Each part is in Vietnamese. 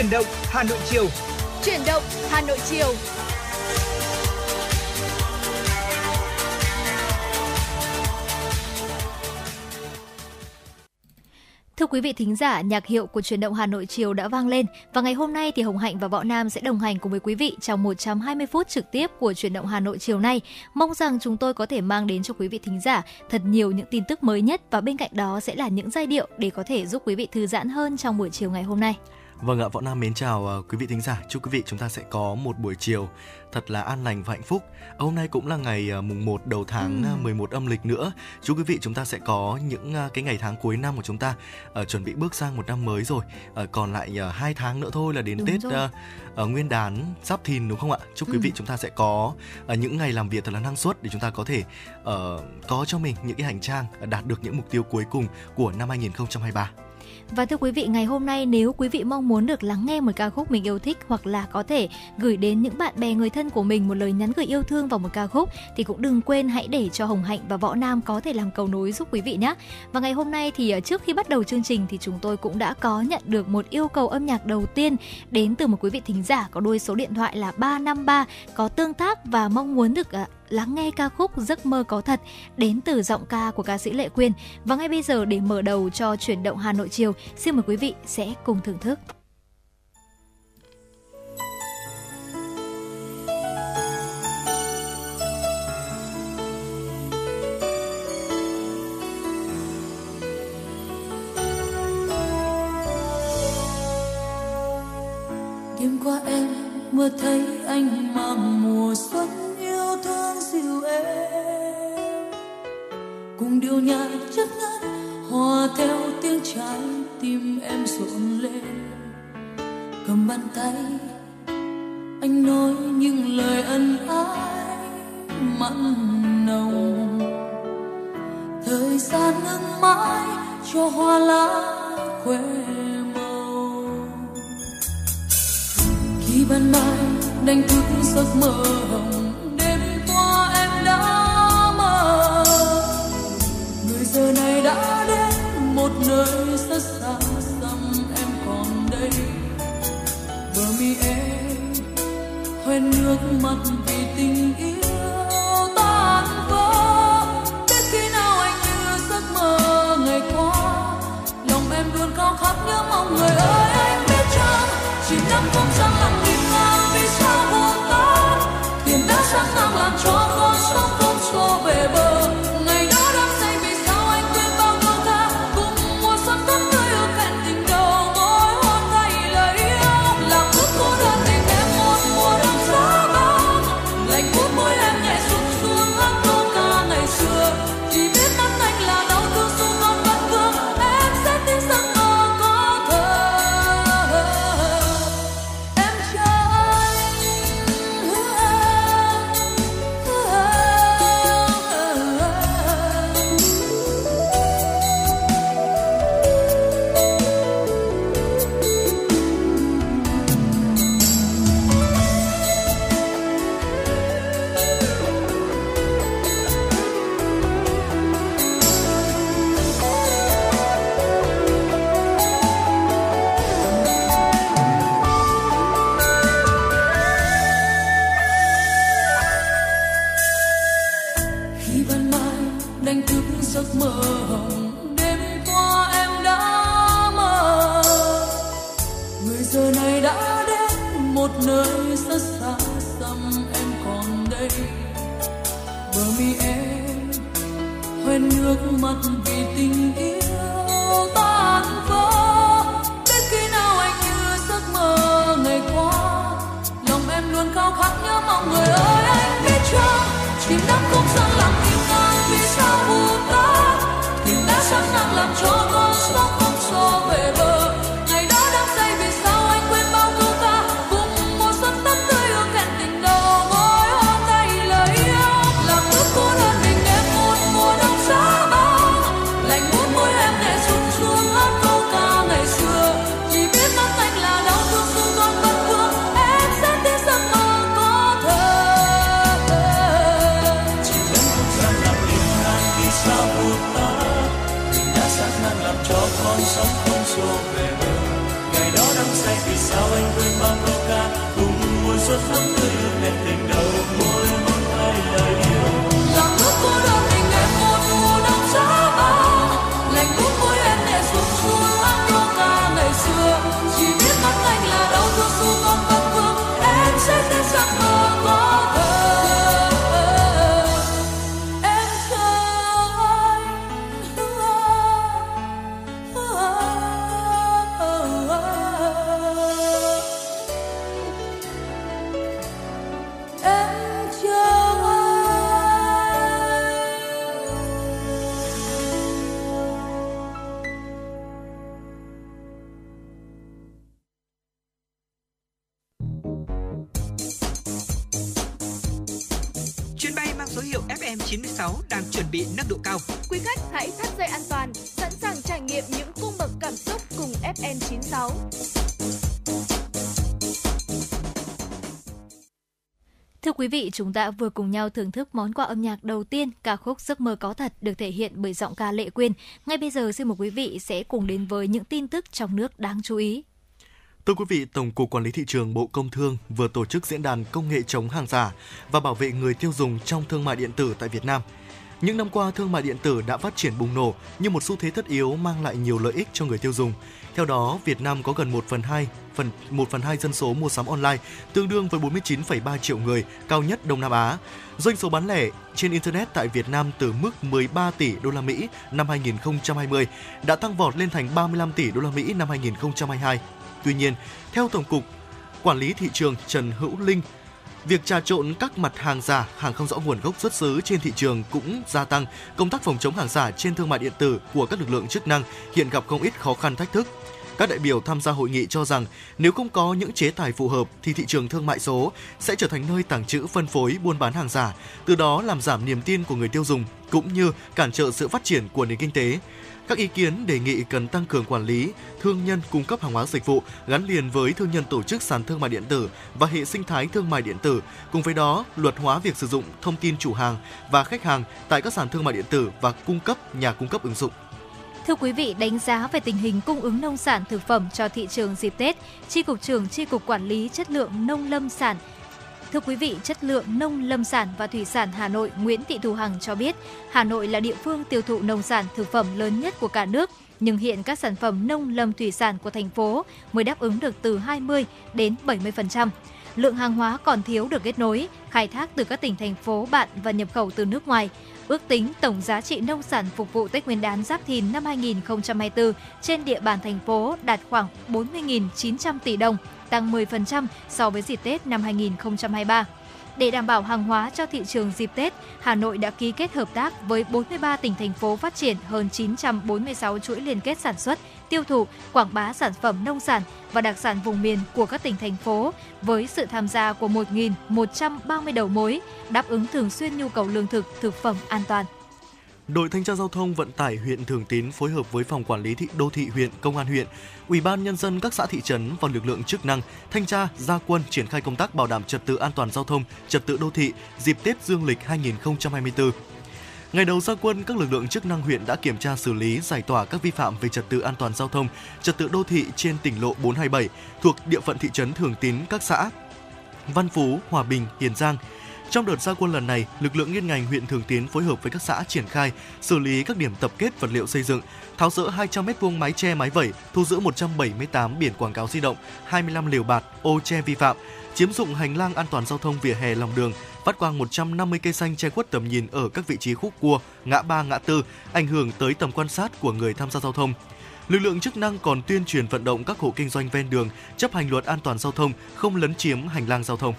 Chuyển động Hà Nội chiều. Chuyển động Hà Nội chiều. Thưa quý vị thính giả, nhạc hiệu của Chuyển động Hà Nội chiều đã vang lên và ngày hôm nay thì Hồng Hạnh và Võ Nam sẽ đồng hành cùng với quý vị trong 120 phút trực tiếp của Chuyển động Hà Nội chiều nay. Mong rằng chúng tôi có thể mang đến cho quý vị thính giả thật nhiều những tin tức mới nhất và bên cạnh đó sẽ là những giai điệu để có thể giúp quý vị thư giãn hơn trong buổi chiều ngày hôm nay. Vâng ạ, Võ Nam mến chào quý vị thính giả. Chúc quý vị chúng ta sẽ có một buổi chiều thật là an lành và hạnh phúc. Hôm nay cũng là ngày mùng 1 đầu tháng 11 âm lịch nữa. Chúc quý vị chúng ta sẽ có những cái ngày tháng cuối năm của chúng ta chuẩn bị bước sang một năm mới rồi. Còn lại 2 tháng nữa thôi là đến Tết Nguyên đán Giáp Thìn, đúng không ạ? Chúc quý vị chúng ta sẽ có những ngày làm việc thật là năng suất để chúng ta có thể có cho mình những cái hành trang đạt được những mục tiêu cuối cùng của năm 2023. Và thưa quý vị, ngày hôm nay nếu quý vị mong muốn được lắng nghe một ca khúc mình yêu thích hoặc là có thể gửi đến những bạn bè người thân của mình một lời nhắn gửi yêu thương vào một ca khúc thì cũng đừng quên hãy để cho Hồng Hạnh và Võ Nam có thể làm cầu nối giúp quý vị nhé. Và ngày hôm nay thì trước khi bắt đầu chương trình thì chúng tôi cũng đã có nhận được một yêu cầu âm nhạc đầu tiên đến từ một quý vị thính giả có đuôi số điện thoại là 353 có tương tác và mong muốn được lắng nghe ca khúc Giấc mơ có thật đến từ giọng ca của ca sĩ Lệ Quyên. Và ngay bây giờ để mở đầu cho Chuyển động Hà Nội chiều, xin mời quý vị sẽ cùng thưởng thức. Đêm qua em mơ thấy anh mang mùa xuân thương dịu em cùng điệu nhạc chất ngát hòa theo tiếng trái tim em rộn lên. Cầm bàn tay anh nói những lời ân ái mặn nồng, thời gian ngưng mãi cho hoa lá khoe màu. Khi ban mai đánh thức giấc mơ hồng, giờ này đã đến một nơi rất xa xăm, em còn đây. Bờ mi em hoen nước mắt vì tình yêu tan vỡ. Đến khi nào anh như giấc mơ ngày qua, lòng em luôn khao khát nhớ mong người ơi anh biết chăng, chỉ năm không trăng lòng nhịp ngang vì sao buồn tát, tiền đã sẵn sàng làm cho con sóng không xô về bờ. Hãy subscribe cho kênh Ghiền Mì Gõ để không bỏ lỡ những video hấp dẫn. tay vì sao anh quên bao câu ca cùng mùa xuân thắm tươi đẹp tình đầu mỗi mong hai lời yêu. Giọt nước cô đơn hình em một mùa đông giá băng, lạnh buốt môi em nhẹ xuống xuống mang câu ca ngày xưa. Chỉ biết mắt anh là đau thương dù con vẫn vương, em sẽ đến giấc mơ có thơ. Em chờ anh, em chờ chuyến bay mang số hiệu FM96 đang chuẩn bị nâng độ cao. Quý khách hãy thắt dây an toàn, sẵn sàng trải nghiệm những cung bậc cảm xúc cùng FM96. Thưa quý vị, chúng ta vừa cùng nhau thưởng thức món quà âm nhạc đầu tiên, ca khúc Giấc mơ có thật được thể hiện bởi giọng ca Lệ Quyên. Ngay bây giờ xin mời quý vị sẽ cùng đến với những tin tức trong nước đáng chú ý. Thưa quý vị, Tổng cục Quản lý Thị trường Bộ Công Thương vừa tổ chức diễn đàn công nghệ chống hàng giả và bảo vệ người tiêu dùng trong thương mại điện tử tại Việt Nam. Những năm qua, thương mại điện tử đã phát triển bùng nổ như một xu thế tất yếu mang lại nhiều lợi ích cho người tiêu dùng. Theo đó, Việt Nam có gần 1/2 dân số mua sắm online, tương đương với 49,3 triệu người, cao nhất Đông Nam Á. Doanh số bán lẻ trên Internet tại Việt Nam từ mức 13 tỷ USD năm 2020 đã tăng vọt lên thành 35 tỷ USD năm 2022. Tuy nhiên, theo Tổng cục Quản lý Thị trường Trần Hữu Linh, việc trà trộn các mặt hàng giả, hàng không rõ nguồn gốc xuất xứ trên thị trường cũng gia tăng. Công tác phòng chống hàng giả trên thương mại điện tử của các lực lượng chức năng hiện gặp không ít khó khăn thách thức. Các đại biểu tham gia hội nghị cho rằng nếu không có những chế tài phù hợp thì thị trường thương mại số sẽ trở thành nơi tàng trữ, phân phối, buôn bán hàng giả, từ đó làm giảm niềm tin của người tiêu dùng cũng như cản trở sự phát triển của nền kinh tế. Các ý kiến đề nghị cần tăng cường quản lý thương nhân cung cấp hàng hóa dịch vụ gắn liền với thương nhân tổ chức sàn thương mại điện tử và hệ sinh thái thương mại điện tử. Cùng với đó, luật hóa việc sử dụng thông tin chủ hàng và khách hàng tại các sàn thương mại điện tử và nhà cung cấp ứng dụng. Thưa quý vị, đánh giá về tình hình cung ứng nông sản thực phẩm cho thị trường dịp Tết, Chi cục trưởng Chi cục Quản lý Chất lượng Nông Lâm Sản. Thưa quý vị, Chất lượng Nông Lâm Sản và Thủy sản Hà Nội Nguyễn Thị Thu Hằng cho biết, Hà Nội là địa phương tiêu thụ nông sản thực phẩm lớn nhất của cả nước, nhưng hiện các sản phẩm nông lâm thủy sản của thành phố mới đáp ứng được từ 20 đến 70%. Lượng hàng hóa còn thiếu được kết nối, khai thác từ các tỉnh thành phố bạn và nhập khẩu từ nước ngoài. Ước tính tổng giá trị nông sản phục vụ Tết Nguyên đán Giáp Thìn năm 2024 trên địa bàn thành phố đạt khoảng 40.900 tỷ đồng, tăng 10% so với dịp Tết năm 2023. Để đảm bảo hàng hóa cho thị trường dịp Tết, Hà Nội đã ký kết hợp tác với 43 tỉnh thành phố phát triển hơn 946 chuỗi liên kết sản xuất, tiêu thụ, quảng bá sản phẩm nông sản và đặc sản vùng miền của các tỉnh thành phố với sự tham gia của 1.130 đầu mối, đáp ứng thường xuyên nhu cầu lương thực, thực phẩm an toàn. Đội Thanh tra Giao thông Vận tải huyện Thường Tín phối hợp với Phòng Quản lý Đô thị huyện, Công an huyện, Ủy ban Nhân dân các xã thị trấn và lực lượng chức năng, thanh tra, ra quân triển khai công tác bảo đảm trật tự an toàn giao thông, trật tự đô thị dịp Tết Dương lịch 2024. Ngày đầu ra quân, các lực lượng chức năng huyện đã kiểm tra, xử lý, giải tỏa các vi phạm về trật tự an toàn giao thông, trật tự đô thị trên tỉnh lộ 427 thuộc địa phận thị trấn Thường Tín, các xã Văn Phú, Hòa Bình, Hiền Giang. Trong đợt ra quân lần này, lực lượng liên ngành huyện Thường Tín phối hợp với các xã triển khai, xử lý các điểm tập kết vật liệu xây dựng, tháo dỡ 200 m2 mái che mái vẩy, thu giữ 178 biển quảng cáo di động, 25 lều bạt, ô che vi phạm, chiếm dụng hành lang an toàn giao thông vỉa hè lòng đường, phát quang 150 cây xanh che khuất tầm nhìn ở các vị trí khúc cua, ngã ba, ngã tư, ảnh hưởng tới tầm quan sát của người tham gia giao thông. Lực lượng chức năng còn tuyên truyền vận động các hộ kinh doanh ven đường chấp hành luật an toàn giao thông, không lấn chiếm hành lang giao thông.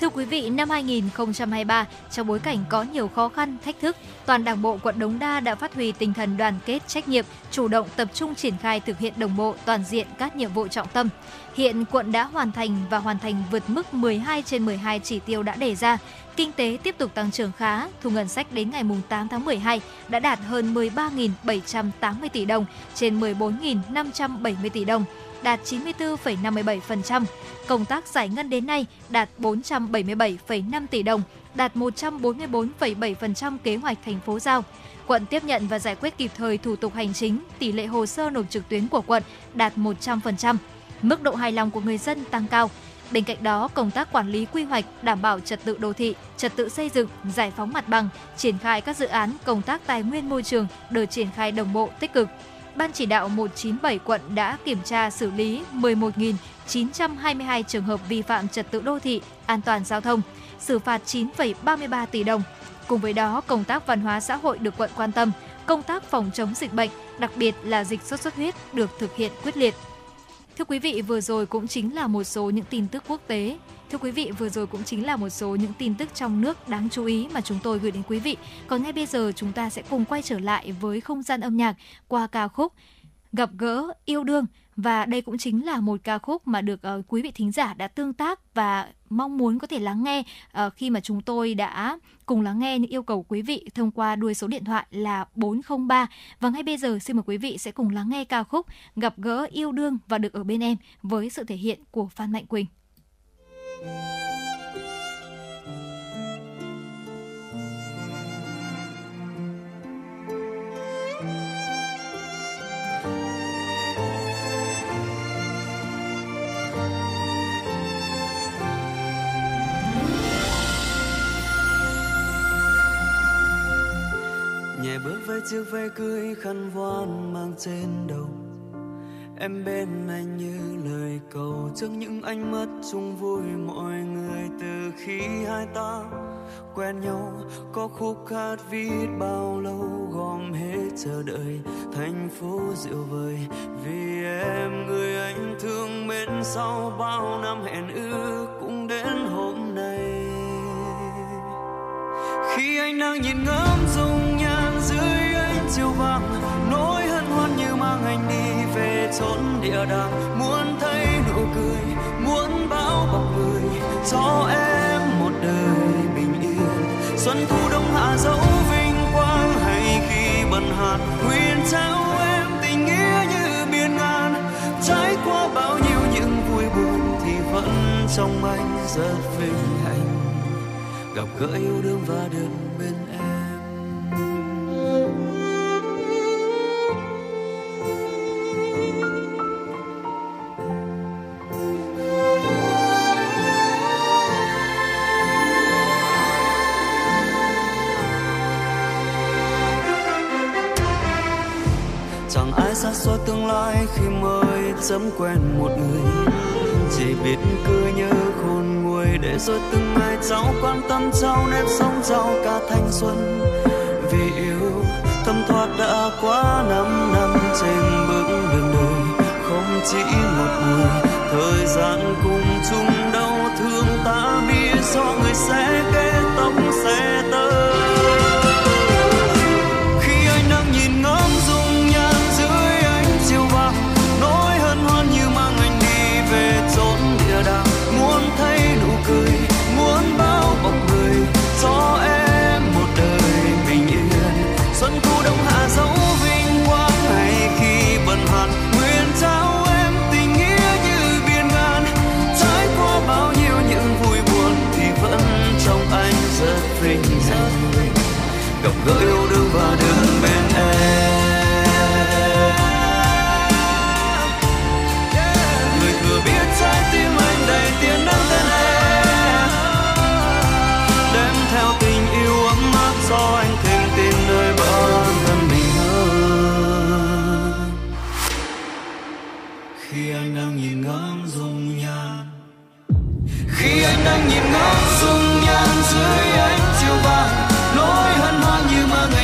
Thưa quý vị, năm 2023, trong bối cảnh có nhiều khó khăn, thách thức, toàn Đảng bộ quận Đống Đa đã phát huy tinh thần đoàn kết, trách nhiệm, chủ động tập trung triển khai thực hiện đồng bộ toàn diện các nhiệm vụ trọng tâm. Hiện quận đã hoàn thành vượt mức 12 trên 12 chỉ tiêu đã đề ra. Kinh tế tiếp tục tăng trưởng khá, thu ngân sách đến ngày 8 tháng 12 đã đạt hơn 13.780 tỷ đồng trên 14.570 tỷ đồng, đạt 94,57%. Công tác giải ngân đến nay đạt 477,5 tỷ đồng, đạt 144,7% kế hoạch thành phố giao. Quận tiếp nhận và giải quyết kịp thời thủ tục hành chính, tỷ lệ hồ sơ nộp trực tuyến của quận đạt 100%. mức độ hài lòng của người dân tăng cao. Bên cạnh đó, công tác quản lý quy hoạch, đảm bảo trật tự đô thị, trật tự xây dựng, giải phóng mặt bằng, triển khai các dự án, công tác tài nguyên môi trường được triển khai đồng bộ tích cực. Ban chỉ đạo 197 quận đã kiểm tra xử lý 11.922 trường hợp vi phạm trật tự đô thị, an toàn giao thông, xử phạt 9,33 tỷ đồng. Cùng với đó, công tác văn hóa xã hội được quận quan tâm, công tác phòng chống dịch bệnh, đặc biệt là dịch sốt xuất huyết được thực hiện quyết liệt. Thưa quý vị, vừa rồi cũng chính là một số những tin tức quốc tế. Thưa quý vị, vừa rồi cũng chính là một số những tin tức trong nước đáng chú ý mà chúng tôi gửi đến quý vị. Còn ngay bây giờ chúng ta sẽ cùng quay trở lại với không gian âm nhạc qua ca khúc Gặp Gỡ Yêu Đương. Và đây cũng chính là một ca khúc mà được quý vị thính giả đã tương tác và mong muốn có thể lắng nghe khi mà chúng tôi đã cùng lắng nghe những yêu cầu quý vị thông qua đuôi số điện thoại là 403. Và ngay bây giờ xin mời quý vị sẽ cùng lắng nghe ca khúc Gặp Gỡ Yêu Đương và Được Ở Bên Em với sự thể hiện của Phan Mạnh Quỳnh. Nhẹ bước với chiếc váy cưới khăn voan mang trên đầu, em bên anh như lời cầu trước những ánh mắt chung vui mọi người. Từ khi hai ta quen nhau có khúc hát viết bao lâu gom hết chờ đợi thành phố rượu vời, vì em người anh thương mến sau bao năm hẹn ước cũng đến hôm nay. Khi anh đang nhìn ngắm dung nhan dưới ánh chiều vàng, nỗi hân hoan như mang anh đi về chốn địa đàng. Muốn thấy nụ cười, muốn bao bọc người cho em một đời bình yên. Xuân thu đông hạ dẫu vinh quang, hay khi bận hạt nguyện trao em tình nghĩa như biển ngàn. Trải qua bao nhiêu những vui buồn thì vẫn trong anh rất vinh hạnh. Gặp gỡ yêu đương và được bên em. Chẳng ai xa xôi tương lai khi mới chấm quen một người, chỉ biết cứ nhớ khôn nguôi để rồi từng ngày cháu quan tâm cháu nếp sống cháu cả thanh xuân. Vì yêu thấm thoát đã quá 5 năm trên bước đường đời, không chỉ một người thời gian cùng chung đau thương ta biết do người sẽ kết tóc sẽ tới. Khi anh đang nhìn ngắm dung nhan dưới ánh chiều vàng, nỗi hân hoan như mang anh đi về chốn địa đàng. Muốn thấy nụ cười, muốn bao bọc người cho em một đời bình yên. Xuân thu đông hạ dấu vinh quang, hay khi bận hạt nguyện trao em tình nghĩa như biển ngàn. Trải qua bao nhiêu những vui buồn thì vẫn trong anh rất vinh hạnh. Gặp gỡ yêu đương và đứng bên em. Người thừa biết trái tim anh đầy tiềm năng tên em, đem theo tình yêu ấm áp do anh thêm tin nơi bản thân mình hơn. Khi anh đang nhìn ngắm dung nhan, khi anh đang nhìn ngắm dung nhan dưới ánh chiều vàng, nỗi hân hoan như mơ ngày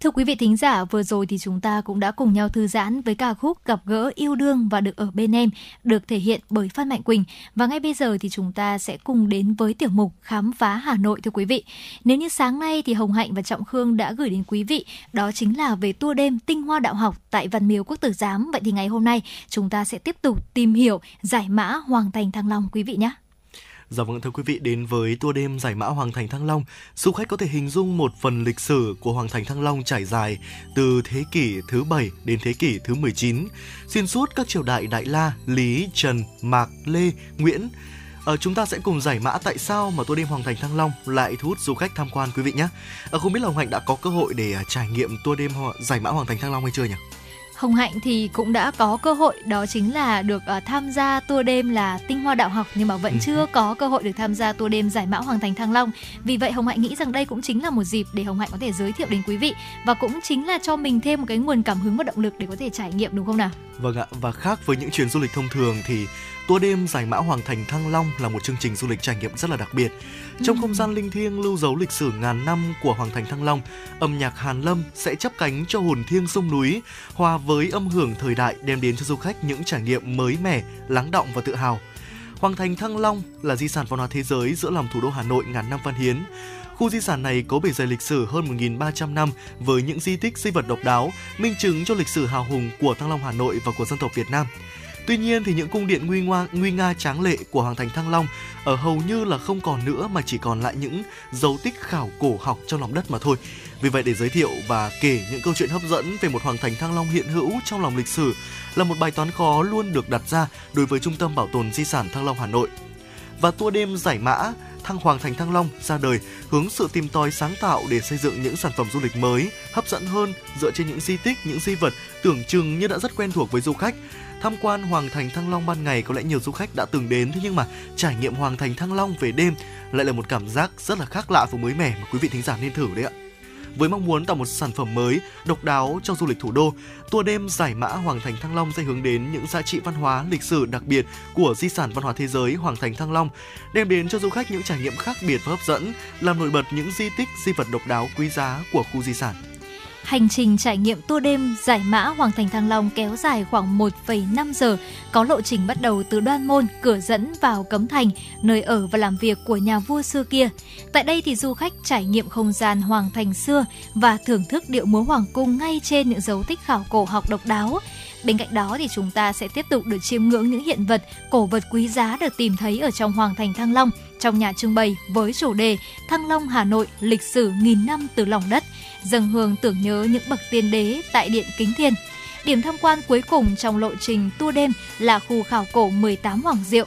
Thưa quý vị thính giả, vừa rồi thì chúng ta cũng đã cùng nhau thư giãn với ca khúc Gặp gỡ yêu đương và được ở bên em, được thể hiện bởi Phan Mạnh Quỳnh. Và ngay bây giờ thì chúng ta sẽ cùng đến với tiểu mục Khám phá Hà Nội thưa quý vị. Nếu như sáng nay thì Hồng Hạnh và Trọng Khương đã gửi đến quý vị, đó chính là về tour đêm tinh hoa đạo học tại Văn Miếu Quốc Tử Giám. Vậy thì ngày hôm nay chúng ta sẽ tiếp tục tìm hiểu giải mã Hoàng Thành Thăng Long quý vị nhé. Dạ vâng, thưa quý vị, đến với tour đêm giải mã Hoàng Thành Thăng Long, du khách có thể hình dung một phần lịch sử của Hoàng Thành Thăng Long trải dài từ thế kỷ thứ 7 đến thế kỷ thứ 19, xuyên suốt các triều đại Đại La, Lý, Trần, Mạc, Lê, Nguyễn. Chúng ta sẽ cùng giải mã tại sao mà tour đêm Hoàng Thành Thăng Long lại thu hút du khách tham quan quý vị nhé. Không biết là Hồng Hạnh đã có cơ hội để trải nghiệm tour đêm giải mã Hoàng Thành Thăng Long hay chưa nhỉ? Hồng Hạnh thì cũng đã có cơ hội, đó chính là được tham gia tour đêm là tinh hoa đạo học, nhưng mà vẫn chưa có cơ hội được tham gia tour đêm giải mã Hoàng Thành Thăng Long. Vì vậy Hồng Hạnh nghĩ rằng đây cũng chính là một dịp để Hồng Hạnh có thể giới thiệu đến quý vị và cũng chính là cho mình thêm một cái nguồn cảm hứng và động lực để có thể trải nghiệm, đúng không nào? Vâng ạ, và khác với những chuyến du lịch thông thường thì tour đêm giải mã Hoàng Thành Thăng Long là một chương trình du lịch trải nghiệm rất là đặc biệt. Trong không gian linh thiêng lưu dấu lịch sử ngàn năm của Hoàng Thành Thăng Long, âm nhạc Hàn Lâm sẽ chắp cánh cho hồn thiêng sông núi, hòa với âm hưởng thời đại đem đến cho du khách những trải nghiệm mới mẻ, lắng đọng và tự hào. Hoàng Thành Thăng Long là di sản văn hóa thế giới giữa lòng thủ đô Hà Nội ngàn năm văn hiến. Khu di sản này có bề dày lịch sử hơn 1.300 năm với những di tích di vật độc đáo, minh chứng cho lịch sử hào hùng của Thăng Long Hà Nội và của dân tộc Việt Nam. Tuy nhiên thì những cung điện nguy nga tráng lệ của Hoàng Thành Thăng Long ở hầu như là không còn nữa, mà chỉ còn lại những dấu tích khảo cổ học trong lòng đất mà thôi. Vì vậy để giới thiệu và kể những câu chuyện hấp dẫn về một Hoàng Thành Thăng Long hiện hữu trong lòng lịch sử là một bài toán khó luôn được đặt ra đối với Trung tâm Bảo tồn Di sản Thăng Long Hà Nội. Và tour đêm giải mã Hoàng Thành Thăng Long ra đời hướng sự tìm tòi sáng tạo để xây dựng những sản phẩm du lịch mới, hấp dẫn hơn dựa trên những di tích, những di vật tưởng chừng như đã rất quen thuộc với du khách. Tham quan Hoàng Thành Thăng Long ban ngày có lẽ nhiều du khách đã từng đến, thế nhưng mà trải nghiệm Hoàng Thành Thăng Long về đêm lại là một cảm giác rất là khác lạ và mới mẻ mà quý vị thính giả nên thử đấy ạ. Với mong muốn tạo một sản phẩm mới, độc đáo cho du lịch thủ đô, tour đêm giải mã Hoàng Thành Thăng Long sẽ hướng đến những giá trị văn hóa, lịch sử đặc biệt của di sản văn hóa thế giới Hoàng Thành Thăng Long, đem đến cho du khách những trải nghiệm khác biệt và hấp dẫn, làm nổi bật những di tích, di vật độc đáo quý giá của khu di sản. Hành trình trải nghiệm tour đêm giải mã Hoàng Thành Thăng Long kéo dài khoảng 1,5 giờ, có lộ trình bắt đầu từ Đoan Môn, cửa dẫn vào Cấm Thành, nơi ở và làm việc của nhà vua xưa kia. Tại đây thì du khách trải nghiệm không gian Hoàng Thành xưa và thưởng thức điệu múa hoàng cung ngay trên những dấu tích khảo cổ học độc đáo. Bên cạnh đó thì chúng ta sẽ tiếp tục được chiêm ngưỡng những hiện vật, cổ vật quý giá được tìm thấy ở trong Hoàng Thành Thăng Long trong nhà trưng bày với chủ đề Thăng Long Hà Nội lịch sử nghìn năm từ lòng đất, dâng hương tưởng nhớ những bậc tiên đế tại Điện Kính Thiên. Điểm tham quan cuối cùng trong lộ trình tour đêm là khu khảo cổ 18 Hoàng Diệu.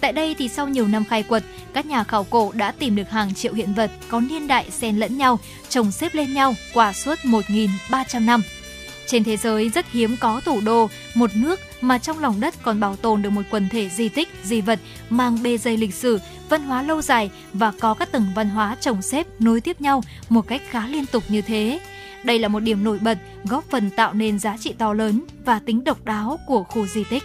Tại đây thì sau nhiều năm khai quật, các nhà khảo cổ đã tìm được hàng triệu hiện vật có niên đại xen lẫn nhau, chồng xếp lên nhau qua suốt 1.300 năm. Trên thế giới rất hiếm có thủ đô, một nước mà trong lòng đất còn bảo tồn được một quần thể di tích, di vật mang bề dày lịch sử, văn hóa lâu dài và có các tầng văn hóa chồng xếp nối tiếp nhau một cách khá liên tục như thế. Đây là một điểm nổi bật, góp phần tạo nên giá trị to lớn và tính độc đáo của khu di tích.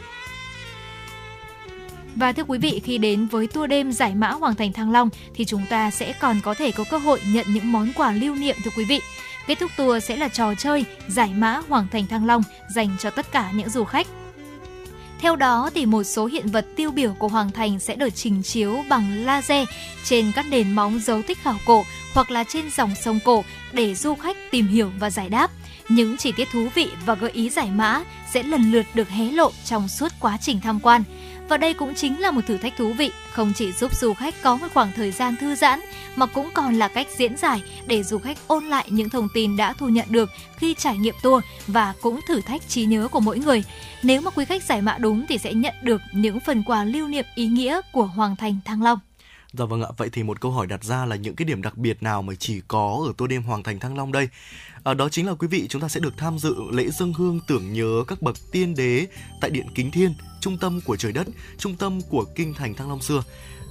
Và thưa quý vị, khi đến với tour đêm giải mã Hoàng Thành Thăng Long thì chúng ta sẽ còn có thể có cơ hội nhận những món quà lưu niệm thưa quý vị. Kết thúc tour sẽ là trò chơi giải mã Hoàng Thành Thăng Long dành cho tất cả những du khách. Theo đó thì một số hiện vật tiêu biểu của Hoàng Thành sẽ được trình chiếu bằng laser trên các nền móng dấu tích khảo cổ hoặc là trên dòng sông cổ để du khách tìm hiểu và giải đáp. Những chi tiết thú vị và gợi ý giải mã sẽ lần lượt được hé lộ trong suốt quá trình tham quan. Và đây cũng chính là một thử thách thú vị, không chỉ giúp du khách có một khoảng thời gian thư giãn mà cũng còn là cách diễn giải để du khách ôn lại những thông tin đã thu nhận được khi trải nghiệm tour và cũng thử thách trí nhớ của mỗi người. Nếu mà quý khách giải mã đúng thì sẽ nhận được những phần quà lưu niệm ý nghĩa của Hoàng Thành Thăng Long. Dạ vâng ạ, vậy thì một câu hỏi đặt ra là những cái điểm đặc biệt nào mà chỉ có ở tour đêm Hoàng Thành Thăng Long đây? Đó chính là quý vị, chúng ta sẽ được tham dự lễ dâng hương tưởng nhớ các bậc tiên đế tại Điện Kính Thiên, trung tâm của trời đất, trung tâm của kinh thành Thăng Long xưa.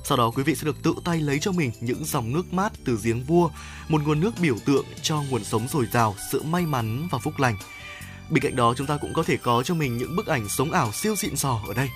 Sau đó quý vị sẽ được tự tay lấy cho mình những dòng nước mát từ giếng vua, một nguồn nước biểu tượng cho nguồn sống dồi dào, sự may mắn và phúc lành. Bên cạnh đó chúng ta cũng có thể có cho mình những bức ảnh sống ảo siêu xịn sò ở đây.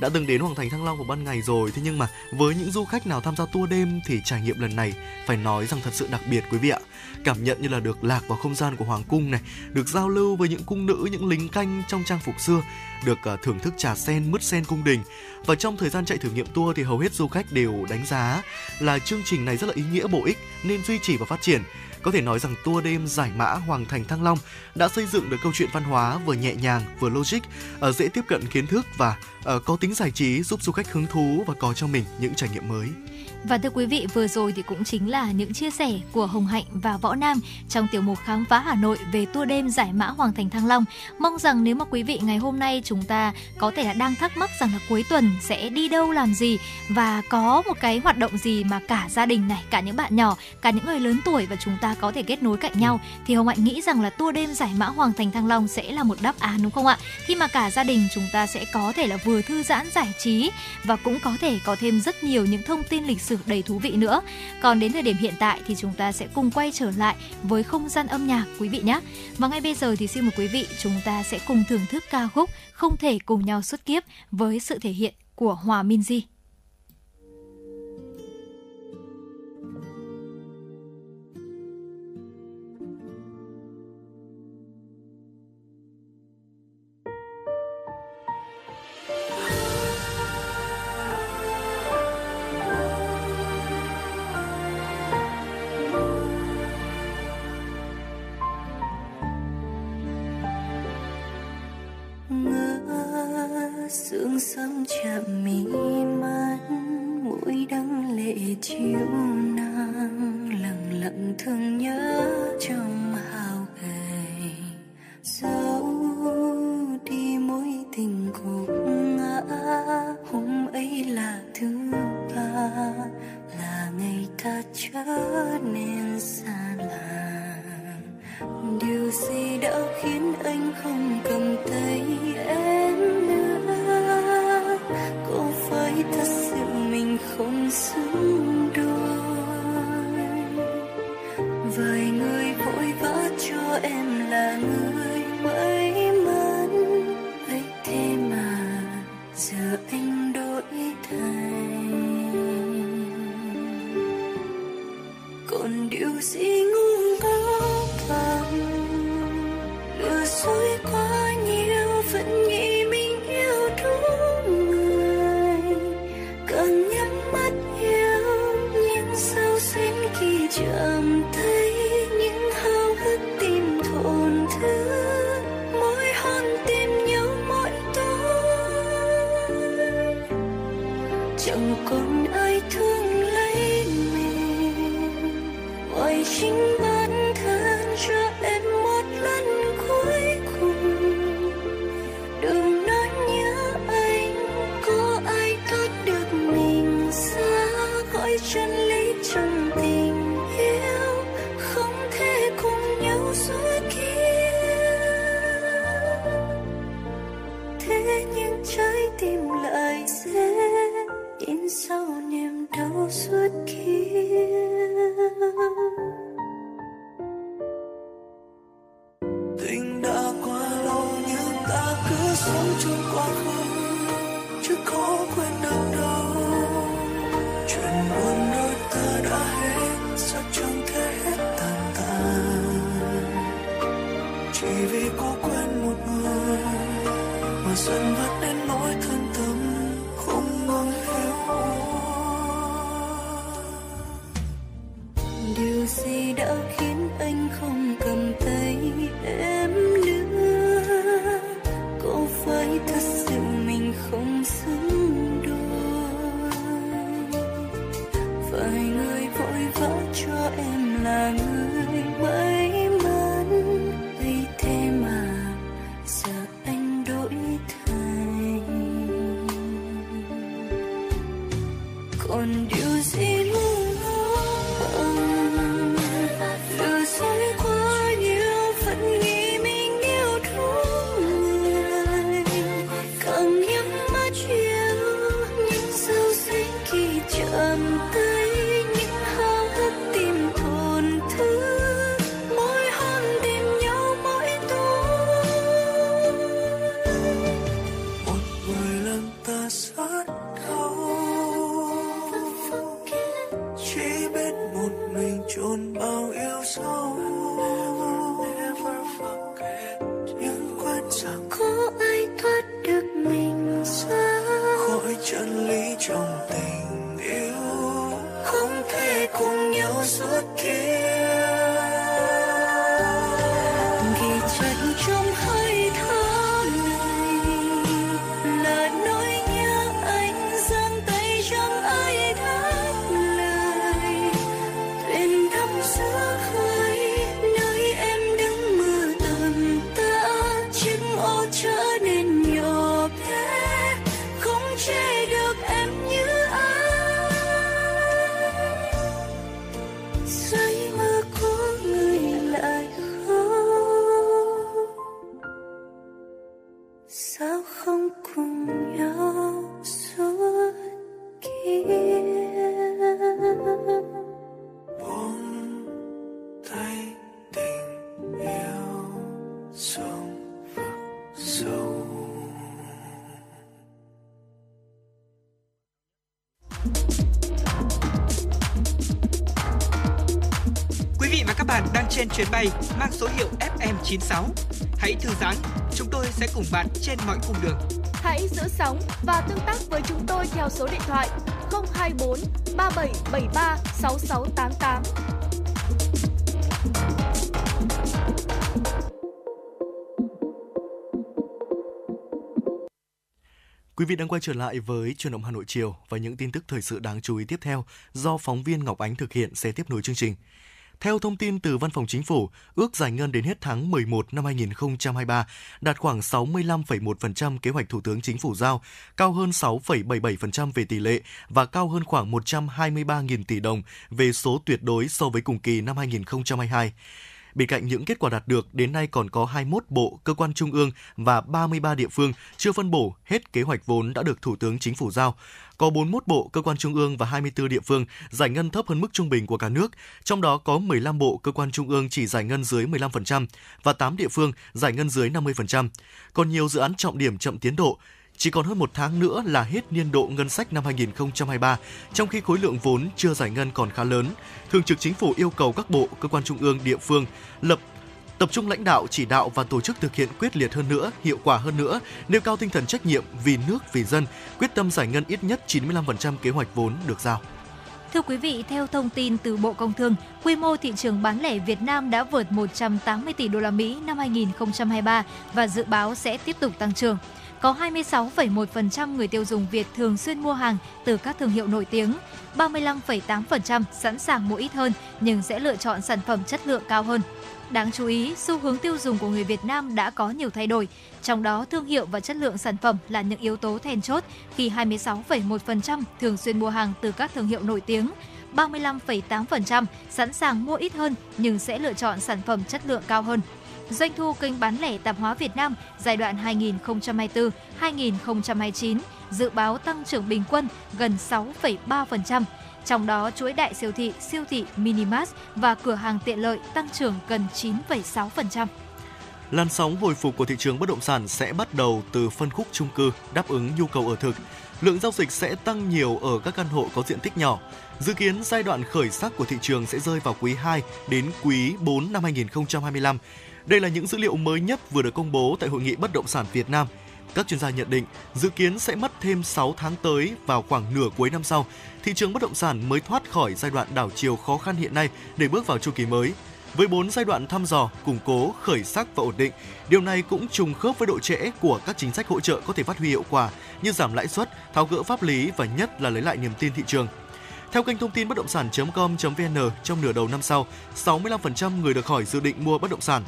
Đã từng đến Hoàng Thành Thăng Long vào ban ngày rồi, thế nhưng mà với những du khách nào tham gia tour đêm thì trải nghiệm lần này phải nói rằng thật sự đặc biệt quý vị ạ. Cảm nhận như là được lạc vào không gian của Hoàng Cung này, được giao lưu với những cung nữ, những lính canh trong trang phục xưa, được thưởng thức trà sen, mứt sen cung đình. Và trong thời gian chạy thử nghiệm tour thì hầu hết du khách đều đánh giá là chương trình này rất là ý nghĩa, bổ ích nên duy trì và phát triển. Có thể nói rằng tour đêm giải mã Hoàng Thành Thăng Long đã xây dựng được câu chuyện văn hóa vừa nhẹ nhàng, vừa logic, dễ tiếp cận kiến thức và có tính giải trí, giúp du khách hứng thú và có cho mình những trải nghiệm mới. Và thưa quý vị, vừa rồi thì cũng chính là những chia sẻ của Hồng Hạnh và Võ Nam trong tiểu mục Khám phá Hà Nội về tour đêm giải mã Hoàng Thành Thăng Long. Mong rằng nếu mà quý vị ngày hôm nay chúng ta có thể là đang thắc mắc rằng là cuối tuần sẽ đi đâu, làm gì và có một cái hoạt động gì mà cả gia đình này, cả những bạn nhỏ, cả những người lớn tuổi và chúng ta có thể kết nối cạnh nhau, thì Hồng Hạnh nghĩ rằng là tour đêm giải mã Hoàng Thành Thăng Long sẽ là một đáp án, đúng không ạ? Khi mà cả gia đình chúng ta sẽ có thể là vừa thư giãn giải trí và cũng có thể có thêm rất nhiều những thông tin lịch sử đầy thú vị nữa. Còn đến thời điểm hiện tại thì chúng ta sẽ cùng quay trở lại với không gian âm nhạc quý vị nhé. Và ngay bây giờ thì xin mời quý vị chúng ta sẽ cùng thưởng thức ca khúc Không thể cùng nhau suốt kiếp với sự thể hiện của Hòa Minzy. Sương sớm chạm mi mắt, mũi đắng lệ chiếu nắng, lặng lặng thương nhớ trong hào gầy. Dẫu đi mối tình cũng ngã, hôm ấy là thứ ba, là ngày ta trở nên xa lạ. Điều gì đã khiến anh không cầm tay em nữa? Có phải thật sự mình không xứng đôi? Vài người vội vã cho em là người may mắn, ấy thế mà giờ anh đổi thay. Còn điều gì ngu ngốc bằng lừa dối quá nhiều, vẫn nghĩ mình yêu đúng. Chậm thấy những hao hức tim thổn thức, mỗi hôn tim nhau mỗi tối. Chẳng còn ai thương lấy mình, ngoài chính bản thân cho em một lần cuối cùng. Đừng nói nhớ anh, có ai thoát được mình xa khỏi chân lý trong tình. Sau niềm đau suốt kia, tình đã quá lâu nhưng ta cứ sống trong quá khứ, chứ có quên được đâu. Chuyện buồn đôi ta đã hết, sao chẳng thể hết tàn tàn, chỉ vì có quên một người mà dần vất đến nỗi thân tâm không ngừng hiểu. Điều gì đã khiến anh không cầm tay em nữa? Có phải thật sự mình không xứng đôi? Vài người vội vã cho em là người may mắn, ấy thế mà giờ anh đổi thay. còn điều gì muốn hơn. Lừa dối quá nhiều vẫn nghĩ mình yêu đúng người, càng nhắm mắt yêu những dấu xanh khi chạm tới những hao hức tim thổn thức. Mỗi hôm tìm nhau mỗi tối, một người làm ta sát đau. Chỉ biết một mình chôn bao yêu sâu, nhưng quên rằng có ai thoát được mình ra khỏi chân lý trong tình yêu, không thể cùng nhau suốt kia. Ghi chặt trong hơi thở này là nỗi nhớ anh giang tay chẳng ai đã. Giữa khơi nơi em đứng mưa tầm tã, chiếc ô trở nên nhỏ bé, không che được em như ai. Giây mơ có người lại khóc, sao không cùng nhau suốt kia. Tay tình yêu sông sâu. Quý vị và các bạn đang trên chuyến bay mang số hiệu FM96. Hãy thư giãn, chúng tôi sẽ cùng bạn trên mọi cung đường. Hãy giữ sóng và tương tác với chúng tôi theo số điện thoại 024 3773 6688. Quý vị đang quay trở lại với Chuyển động Hà Nội chiều và những tin tức thời sự đáng chú ý tiếp theo do phóng viên Ngọc Ánh thực hiện sẽ tiếp nối chương trình. Theo thông tin từ Văn phòng Chính phủ, ước giải ngân đến hết tháng 11 năm 2023 đạt khoảng 65,1% kế hoạch Thủ tướng Chính phủ giao, cao hơn 6,77% về tỷ lệ và cao hơn khoảng 123.000 tỷ đồng về số tuyệt đối so với cùng kỳ năm 2022. Bên cạnh những kết quả đạt được, đến nay còn có 21 bộ, cơ quan trung ương và 33 địa phương chưa phân bổ hết kế hoạch vốn đã được Thủ tướng Chính phủ giao. Có 41 bộ, cơ quan trung ương và 24 địa phương giải ngân thấp hơn mức trung bình của cả nước, trong đó có 15 bộ, cơ quan trung ương chỉ giải ngân dưới 15% và 8 địa phương giải ngân dưới 50%. Còn nhiều dự án trọng điểm chậm tiến độ. Chỉ còn hơn một tháng nữa là hết niên độ ngân sách năm 2023, trong khi khối lượng vốn chưa giải ngân còn khá lớn. Thường trực Chính phủ yêu cầu các bộ, cơ quan trung ương, địa phương tập trung lãnh đạo, chỉ đạo và tổ chức thực hiện quyết liệt hơn nữa, hiệu quả hơn nữa, nêu cao tinh thần trách nhiệm vì nước, vì dân, quyết tâm giải ngân ít nhất 95% kế hoạch vốn được giao. Thưa quý vị, theo thông tin từ Bộ Công Thương, quy mô thị trường bán lẻ Việt Nam đã vượt 180 tỷ USD năm 2023 và dự báo sẽ tiếp tục tăng trưởng. Có 26,1% người tiêu dùng Việt thường xuyên mua hàng từ các thương hiệu nổi tiếng, 35,8% sẵn sàng mua ít hơn nhưng sẽ lựa chọn sản phẩm chất lượng cao hơn. Đáng chú ý, xu hướng tiêu dùng của người Việt Nam đã có nhiều thay đổi, trong đó thương hiệu và chất lượng sản phẩm là những yếu tố then chốt khi 26,1% thường xuyên mua hàng từ các thương hiệu nổi tiếng, 35,8% sẵn sàng mua ít hơn nhưng sẽ lựa chọn sản phẩm chất lượng cao hơn. Doanh thu kênh bán lẻ tạp hóa Việt Nam giai đoạn 2024-2029 dự báo tăng trưởng bình quân gần 6,3%, trong đó chuỗi đại siêu thị Minimart và cửa hàng tiện lợi tăng trưởng gần 9,6%. Làn sóng hồi phục của thị trường bất động sản sẽ bắt đầu từ phân khúc chung cư đáp ứng nhu cầu ở thực. Lượng giao dịch sẽ tăng nhiều ở các căn hộ có diện tích nhỏ. Dự kiến giai đoạn khởi sắc của thị trường sẽ rơi vào quý 2 đến quý 4 năm 2025. Đây là những dữ liệu mới nhất vừa được công bố tại Hội nghị Bất động sản Việt Nam. Các chuyên gia nhận định dự kiến sẽ mất thêm 6 tháng tới, vào khoảng nửa cuối năm sau, thị trường bất động sản mới thoát khỏi giai đoạn đảo chiều khó khăn hiện nay để bước vào chu kỳ mới. Với 4 giai đoạn thăm dò, củng cố, khởi sắc và ổn định, điều này cũng trùng khớp với độ trễ của các chính sách hỗ trợ có thể phát huy hiệu quả như giảm lãi suất, tháo gỡ pháp lý và nhất là lấy lại niềm tin thị trường. Theo kênh thông tin bất động sản.com.vn, trong nửa đầu năm sau, 65% người được hỏi dự định mua bất động sản.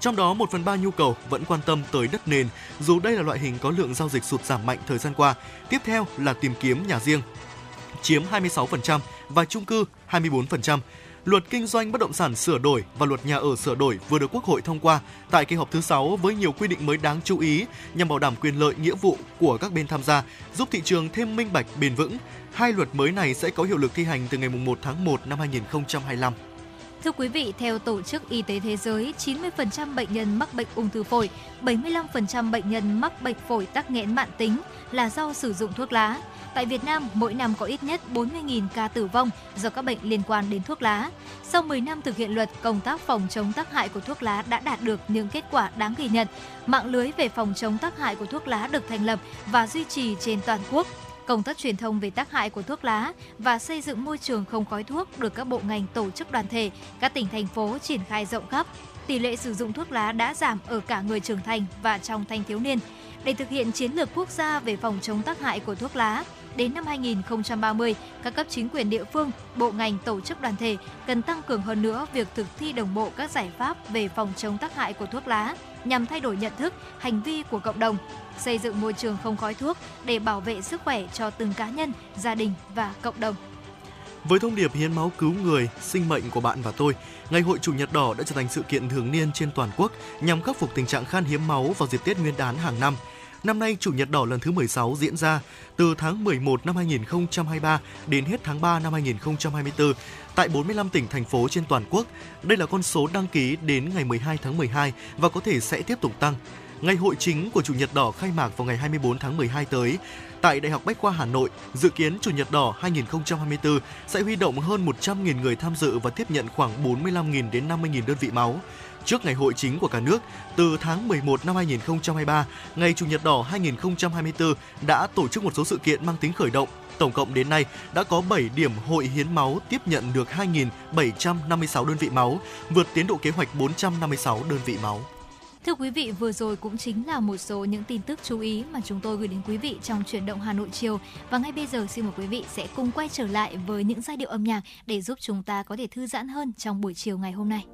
Trong đó, 1/3 nhu cầu vẫn quan tâm tới đất nền, dù đây là loại hình có lượng giao dịch sụt giảm mạnh thời gian qua. Tiếp theo là tìm kiếm nhà riêng. chiếm 26% và chung cư 24%. Luật kinh doanh bất động sản sửa đổi và luật nhà ở sửa đổi vừa được Quốc hội thông qua tại kỳ họp thứ 6 với nhiều quy định mới đáng chú ý nhằm bảo đảm quyền lợi nghĩa vụ của các bên tham gia, giúp thị trường thêm minh bạch, bền vững. Hai luật mới này sẽ có hiệu lực thi hành từ ngày 1 tháng 1 năm 2025. Thưa quý vị, theo Tổ chức Y tế Thế giới, 90% bệnh nhân mắc bệnh ung thư phổi, 75% bệnh nhân mắc bệnh phổi tắc nghẽn mãn tính là do sử dụng thuốc lá. Tại Việt Nam, mỗi năm có ít nhất 40.000 ca tử vong do các bệnh liên quan đến thuốc lá. Sau 10 năm thực hiện luật, công tác phòng chống tác hại của thuốc lá đã đạt được những kết quả đáng ghi nhận. Mạng lưới về phòng chống tác hại của thuốc lá được thành lập và duy trì trên toàn quốc. Công tác truyền thông về tác hại của thuốc lá và xây dựng môi trường không khói thuốc được các bộ ngành, tổ chức đoàn thể, các tỉnh, thành phố triển khai rộng khắp. Tỷ lệ sử dụng thuốc lá đã giảm ở cả người trưởng thành và trong thanh thiếu niên. Để thực hiện chiến lược quốc gia về phòng chống tác hại của thuốc lá, đến năm 2030, các cấp chính quyền địa phương, bộ ngành, tổ chức đoàn thể cần tăng cường hơn nữa việc thực thi đồng bộ các giải pháp về phòng chống tác hại của thuốc lá nhằm thay đổi nhận thức, hành vi của cộng đồng, xây dựng môi trường không khói thuốc để bảo vệ sức khỏe cho từng cá nhân, gia đình và cộng đồng. Với thông điệp hiến máu cứu người, sinh mệnh của bạn và tôi, Ngày hội Chủ nhật đỏ đã trở thành sự kiện thường niên trên toàn quốc nhằm khắc phục tình trạng khan hiếm máu vào dịp Tết Nguyên đán hàng năm. Năm nay, Chủ nhật đỏ lần thứ 16 diễn ra từ tháng 11 năm 2023 đến hết tháng 3 năm 2024 tại 45 tỉnh, thành phố trên toàn quốc. Đây là con số đăng ký đến ngày 12 tháng 12 và có thể sẽ tiếp tục tăng. Ngày hội chính của Chủ nhật đỏ khai mạc vào ngày 24 tháng 12 tới tại Đại học Bách khoa Hà Nội. Dự kiến Chủ nhật đỏ 2024 sẽ huy động hơn 100.000 người tham dự và tiếp nhận khoảng 45.000 đến 50.000 đơn vị máu. Trước ngày hội chính của cả nước, từ tháng 11 năm 2023, Ngày Chủ nhật đỏ 2024 đã tổ chức một số sự kiện mang tính khởi động. Tổng cộng đến nay đã có 7 điểm hội hiến máu tiếp nhận được 2.756 đơn vị máu, vượt tiến độ kế hoạch 456 đơn vị máu. Thưa quý vị, vừa rồi cũng chính là một số những tin tức chú ý mà chúng tôi gửi đến quý vị trong Chuyển động Hà Nội chiều. Và ngay bây giờ xin mời quý vị sẽ cùng quay trở lại với những giai điệu âm nhạc để giúp chúng ta có thể thư giãn hơn trong buổi chiều ngày hôm nay.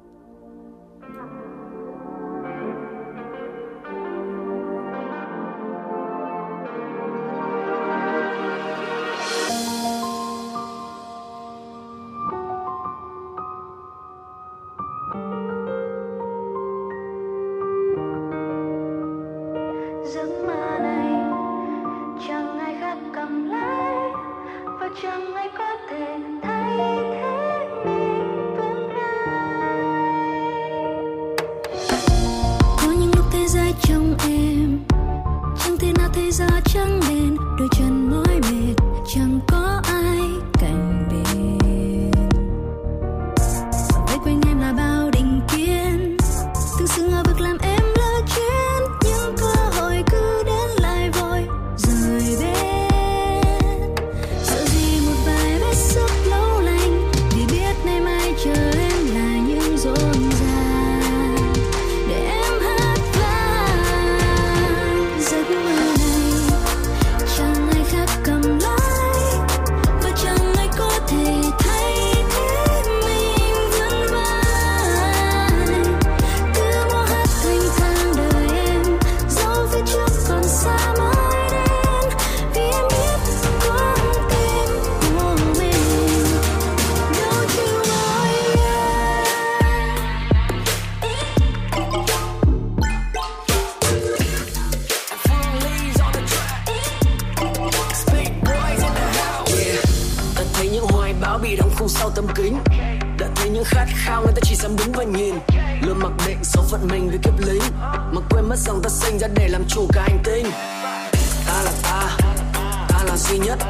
Hãy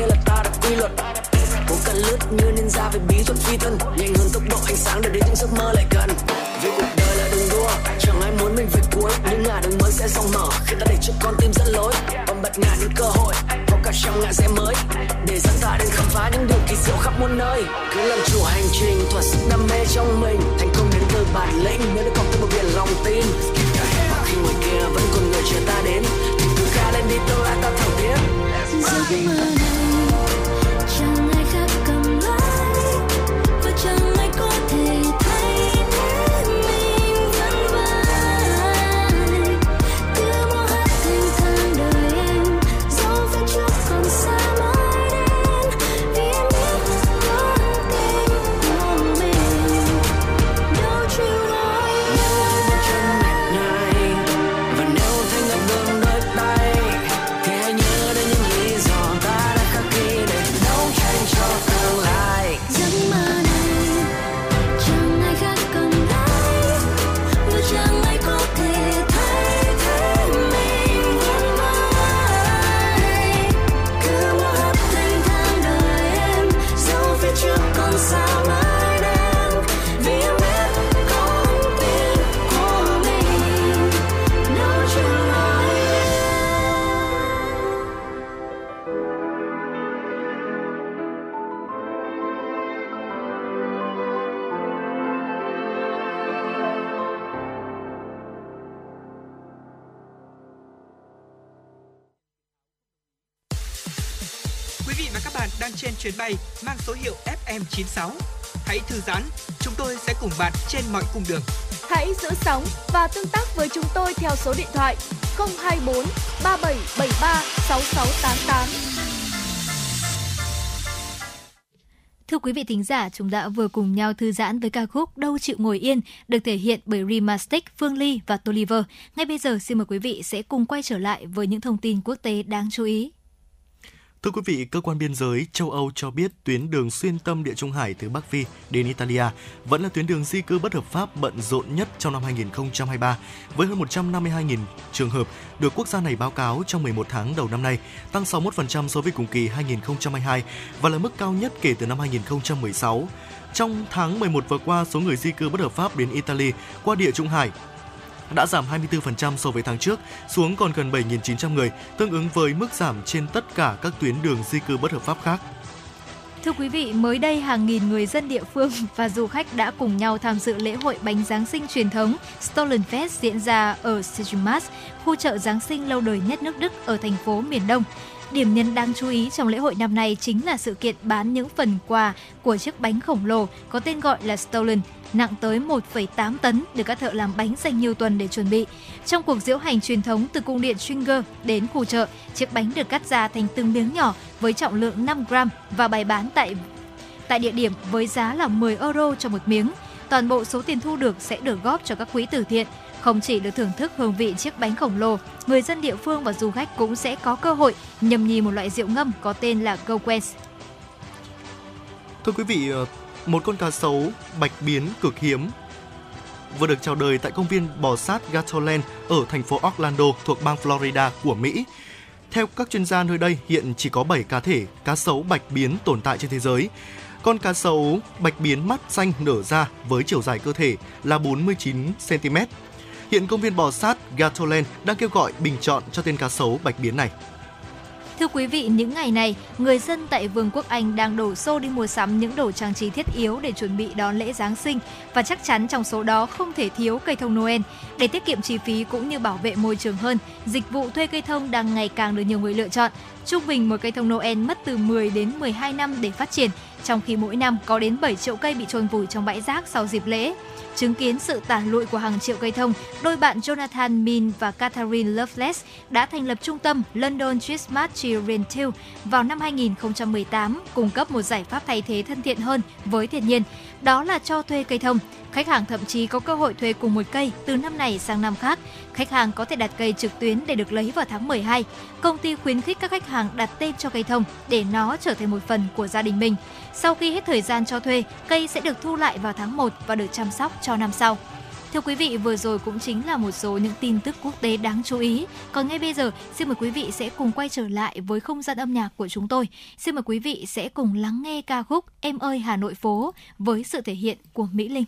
subscribe Quý vị và các bạn đang trên chuyến bay mang số hiệu FM96. Hãy thư giãn, chúng tôi sẽ cùng bạn trên mọi cung đường. Hãy giữ sóng và tương tác với chúng tôi theo số điện thoại 024 3773 6688. Thưa quý vị thính giả, chúng đã vừa cùng nhau thư giãn với ca khúc Đâu Chịu Ngồi Yên được thể hiện bởi Remastic, Phương Ly và Toliver. Ngay bây giờ xin mời quý vị sẽ cùng quay trở lại với những thông tin quốc tế đáng chú ý. Thưa quý vị, cơ quan biên giới châu Âu cho biết tuyến đường xuyên tâm Địa Trung Hải từ Bắc Phi đến Italia vẫn là tuyến đường di cư bất hợp pháp bận rộn nhất trong năm 2023, với hơn 152.000 trường hợp được quốc gia này báo cáo trong 11 tháng đầu năm nay, tăng 61% so với cùng kỳ 2022 và là mức cao nhất kể từ năm 2016. Trong tháng 11 vừa qua, số người di cư bất hợp pháp đến Italy qua Địa Trung Hải đã giảm 24% so với tháng trước, xuống còn gần 7.900 người, tương ứng với mức giảm trên tất cả các tuyến đường di cư bất hợp pháp khác. Thưa quý vị, mới đây hàng nghìn người dân địa phương và du khách đã cùng nhau tham dự lễ hội bánh Giáng sinh truyền thống Stollenfest diễn ra ở Sijmas, khu chợ Giáng sinh lâu đời nhất nước Đức ở thành phố miền Đông. Điểm nhấn đáng chú ý trong lễ hội năm nay chính là sự kiện bán những phần quà của chiếc bánh khổng lồ có tên gọi là Stollen, nặng tới 1,8 tấn được các thợ làm bánh dành nhiều tuần để chuẩn bị. Trong cuộc diễu hành truyền thống từ cung điện Schwinger đến khu chợ, chiếc bánh được cắt ra thành từng miếng nhỏ với trọng lượng 5 gram và bày bán tại địa điểm với giá là 10 euro cho một miếng. Toàn bộ số tiền thu được sẽ được góp cho các quỹ từ thiện. Không chỉ được thưởng thức hương vị chiếc bánh khổng lồ, người dân địa phương và du khách cũng sẽ có cơ hội nhâm nhi một loại rượu ngâm có tên là Gatorland. Thưa quý vị, một con cá sấu bạch biến cực hiếm vừa được chào đời tại công viên bò sát Gatorland ở thành phố Orlando thuộc bang Florida của Mỹ. Theo các chuyên gia nơi đây, hiện chỉ có 7 cá thể cá sấu bạch biến tồn tại trên thế giới. Con cá sấu bạch biến mắt xanh nở ra với chiều dài cơ thể là 49 cm. Hiện công viên bò sát Gatorland đang kêu gọi bình chọn cho tên cá sấu bạch biến này. Thưa quý vị, những ngày này, người dân tại Vương quốc Anh đang đổ xô đi mua sắm những đồ trang trí thiết yếu để chuẩn bị đón lễ Giáng sinh, và chắc chắn trong số đó không thể thiếu cây thông Noel. Để tiết kiệm chi phí cũng như bảo vệ môi trường hơn, dịch vụ thuê cây thông đang ngày càng được nhiều người lựa chọn. Trung bình một cây thông Noel mất từ 10 đến 12 năm để phát triển, trong khi mỗi năm có đến 7 triệu cây bị chôn vùi trong bãi rác sau dịp lễ. Chứng kiến sự tàn lụi của hàng triệu cây thông, đôi bạn Jonathan Min và Catherine Loveless đã thành lập trung tâm London Christmas Tree Renewal vào năm 2018, cung cấp một giải pháp thay thế thân thiện hơn với thiên nhiên, đó là cho thuê cây thông. Khách hàng thậm chí có cơ hội thuê cùng một cây từ năm này sang năm khác. Khách hàng có thể đặt cây trực tuyến để được lấy vào tháng 12. Công ty khuyến khích các khách hàng đặt tên cho cây thông để nó trở thành một phần của gia đình mình. Sau khi hết thời gian cho thuê, cây sẽ được thu lại vào tháng 1 và được chăm sóc cho năm sau. Thưa quý vị, vừa rồi cũng chính là một số những tin tức quốc tế đáng chú ý. Còn ngay bây giờ, xin mời quý vị sẽ cùng quay trở lại với không gian âm nhạc của chúng tôi. Xin mời quý vị sẽ cùng lắng nghe ca khúc Em ơi Hà Nội phố với sự thể hiện của Mỹ Linh.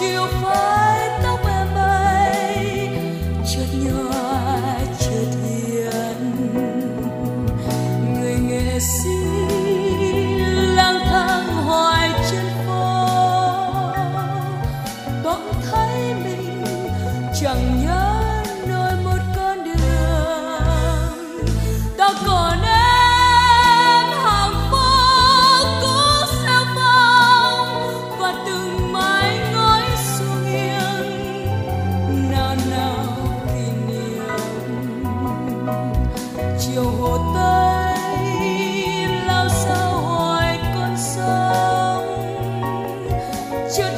Chiều phai tóc bỗng thấy mình chẳng nhớ nổi một con đường. Ta còn em hàng phố cũ sao bóng và từng mái ngói xuống nghiêng, nào nào kỷ niệm chiều hồ Tây lao sao hoài con sông chợt.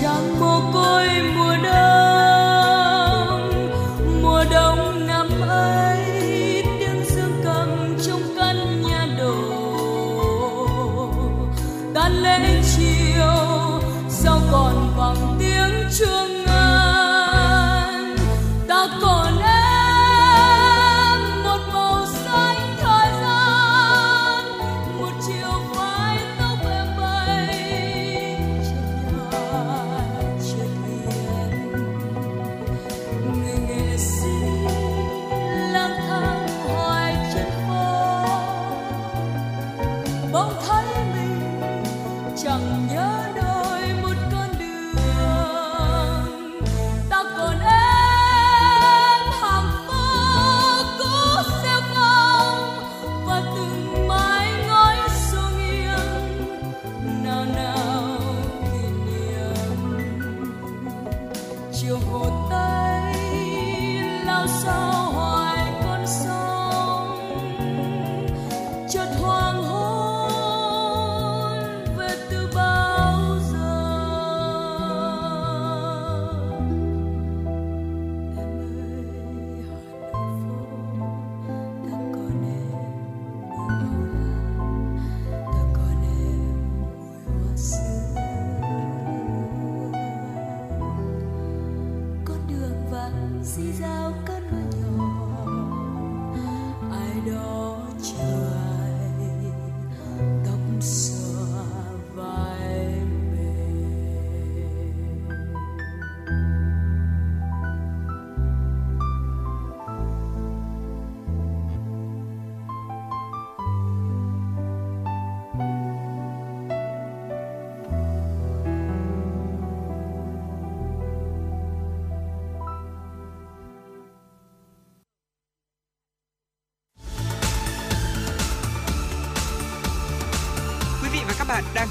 Chẳng mồ côi mùa đông năm ấy tiếng dương cầm trong căn nhà đổ tan lễ chiều sao còn vang tiếng chuông.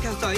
Theo dõi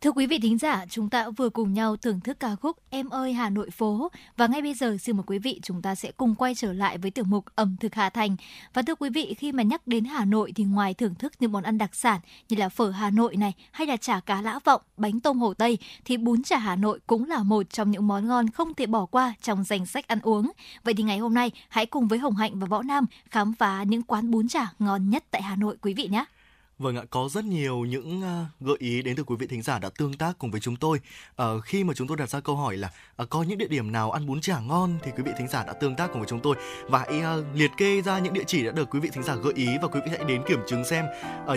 Thưa quý vị thính giả, chúng ta vừa cùng nhau thưởng thức ca khúc Em ơi Hà Nội phố. Và ngay bây giờ xin mời quý vị chúng ta sẽ cùng quay trở lại với tiểu mục ẩm thực Hà Thành. Và thưa quý vị, khi mà nhắc đến Hà Nội thì ngoài thưởng thức những món ăn đặc sản như là phở Hà Nội này, hay là chả cá Lã Vọng, bánh tôm Hồ Tây, thì bún chả Hà Nội cũng là một trong những món ngon không thể bỏ qua trong danh sách ăn uống. Vậy thì ngày hôm nay hãy cùng với Hồng Hạnh và Võ Nam khám phá những quán bún chả ngon nhất tại Hà Nội quý vị nhé. Vâng ạ, có rất nhiều những gợi ý đến từ quý vị thính giả đã tương tác cùng với chúng tôi. Khi mà chúng tôi đặt ra câu hỏi là có những địa điểm nào ăn bún chả ngon thì quý vị thính giả đã tương tác cùng với chúng tôi và hãy liệt kê ra những địa chỉ đã được quý vị thính giả gợi ý, và quý vị hãy đến kiểm chứng xem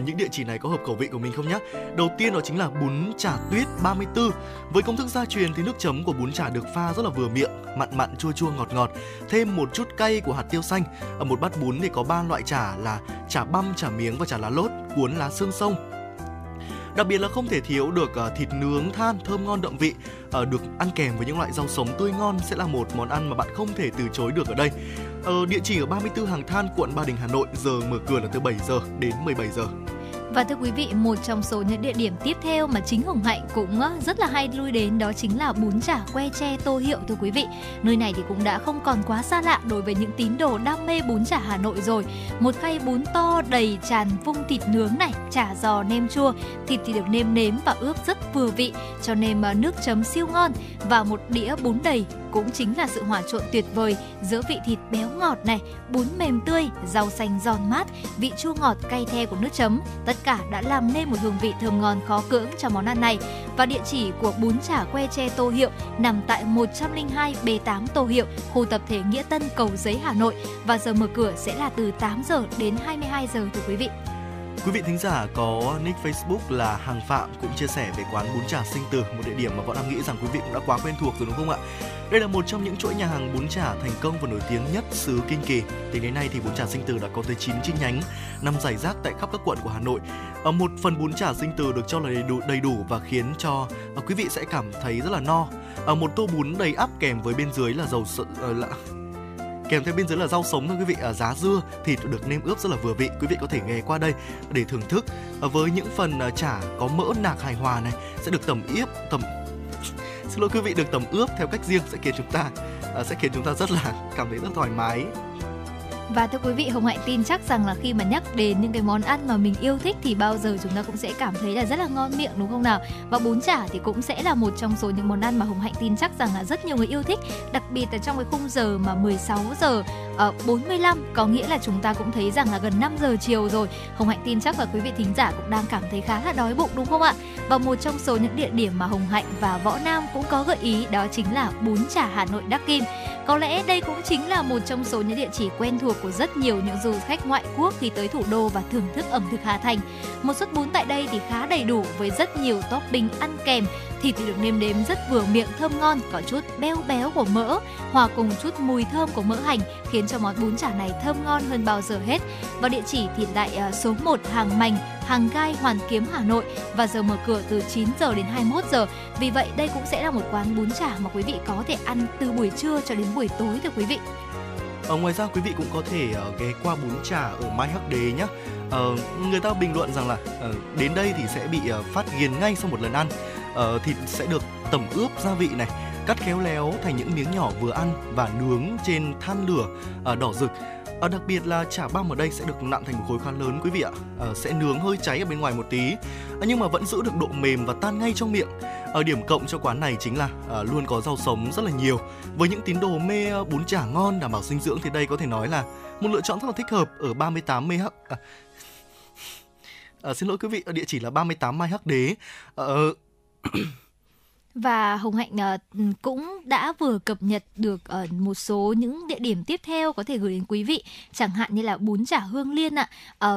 những địa chỉ này có hợp khẩu vị của mình không nhé. Đầu tiên đó chính là bún chả Tuyết 34. Với công thức gia truyền thì nước chấm của bún chả được pha rất là vừa miệng, mặn mặn, chua chua, ngọt ngọt, thêm một chút cay của hạt tiêu xanh. Ở một bát bún thì có 3 loại chả là chả băm, chả miếng và chả lá lốt, cuốn lá xương sông. Đặc biệt là không thể thiếu được thịt nướng than thơm ngon đậm vị, được ăn kèm với những loại rau sống tươi ngon sẽ là một món ăn mà bạn không thể từ chối được ở đây. Địa chỉ ở 34 Hàng Than, quận Ba Đình, Hà Nội, giờ mở cửa là từ 7 giờ đến 17 giờ. Và thưa quý vị, một trong số những địa điểm tiếp theo mà chính Hồng Hạnh cũng rất là hay lui đến đó chính là bún chả Que Tre Tô Hiệu. Thưa quý vị, nơi này thì cũng đã không còn quá xa lạ đối với những tín đồ đam mê bún chả Hà Nội rồi. Một khay bún to đầy tràn vung thịt nướng này, chả giò nêm chua, thịt thì được nêm nếm và ướp rất vừa vị cho nêm nước chấm siêu ngon, và một đĩa bún đầy cũng chính là sự hòa trộn tuyệt vời giữa vị thịt béo ngọt này, bún mềm tươi, rau xanh giòn mát, vị chua ngọt cay the của nước chấm. Tất cả đã làm nên một hương vị thơm ngon khó cưỡng cho món ăn này. Và địa chỉ của bún chả Que Tre Tô Hiệu nằm tại 102 B8 Tô Hiệu, khu tập thể Nghĩa Tân, Cầu Giấy, Hà Nội, và giờ mở cửa sẽ là từ 8 giờ đến 22 giờ thưa quý vị. Quý vị thính giả có nick Facebook là Hàng Phạm cũng chia sẻ về quán bún chả Sinh Tử, một địa điểm mà bọn em nghĩ rằng quý vị cũng đã quá quen thuộc rồi đúng không ạ? Đây là một trong những chuỗi nhà hàng bún chả thành công và nổi tiếng nhất xứ Kinh Kỳ. Tính đến nay thì bún chả Sinh Tử đã có tới 9 chi nhánh nằm rải rác tại khắp các quận của Hà Nội. Một phần bún chả Sinh Tử được cho là đầy đủ và khiến cho quý vị sẽ cảm thấy rất là no. Một tô bún đầy ắp kèm với bên dưới là rau sống thôi quý vị, giá dưa, thịt được nêm ướp rất là vừa vị. Quý vị có thể ghé qua đây để thưởng thức. Với những phần chả có mỡ nạc hài hòa này sẽ được tẩm ướp theo cách riêng, sẽ khiến chúng ta rất là cảm thấy rất thoải mái. Và thưa quý vị, Hồng Hạnh tin chắc rằng là khi mà nhắc đến những cái món ăn mà mình yêu thích thì bao giờ chúng ta cũng sẽ cảm thấy là rất là ngon miệng đúng không nào? Và bún chả thì cũng sẽ là một trong số những món ăn mà Hồng Hạnh tin chắc rằng là rất nhiều người yêu thích, đặc biệt là trong cái khung giờ mà 16 giờ 45, có nghĩa là chúng ta cũng thấy rằng là gần 5 giờ chiều rồi. Hồng Hạnh tin chắc là quý vị thính giả cũng đang cảm thấy khá là đói bụng đúng không ạ? Và một trong số những địa điểm mà Hồng Hạnh và Võ Nam cũng có gợi ý đó chính là bún chả Hà Nội Đắc Kim. Có lẽ đây cũng chính là một trong số những địa chỉ quen thuộc của rất nhiều những du khách ngoại quốc khi tới thủ đô và thưởng thức ẩm thực Hà Thành. Một suất bún tại đây thì khá đầy đủ với rất nhiều topping ăn kèm. Thịt thì được nêm nếm rất vừa miệng, thơm ngon, có chút béo béo của mỡ hòa cùng chút mùi thơm của mỡ hành khiến cho món bún chả này thơm ngon hơn bao giờ hết. Và địa chỉ thì tại số 1 Hàng Mành, Hàng Gai, Hoàn Kiếm, Hà Nội, và giờ mở cửa từ 9 giờ đến 21 giờ. Vì vậy đây cũng sẽ là một quán bún chả mà quý vị có thể ăn từ buổi trưa cho đến buổi tối thưa quý vị. Ngoài ra quý vị cũng có thể ghé qua bún chả ở Mai Hắc Đế nhé. Người ta bình luận rằng là đến đây thì sẽ bị phát ghiền ngay sau một lần ăn. Thịt sẽ được tẩm ướp gia vị này, cắt khéo léo thành những miếng nhỏ vừa ăn và nướng trên than lửa đỏ rực. Đặc biệt là chả băm ở đây sẽ được nặn thành một khối khá lớn quý vị ạ, sẽ nướng hơi cháy ở bên ngoài một tí, nhưng mà vẫn giữ được độ mềm và tan ngay trong miệng. Điểm cộng cho quán này chính là luôn có rau sống rất là nhiều. Với những tín đồ mê bún chả ngon đảm bảo dinh dưỡng thì đây có thể nói là một lựa chọn rất là thích hợp ở 38 MH. Xin lỗi quý vị, địa chỉ là 38 Mai Hắc Đế. Và Hồng Hạnh cũng đã vừa cập nhật được một số những địa điểm tiếp theo có thể gửi đến quý vị, chẳng hạn như là bún chả Hương Liên ạ.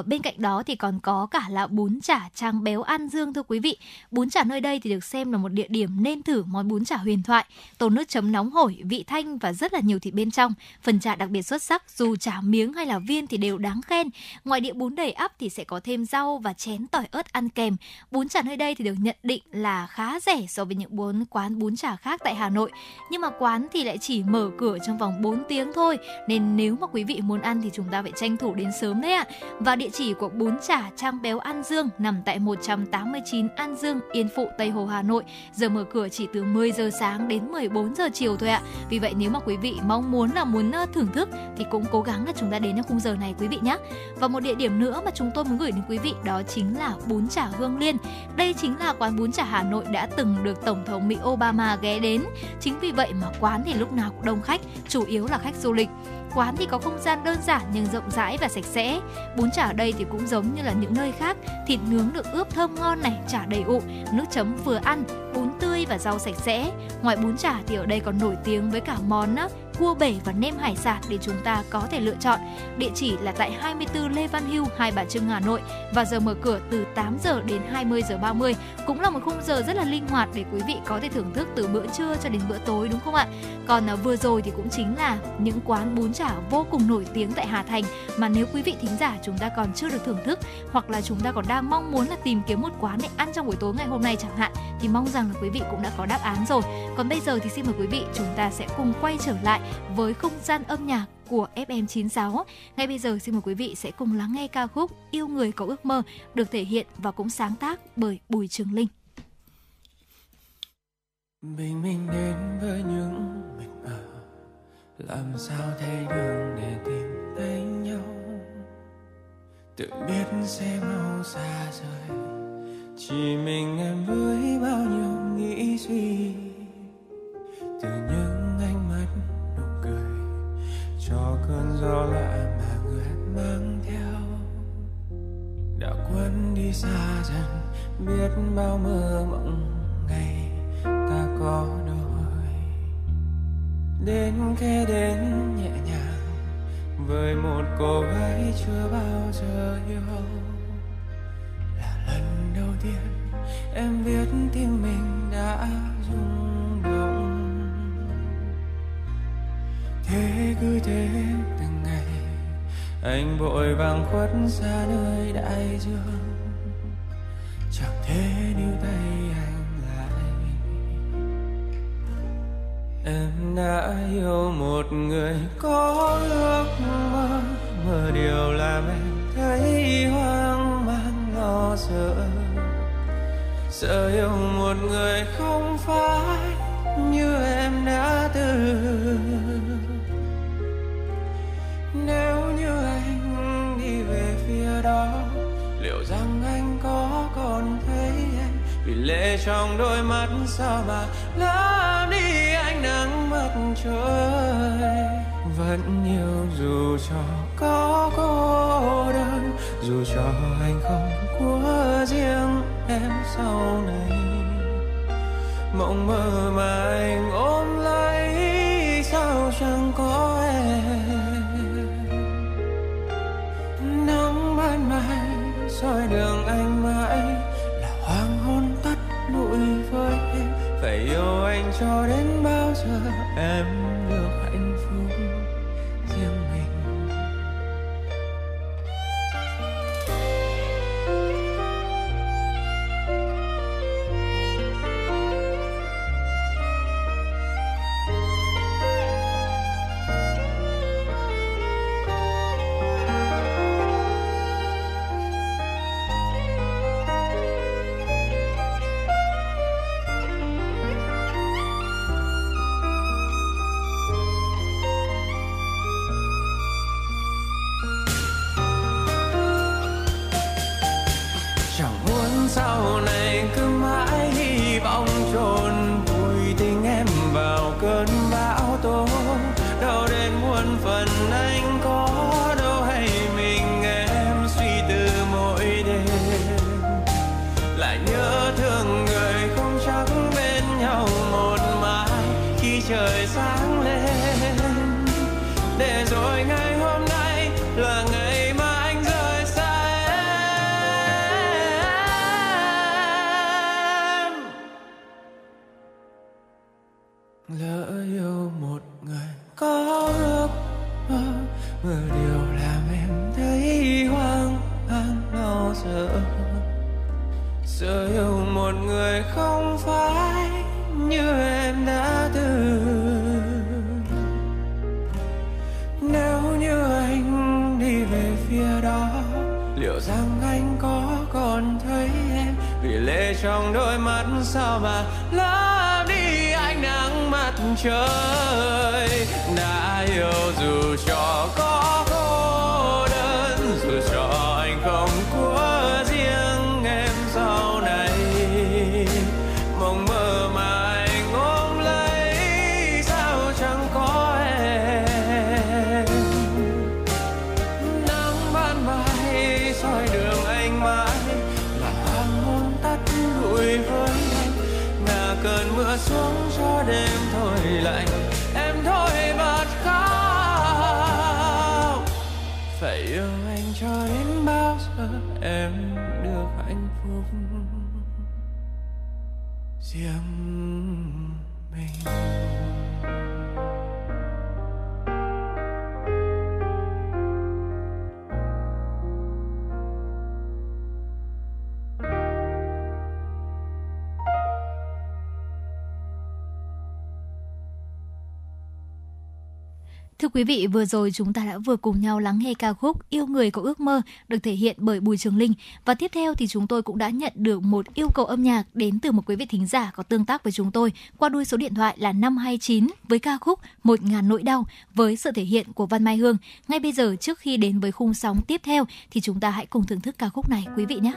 Bên cạnh đó thì còn có cả là bún chả Trang Béo An Dương thưa quý vị. Bún chả nơi đây thì được xem là một địa điểm nên thử món bún chả huyền thoại, tồn nước chấm nóng hổi, vị thanh và rất là nhiều thịt bên trong. Phần chả đặc biệt xuất sắc, dù chả miếng hay là viên thì đều đáng khen. Ngoài đĩa bún đầy ắp thì sẽ có thêm rau và chén tỏi ớt ăn kèm. Bún chả nơi đây thì được nhận định là khá rẻ so với những quán bún chả khác tại Hà Nội, nhưng mà quán thì lại chỉ mở cửa trong vòng 4 tiếng thôi, nên nếu mà quý vị muốn ăn thì chúng ta phải tranh thủ đến sớm đấy ạ. Và địa chỉ của bún chả Trang Béo An Dương nằm tại 189 An Dương, Yên Phụ, Tây Hồ, Hà Nội, giờ mở cửa chỉ từ 10 giờ sáng đến 14 giờ chiều thôi ạ. Vì vậy nếu mà quý vị mong muốn thưởng thức thì cũng cố gắng là chúng ta đến trong khung giờ này quý vị nhé. Và một địa điểm nữa mà chúng tôi muốn gửi đến quý vị đó chính là bún chả Hương Liên. Đây chính là quán bún chả Hà Nội đã từng được tổng thống thống Mỹ Obama ghé đến. Chính vì vậy mà quán thì lúc nào cũng đông khách, chủ yếu là khách du lịch. Quán thì có không gian đơn giản nhưng rộng rãi và sạch sẽ. Bún chả ở đây thì cũng giống như là những nơi khác, thịt nướng được ướp thơm ngon này, chả đầy ụ, nước chấm vừa ăn, bún tươi và rau sạch sẽ. Ngoài bún chả thì ở đây còn nổi tiếng với cả món cua bể và nem hải sản để chúng ta có thể lựa chọn. Địa chỉ là tại 24 Lê Văn Hưu, Hai Bà Trưng, Hà Nội và giờ mở cửa từ 8 giờ đến 20 giờ 30, cũng là một khung giờ rất là linh hoạt để quý vị có thể thưởng thức từ bữa trưa cho đến bữa tối, đúng không ạ? Còn vừa rồi thì cũng chính là những quán bún chả vô cùng nổi tiếng tại Hà Thành mà nếu quý vị thính giả chúng ta còn chưa được thưởng thức hoặc là chúng ta còn đang mong muốn là tìm kiếm một quán để ăn trong buổi tối ngày hôm nay chẳng hạn, thì mong rằng là quý vị cũng đã có đáp án rồi. Còn bây giờ thì xin mời quý vị chúng ta sẽ cùng quay trở lại với không gian âm nhạc của FM96. Ngay bây giờ xin mời quý vị sẽ cùng lắng nghe ca khúc Yêu Người Có Ước Mơ được thể hiện và cũng sáng tác bởi Bùi Trường Linh. Bình minh đến với những mệt mỏi, làm sao thay đường để tìm thấy nhau. Tự biết sẽ mau xa rời, chỉ mình em với bao nhiêu nghĩ suy. Từ những ánh mắt nụ cười cho cơn gió lạ mà người mang theo, đã quên đi xa dần biết bao mơ mộng ngày ta có đôi. Đến khẽ đến nhẹ nhàng với một cô gái chưa bao giờ yêu, là lần đầu tiên em biết tim mình đã rung động. Thế cứ thế từng ngày anh vội vàng khuất xa nơi đại dương, chẳng thể níu tay anh. Em đã yêu một người có ước mơ, mà điều làm em thấy hoang mang lo sợ. Sợ yêu một người không phải như em đã từng. Nếu như anh đi về phía đó, liệu rằng anh có còn thấy em? Vì lệ trong đôi mắt sao mà lỡ đi ánh nắng mặt trời. Vẫn yêu dù cho có cô đơn, dù cho anh không của riêng em sau này. Mộng mơ mà anh ôm lấy sao chẳng có em. Nắng ban mai soi đường anh mãi, lụi với em phải yêu anh cho đến bao giờ em được hạnh phúc riêng mình. Mơ mà mưa xuống gió đêm thổi lạnh, em thôi bật khóc. Phải yêu anh cho đến bao giờ em được hạnh phúc riêng mình. Thưa quý vị, vừa rồi chúng ta đã vừa cùng nhau lắng nghe ca khúc Yêu Người Có Ước Mơ được thể hiện bởi Bùi Trường Linh. Và tiếp theo thì chúng tôi cũng đã nhận được một yêu cầu âm nhạc đến từ một quý vị thính giả có tương tác với chúng tôi qua đuôi số điện thoại là 529 với ca khúc 1000 Nỗi Đau với sự thể hiện của Văn Mai Hương. Ngay bây giờ, trước khi đến với khung sóng tiếp theo thì chúng ta hãy cùng thưởng thức ca khúc này quý vị nhé.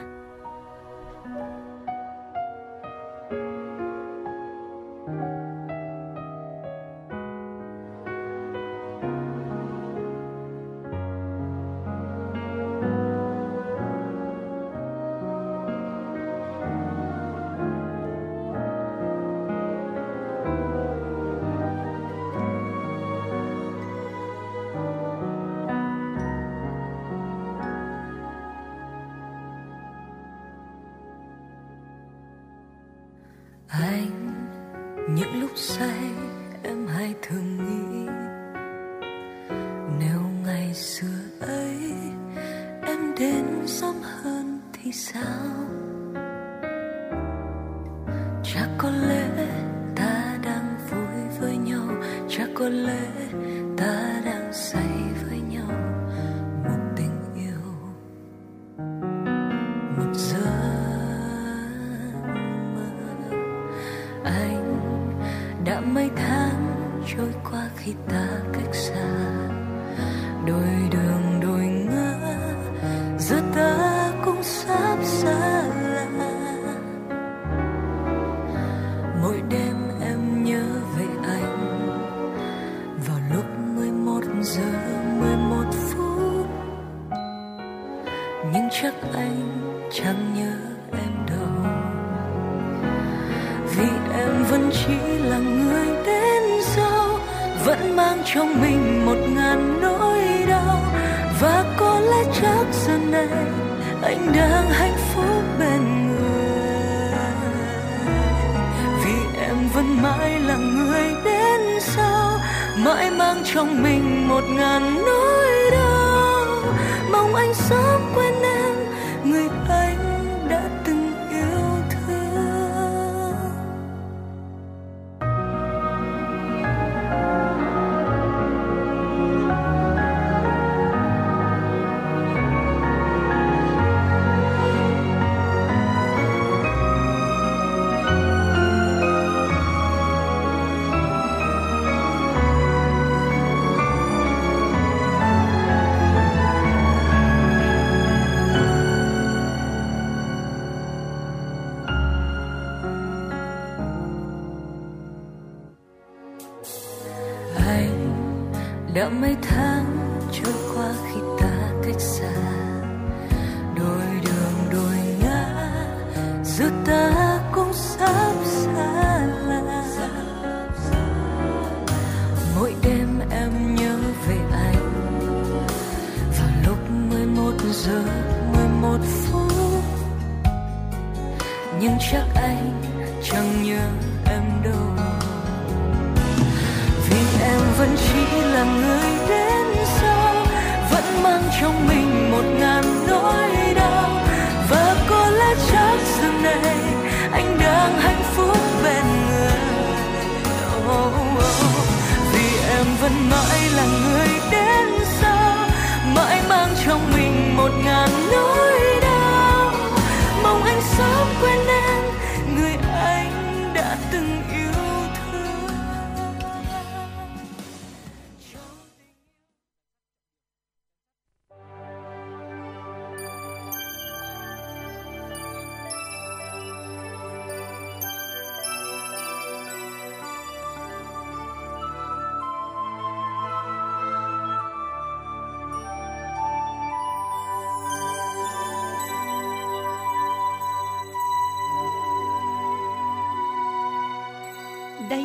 Đây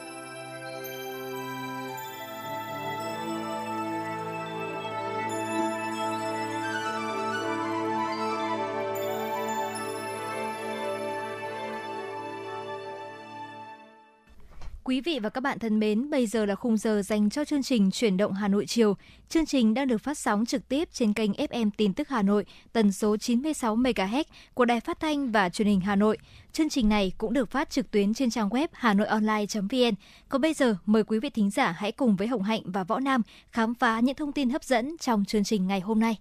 Quý vị và các bạn thân mến, bây giờ là khung giờ dành cho chương trình Chuyển động Hà Nội chiều. Chương trình đang được phát sóng trực tiếp trên kênh FM Tin tức Hà Nội, tần số 96 MHz của Đài Phát thanh và Truyền hình Hà Nội. Chương trình này cũng được phát trực tuyến trên trang web hanoionline.vn. Còn bây giờ, mời quý vị thính giả hãy cùng với Hồng Hạnh và Võ Nam khám phá những thông tin hấp dẫn trong chương trình ngày hôm nay.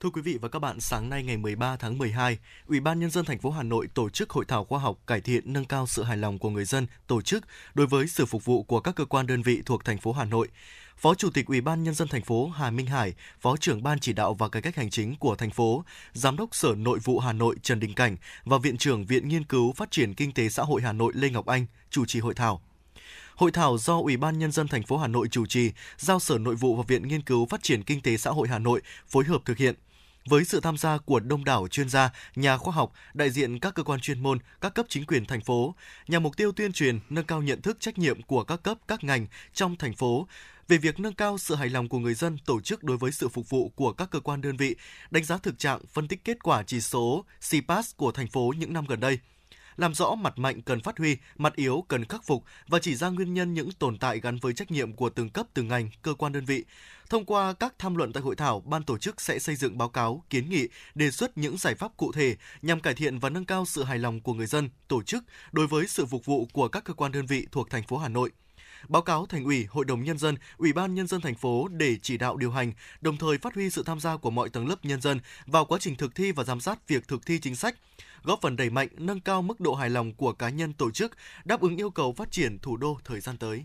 Thưa quý vị và các bạn, sáng nay ngày 13 tháng 12, Ủy ban Nhân dân thành phố Hà Nội tổ chức hội thảo khoa học cải thiện nâng cao sự hài lòng của người dân, tổ chức đối với sự phục vụ của các cơ quan đơn vị thuộc thành phố Hà Nội. Phó Chủ tịch Ủy ban Nhân dân thành phố Hà Minh Hải, Phó trưởng Ban chỉ đạo và cải cách hành chính của thành phố, Giám đốc Sở Nội vụ Hà Nội Trần Đình Cảnh và Viện trưởng Viện Nghiên cứu Phát triển Kinh tế Xã hội Hà Nội Lê Ngọc Anh chủ trì hội thảo. Hội thảo do Ủy ban Nhân dân thành phố Hà Nội chủ trì, giao Sở Nội vụ và Viện Nghiên cứu Phát triển Kinh tế Xã hội Hà Nội phối hợp thực hiện, với sự tham gia của đông đảo chuyên gia, nhà khoa học, đại diện các cơ quan chuyên môn, các cấp chính quyền thành phố, nhằm mục tiêu tuyên truyền, nâng cao nhận thức trách nhiệm của các cấp, các ngành trong thành phố về việc nâng cao sự hài lòng của người dân, tổ chức đối với sự phục vụ của các cơ quan đơn vị, đánh giá thực trạng, phân tích kết quả chỉ số Sijmas của thành phố những năm gần đây, làm rõ mặt mạnh cần phát huy, mặt yếu cần khắc phục và chỉ ra nguyên nhân những tồn tại gắn với trách nhiệm của từng cấp, từng ngành, cơ quan đơn vị. Thông qua các tham luận tại hội thảo, ban tổ chức sẽ xây dựng báo cáo, kiến nghị, đề xuất những giải pháp cụ thể nhằm cải thiện và nâng cao sự hài lòng của người dân, tổ chức đối với sự phục vụ của các cơ quan đơn vị thuộc thành phố Hà Nội. Báo cáo Thành ủy, Hội đồng Nhân dân, Ủy ban Nhân dân thành phố để chỉ đạo điều hành, đồng thời phát huy sự tham gia của mọi tầng lớp nhân dân vào quá trình thực thi và giám sát việc thực thi chính sách, góp phần đẩy mạnh, nâng cao mức độ hài lòng của cá nhân tổ chức, đáp ứng yêu cầu phát triển thủ đô thời gian tới.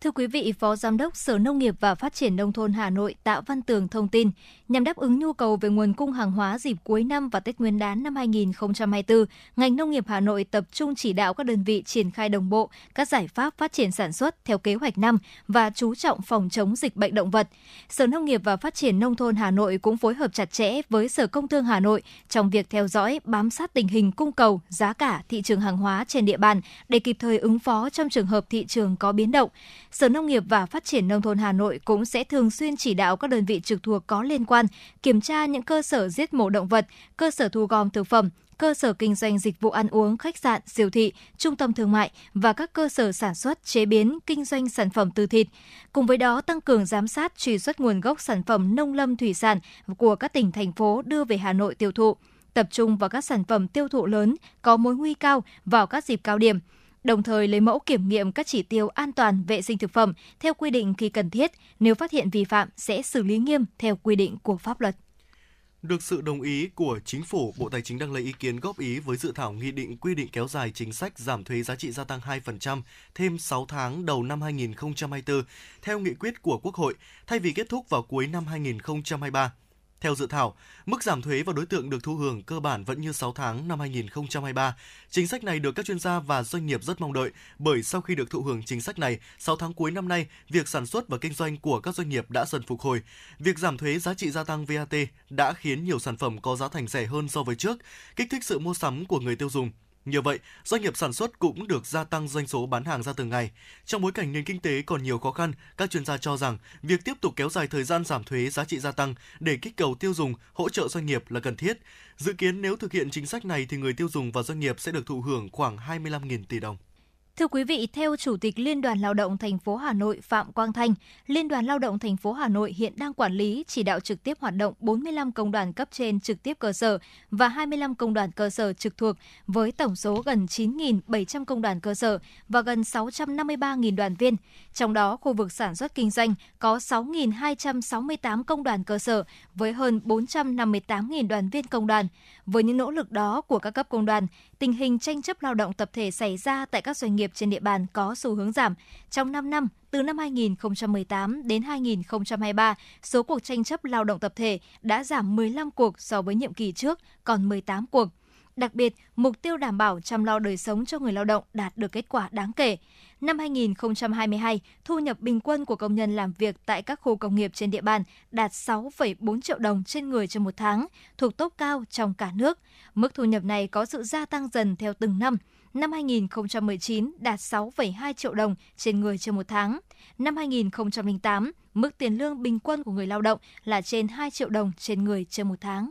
Thưa quý vị, Phó Giám đốc Sở Nông nghiệp và Phát triển Nông thôn Hà Nội Tạ Văn Tường thông tin, nhằm đáp ứng nhu cầu về nguồn cung hàng hóa dịp cuối năm và Tết Nguyên đán năm 2024, ngành nông nghiệp Hà Nội tập trung chỉ đạo các đơn vị triển khai đồng bộ các giải pháp phát triển sản xuất theo kế hoạch năm và chú trọng phòng chống dịch bệnh động vật. Sở Nông nghiệp và Phát triển Nông thôn Hà Nội cũng phối hợp chặt chẽ với Sở Công Thương Hà Nội trong việc theo dõi, bám sát tình hình cung cầu, giá cả, thị trường hàng hóa trên địa bàn để kịp thời ứng phó trong trường hợp thị trường có biến động. Sở Nông nghiệp và Phát triển Nông thôn Hà Nội cũng sẽ thường xuyên chỉ đạo các đơn vị trực thuộc có liên quan kiểm tra những cơ sở giết mổ động vật, cơ sở thu gom thực phẩm, cơ sở kinh doanh dịch vụ ăn uống, khách sạn, siêu thị, trung tâm thương mại và các cơ sở sản xuất, chế biến, kinh doanh sản phẩm từ thịt. Cùng với đó, tăng cường giám sát, truy xuất nguồn gốc sản phẩm nông lâm thủy sản của các tỉnh, thành phố đưa về Hà Nội tiêu thụ, tập trung vào các sản phẩm tiêu thụ lớn có mối nguy cao vào các dịp cao điểm. Đồng thời lấy mẫu kiểm nghiệm các chỉ tiêu an toàn vệ sinh thực phẩm theo quy định khi cần thiết, nếu phát hiện vi phạm sẽ xử lý nghiêm theo quy định của pháp luật. Được sự đồng ý của Chính phủ, Bộ Tài chính đang lấy ý kiến góp ý với dự thảo nghị định quy định kéo dài chính sách giảm thuế giá trị gia tăng 2% thêm 6 tháng đầu năm 2024 theo nghị quyết của Quốc hội, thay vì kết thúc vào cuối năm 2023. Theo dự thảo, mức giảm thuế và đối tượng được thụ hưởng cơ bản vẫn như 6 tháng năm 2023. Chính sách này được các chuyên gia và doanh nghiệp rất mong đợi, bởi sau khi được thụ hưởng chính sách này, 6 tháng cuối năm nay, việc sản xuất và kinh doanh của các doanh nghiệp đã dần phục hồi. Việc giảm thuế giá trị gia tăng VAT đã khiến nhiều sản phẩm có giá thành rẻ hơn so với trước, kích thích sự mua sắm của người tiêu dùng. Nhờ vậy, doanh nghiệp sản xuất cũng được gia tăng doanh số bán hàng ra từng ngày. Trong bối cảnh nền kinh tế còn nhiều khó khăn, các chuyên gia cho rằng việc tiếp tục kéo dài thời gian giảm thuế giá trị gia tăng để kích cầu tiêu dùng, hỗ trợ doanh nghiệp là cần thiết. Dự kiến nếu thực hiện chính sách này thì người tiêu dùng và doanh nghiệp sẽ được thụ hưởng khoảng 25.000 tỷ đồng. Thưa quý vị, theo Chủ tịch Liên đoàn Lao động thành phố Hà Nội Phạm Quang Thanh, Liên đoàn Lao động thành phố Hà Nội hiện đang quản lý, chỉ đạo trực tiếp hoạt động 45 công đoàn cấp trên trực tiếp cơ sở và 25 công đoàn cơ sở trực thuộc với tổng số gần 9.700 công đoàn cơ sở và gần 653.000 đoàn viên. Trong đó, khu vực sản xuất kinh doanh có 6.268 công đoàn cơ sở với hơn 458.000 đoàn viên công đoàn. Với những nỗ lực đó của các cấp công đoàn, tình hình tranh chấp lao động tập thể xảy ra tại các doanh nghiệp trên địa bàn có xu hướng giảm. Trong 5 năm, từ năm 2018 đến 2023, số cuộc tranh chấp lao động tập thể đã giảm 15 cuộc so với nhiệm kỳ trước, còn 18 cuộc. Đặc biệt, mục tiêu đảm bảo chăm lo đời sống cho người lao động đạt được kết quả đáng kể. Năm 2022, thu nhập bình quân của công nhân làm việc tại các khu công nghiệp trên địa bàn đạt 6,4 triệu đồng trên người trên một tháng, thuộc top cao trong cả nước. Mức thu nhập này có sự gia tăng dần theo từng năm. Năm 2019 đạt 6,2 triệu đồng trên người trên một tháng. Năm 2008, mức tiền lương bình quân của người lao động là trên 2 triệu đồng trên người trên một tháng.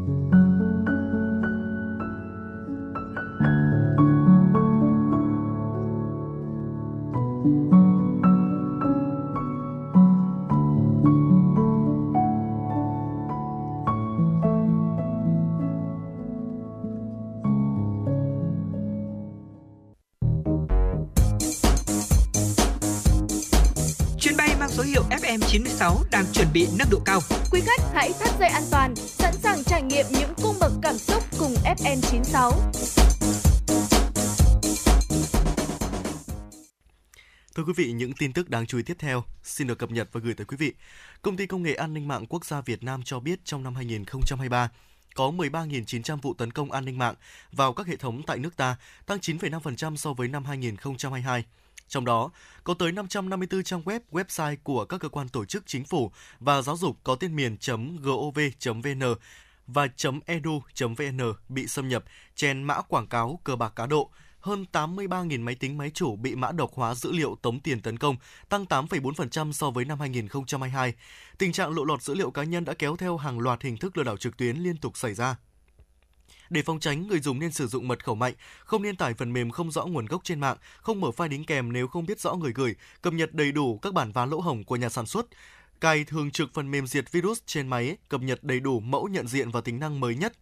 FM96 đang chuẩn bị nâng độ cao. Quý khách hãy thắt dây an toàn, sẵn sàng trải nghiệm những cung bậc cảm xúc cùng FM96. Thưa quý vị, những tin tức đáng chú ý tiếp theo xin được cập nhật và gửi tới quý vị. Công ty Công nghệ An ninh mạng Quốc gia Việt Nam cho biết trong năm 2023 có 13.900 vụ tấn công an ninh mạng vào các hệ thống tại nước ta, tăng 9,5% so với năm 2022. Trong đó, có tới 554 trang web, website của các cơ quan tổ chức chính phủ và giáo dục có tên miền.gov.vn và .edu.vn bị xâm nhập, chèn mã quảng cáo, cờ bạc cá độ. Hơn 83.000 máy tính máy chủ bị mã độc hóa dữ liệu tống tiền tấn công, tăng 8,4% so với năm 2022. Tình trạng lộ lọt dữ liệu cá nhân đã kéo theo hàng loạt hình thức lừa đảo trực tuyến liên tục xảy ra. Để phòng tránh, người dùng nên sử dụng mật khẩu mạnh, không nên tải phần mềm không rõ nguồn gốc trên mạng, không mở file đính kèm nếu không biết rõ người gửi, cập nhật đầy đủ các bản vá lỗ hổng của nhà sản xuất, cài thường trực phần mềm diệt virus trên máy, cập nhật đầy đủ mẫu nhận diện và tính năng mới nhất.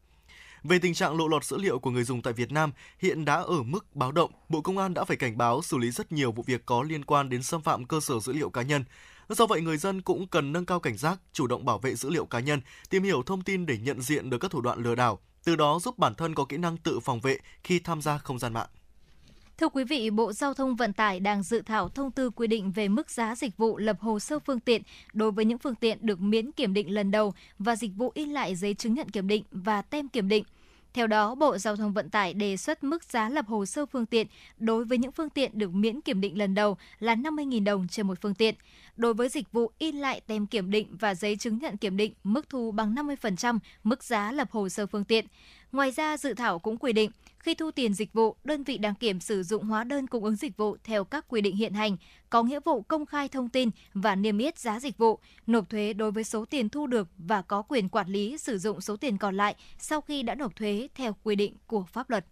Về tình trạng lộ lọt dữ liệu của người dùng tại Việt Nam hiện đã ở mức báo động, Bộ Công an đã phải cảnh báo xử lý rất nhiều vụ việc có liên quan đến xâm phạm cơ sở dữ liệu cá nhân. Do vậy, người dân cũng cần nâng cao cảnh giác, chủ động bảo vệ dữ liệu cá nhân, tìm hiểu thông tin để nhận diện được các thủ đoạn lừa đảo, từ đó giúp bản thân có kỹ năng tự phòng vệ khi tham gia không gian mạng. Thưa quý vị, Bộ Giao thông Vận tải đang dự thảo thông tư quy định về mức giá dịch vụ lập hồ sơ phương tiện đối với những phương tiện được miễn kiểm định lần đầu và dịch vụ in lại giấy chứng nhận kiểm định và tem kiểm định. Theo đó, Bộ Giao thông Vận tải đề xuất mức giá lập hồ sơ phương tiện đối với những phương tiện được miễn kiểm định lần đầu là 50.000 đồng trên một phương tiện. Đối với dịch vụ in lại tem kiểm định và giấy chứng nhận kiểm định, mức thu bằng 50% mức giá lập hồ sơ phương tiện. Ngoài ra, dự thảo cũng quy định, khi thu tiền dịch vụ, đơn vị đăng kiểm sử dụng hóa đơn cung ứng dịch vụ theo các quy định hiện hành, có nghĩa vụ công khai thông tin và niêm yết giá dịch vụ, nộp thuế đối với số tiền thu được và có quyền quản lý sử dụng số tiền còn lại sau khi đã nộp thuế theo quy định của pháp luật.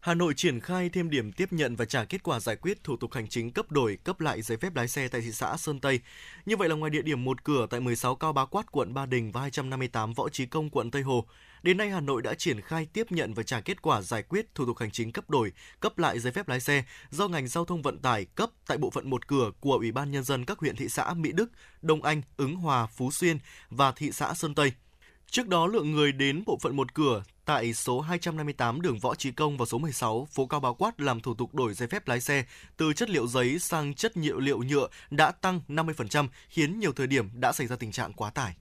Hà Nội triển khai thêm điểm tiếp nhận và trả kết quả giải quyết thủ tục hành chính cấp đổi, cấp lại giấy phép lái xe tại thị xã Sơn Tây. Như vậy là ngoài địa điểm một cửa tại 16 Cao Bá Quát, quận Ba Đình và 258 Võ Chí Công, quận Tây Hồ, đến nay Hà Nội đã triển khai tiếp nhận và trả kết quả giải quyết thủ tục hành chính cấp đổi, cấp lại giấy phép lái xe do ngành giao thông vận tải cấp tại bộ phận một cửa của Ủy ban Nhân dân các huyện, thị xã Mỹ Đức, Đông Anh, Ứng Hòa, Phú Xuyên và thị xã Sơn Tây. Trước đó, lượng người đến bộ phận một cửa tại số 258 đường Võ Chí Công và số 16 phố Cao Bá Quát làm thủ tục đổi giấy phép lái xe từ chất liệu giấy sang chất liệu nhựa đã tăng 50%, khiến nhiều thời điểm đã xảy ra tình trạng quá tải.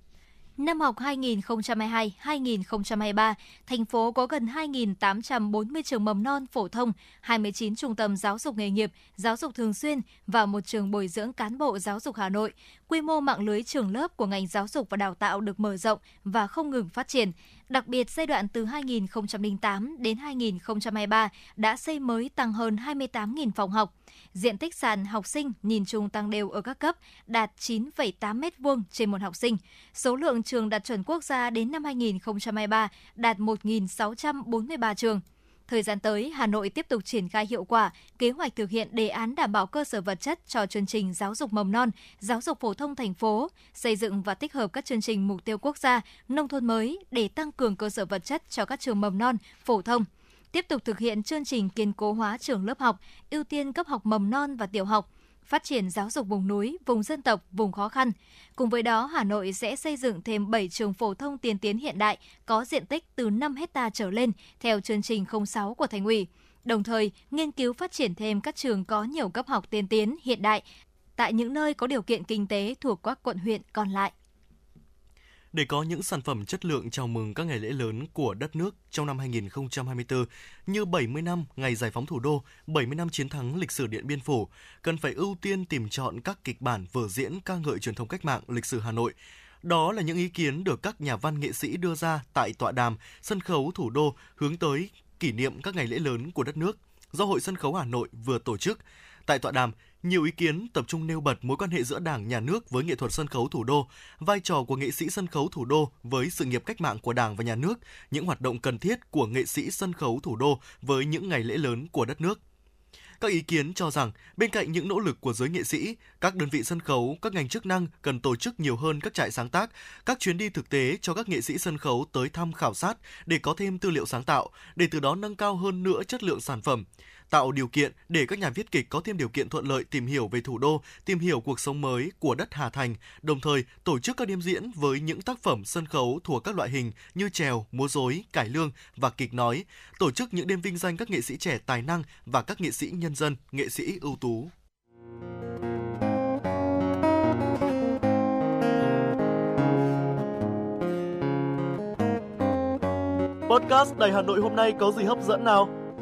Năm học 2022-2023, thành phố có gần 2.840 trường mầm non phổ thông, 29 trung tâm giáo dục nghề nghiệp, giáo dục thường xuyên và một trường bồi dưỡng cán bộ giáo dục Hà Nội. Quy mô mạng lưới trường lớp của ngành giáo dục và đào tạo được mở rộng và không ngừng phát triển. Đặc biệt, giai đoạn từ 2008 đến 2023 đã xây mới tăng hơn 28.000 phòng học. Diện tích sàn học sinh nhìn chung tăng đều ở các cấp, đạt 9,8 m2 trên một học sinh. Số lượng trường đạt chuẩn quốc gia đến năm 2023 đạt 1.643 trường. Thời gian tới, Hà Nội tiếp tục triển khai hiệu quả kế hoạch thực hiện đề án đảm bảo cơ sở vật chất cho chương trình giáo dục mầm non, giáo dục phổ thông thành phố, xây dựng và tích hợp các chương trình mục tiêu quốc gia, nông thôn mới để tăng cường cơ sở vật chất cho các trường mầm non, phổ thông. Tiếp tục thực hiện chương trình kiên cố hóa trường lớp học, ưu tiên cấp học mầm non và tiểu học, phát triển giáo dục vùng núi, vùng dân tộc, vùng khó khăn. Cùng với đó, Hà Nội sẽ xây dựng thêm 7 trường phổ thông tiên tiến hiện đại có diện tích từ 5 hectare trở lên theo chương trình 06 của Thành ủy. Đồng thời, nghiên cứu phát triển thêm các trường có nhiều cấp học tiên tiến hiện đại tại những nơi có điều kiện kinh tế thuộc các quận huyện còn lại. Để có những sản phẩm chất lượng chào mừng các ngày lễ lớn của đất nước trong năm 2024 như 70 năm ngày giải phóng thủ đô, 70 năm chiến thắng lịch sử Điện Biên Phủ, cần phải ưu tiên tìm chọn các kịch bản vở diễn ca ngợi truyền thống cách mạng, lịch sử Hà Nội. Đó là những ý kiến được các nhà văn nghệ sĩ đưa ra tại tọa đàm Sân khấu thủ đô hướng tới kỷ niệm các ngày lễ lớn của đất nước do Hội Sân khấu Hà Nội vừa tổ chức. Tại tọa đàm, nhiều ý kiến tập trung nêu bật mối quan hệ giữa Đảng, Nhà nước với nghệ thuật sân khấu thủ đô, vai trò của nghệ sĩ sân khấu thủ đô với sự nghiệp cách mạng của Đảng và Nhà nước, những hoạt động cần thiết của nghệ sĩ sân khấu thủ đô với những ngày lễ lớn của đất nước. Các ý kiến cho rằng, bên cạnh những nỗ lực của giới nghệ sĩ, các đơn vị sân khấu, các ngành chức năng cần tổ chức nhiều hơn các trại sáng tác, các chuyến đi thực tế cho các nghệ sĩ sân khấu tới thăm khảo sát để có thêm tư liệu sáng tạo, để từ đó nâng cao hơn nữa chất lượng sản phẩm, tạo điều kiện để các nhà viết kịch có thêm điều kiện thuận lợi tìm hiểu về thủ đô, tìm hiểu cuộc sống mới của đất Hà Thành, đồng thời tổ chức các đêm diễn với những tác phẩm sân khấu thuộc các loại hình như chèo, múa rối, cải lương và kịch nói, tổ chức những đêm vinh danh các nghệ sĩ trẻ tài năng và các nghệ sĩ nhân dân, nghệ sĩ ưu tú. Podcast Đài Hà Nội hôm nay có gì hấp dẫn nào?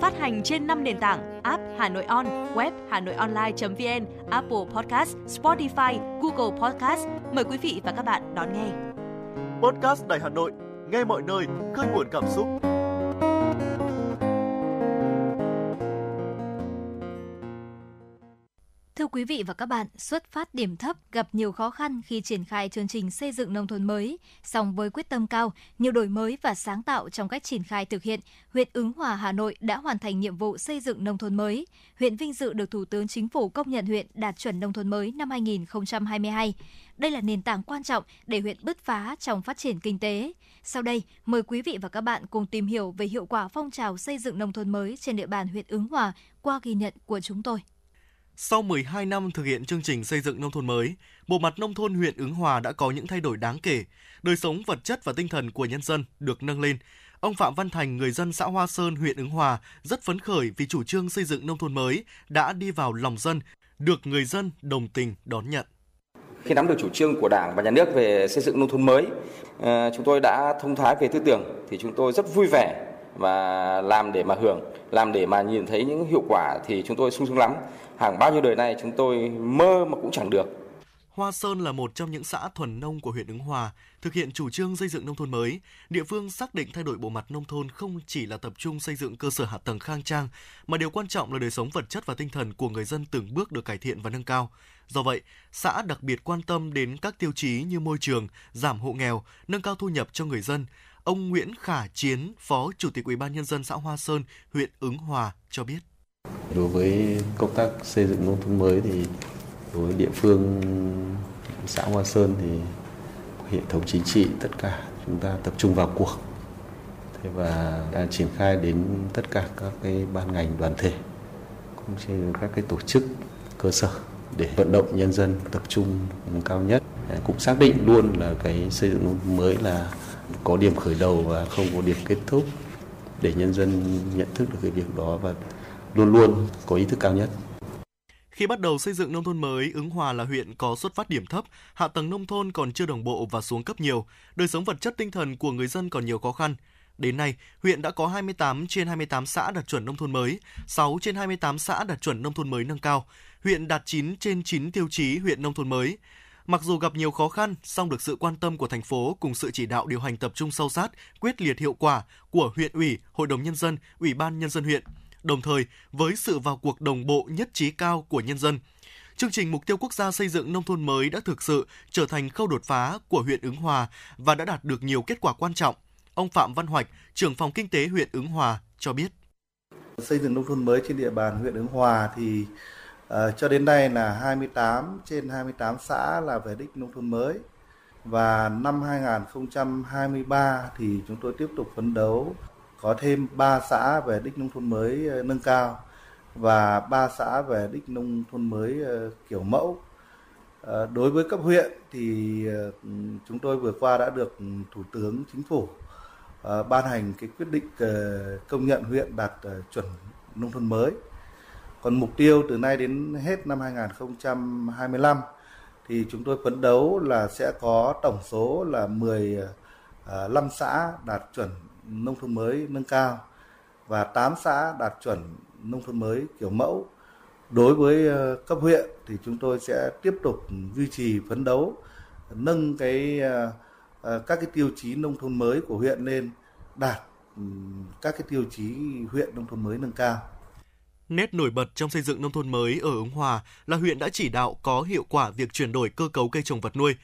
Phát hành trên 5 nền tảng: app Hà Nội On, web hanoionline.vn, Apple Podcast, Spotify, Google Podcast. Mời quý vị và các bạn đón nghe. Podcast Đài Hà Nội, nghe mọi nơi, khơi nguồn cảm xúc. Thưa quý vị và các bạn, xuất phát điểm thấp, gặp nhiều khó khăn khi triển khai chương trình xây dựng nông thôn mới. Song với quyết tâm cao, nhiều đổi mới và sáng tạo trong cách triển khai thực hiện, huyện Ứng Hòa, Hà Nội đã hoàn thành nhiệm vụ xây dựng nông thôn mới. Huyện vinh dự được Thủ tướng Chính phủ công nhận huyện đạt chuẩn nông thôn mới năm 2022. Đây là nền tảng quan trọng để huyện bứt phá trong phát triển kinh tế. Sau đây, mời quý vị và các bạn cùng tìm hiểu về hiệu quả phong trào xây dựng nông thôn mới trên địa bàn huyện Ứng Hòa qua ghi nhận của chúng tôi. Sau 12 năm thực hiện chương trình xây dựng nông thôn mới, bộ mặt nông thôn huyện Ứng Hòa đã có những thay đổi đáng kể. Đời sống vật chất và tinh thần của nhân dân được nâng lên. Ông Phạm Văn Thành, người dân xã Hoa Sơn, huyện Ứng Hòa, rất phấn khởi vì chủ trương xây dựng nông thôn mới đã đi vào lòng dân, được người dân đồng tình đón nhận. Khi nắm được chủ trương của Đảng và Nhà nước về xây dựng nông thôn mới, chúng tôi đã thông thái về tư tưởng, thì chúng tôi rất vui vẻ và làm để mà hưởng, làm để mà nhìn thấy những hiệu quả thì chúng tôi sung sướng lắm. Hàng bao nhiêu đời nay chúng tôi mơ mà cũng chẳng được. Hoa Sơn là một trong những xã thuần nông của huyện Ứng Hòa. Thực hiện chủ trương xây dựng nông thôn mới, địa phương xác định thay đổi bộ mặt nông thôn không chỉ là tập trung xây dựng cơ sở hạ tầng khang trang, mà điều quan trọng là đời sống vật chất và tinh thần của người dân từng bước được cải thiện và nâng cao. Do vậy, xã đặc biệt quan tâm đến các tiêu chí như môi trường, giảm hộ nghèo, nâng cao thu nhập cho người dân. Ông Nguyễn Khả Chiến, Phó Chủ tịch Ủy ban Nhân dân xã Hoa Sơn, huyện Ứng Hòa cho biết. Đối với công tác xây dựng nông thôn mới thì đối với địa phương xã Hoa Sơn thì hệ thống chính trị tất cả chúng ta tập trung vào cuộc. Thế và đã triển khai đến tất cả các cái ban ngành đoàn thể cũng như các cái tổ chức cơ sở để vận động nhân dân tập trung cao nhất. Cũng xác định luôn là cái xây dựng nông thôn mới là có điểm khởi đầu và không có điểm kết thúc, để nhân dân nhận thức được cái việc đó và luôn luôn có ý thức cao nhất. Khi bắt đầu xây dựng nông thôn mới, Ứng Hòa là huyện có xuất phát điểm thấp, hạ tầng nông thôn còn chưa đồng bộ và xuống cấp nhiều, đời sống vật chất tinh thần của người dân còn nhiều khó khăn. Đến nay, huyện đã có 28 trên 28 xã đạt chuẩn nông thôn mới, 6 trên 28 xã đạt chuẩn nông thôn mới nâng cao, huyện đạt 9 trên 9 tiêu chí huyện nông thôn mới. Mặc dù gặp nhiều khó khăn, song được sự quan tâm của thành phố cùng sự chỉ đạo điều hành tập trung sâu sát, quyết liệt hiệu quả của huyện ủy, hội đồng nhân dân, ủy ban nhân dân huyện, đồng thời với sự vào cuộc đồng bộ nhất trí cao của nhân dân. Chương trình Mục tiêu Quốc gia xây dựng nông thôn mới đã thực sự trở thành khâu đột phá của huyện Ứng Hòa và đã đạt được nhiều kết quả quan trọng. Ông Phạm Văn Hoạch, trưởng phòng kinh tế huyện Ứng Hòa cho biết. Xây dựng nông thôn mới trên địa bàn huyện Ứng Hòa thì cho đến nay là 28 trên 28 xã là về đích nông thôn mới. Và năm 2023 thì chúng tôi tiếp tục phấn đấu có thêm 3 xã về đích nông thôn mới nâng cao và 3 xã về đích nông thôn mới kiểu mẫu. Đối với cấp huyện thì chúng tôi vừa qua đã được Thủ tướng Chính phủ ban hành cái quyết định công nhận huyện đạt chuẩn nông thôn mới. Còn mục tiêu từ nay đến hết năm 2025 thì chúng tôi phấn đấu là sẽ có tổng số là 15 xã đạt chuẩn nông thôn mới nâng cao và 8 xã đạt chuẩn nông thôn mới kiểu mẫu. Đối với cấp huyện thì chúng tôi sẽ tiếp tục duy trì phấn đấu nâng các cái tiêu chí nông thôn mới của huyện lên đạt các cái tiêu chí huyện nông thôn mới nâng cao. Nét nổi bật trong xây dựng nông thôn mới ở Ứng Hòa là huyện đã chỉ đạo có hiệu quả việc chuyển đổi cơ cấu cây trồng vật nuôi.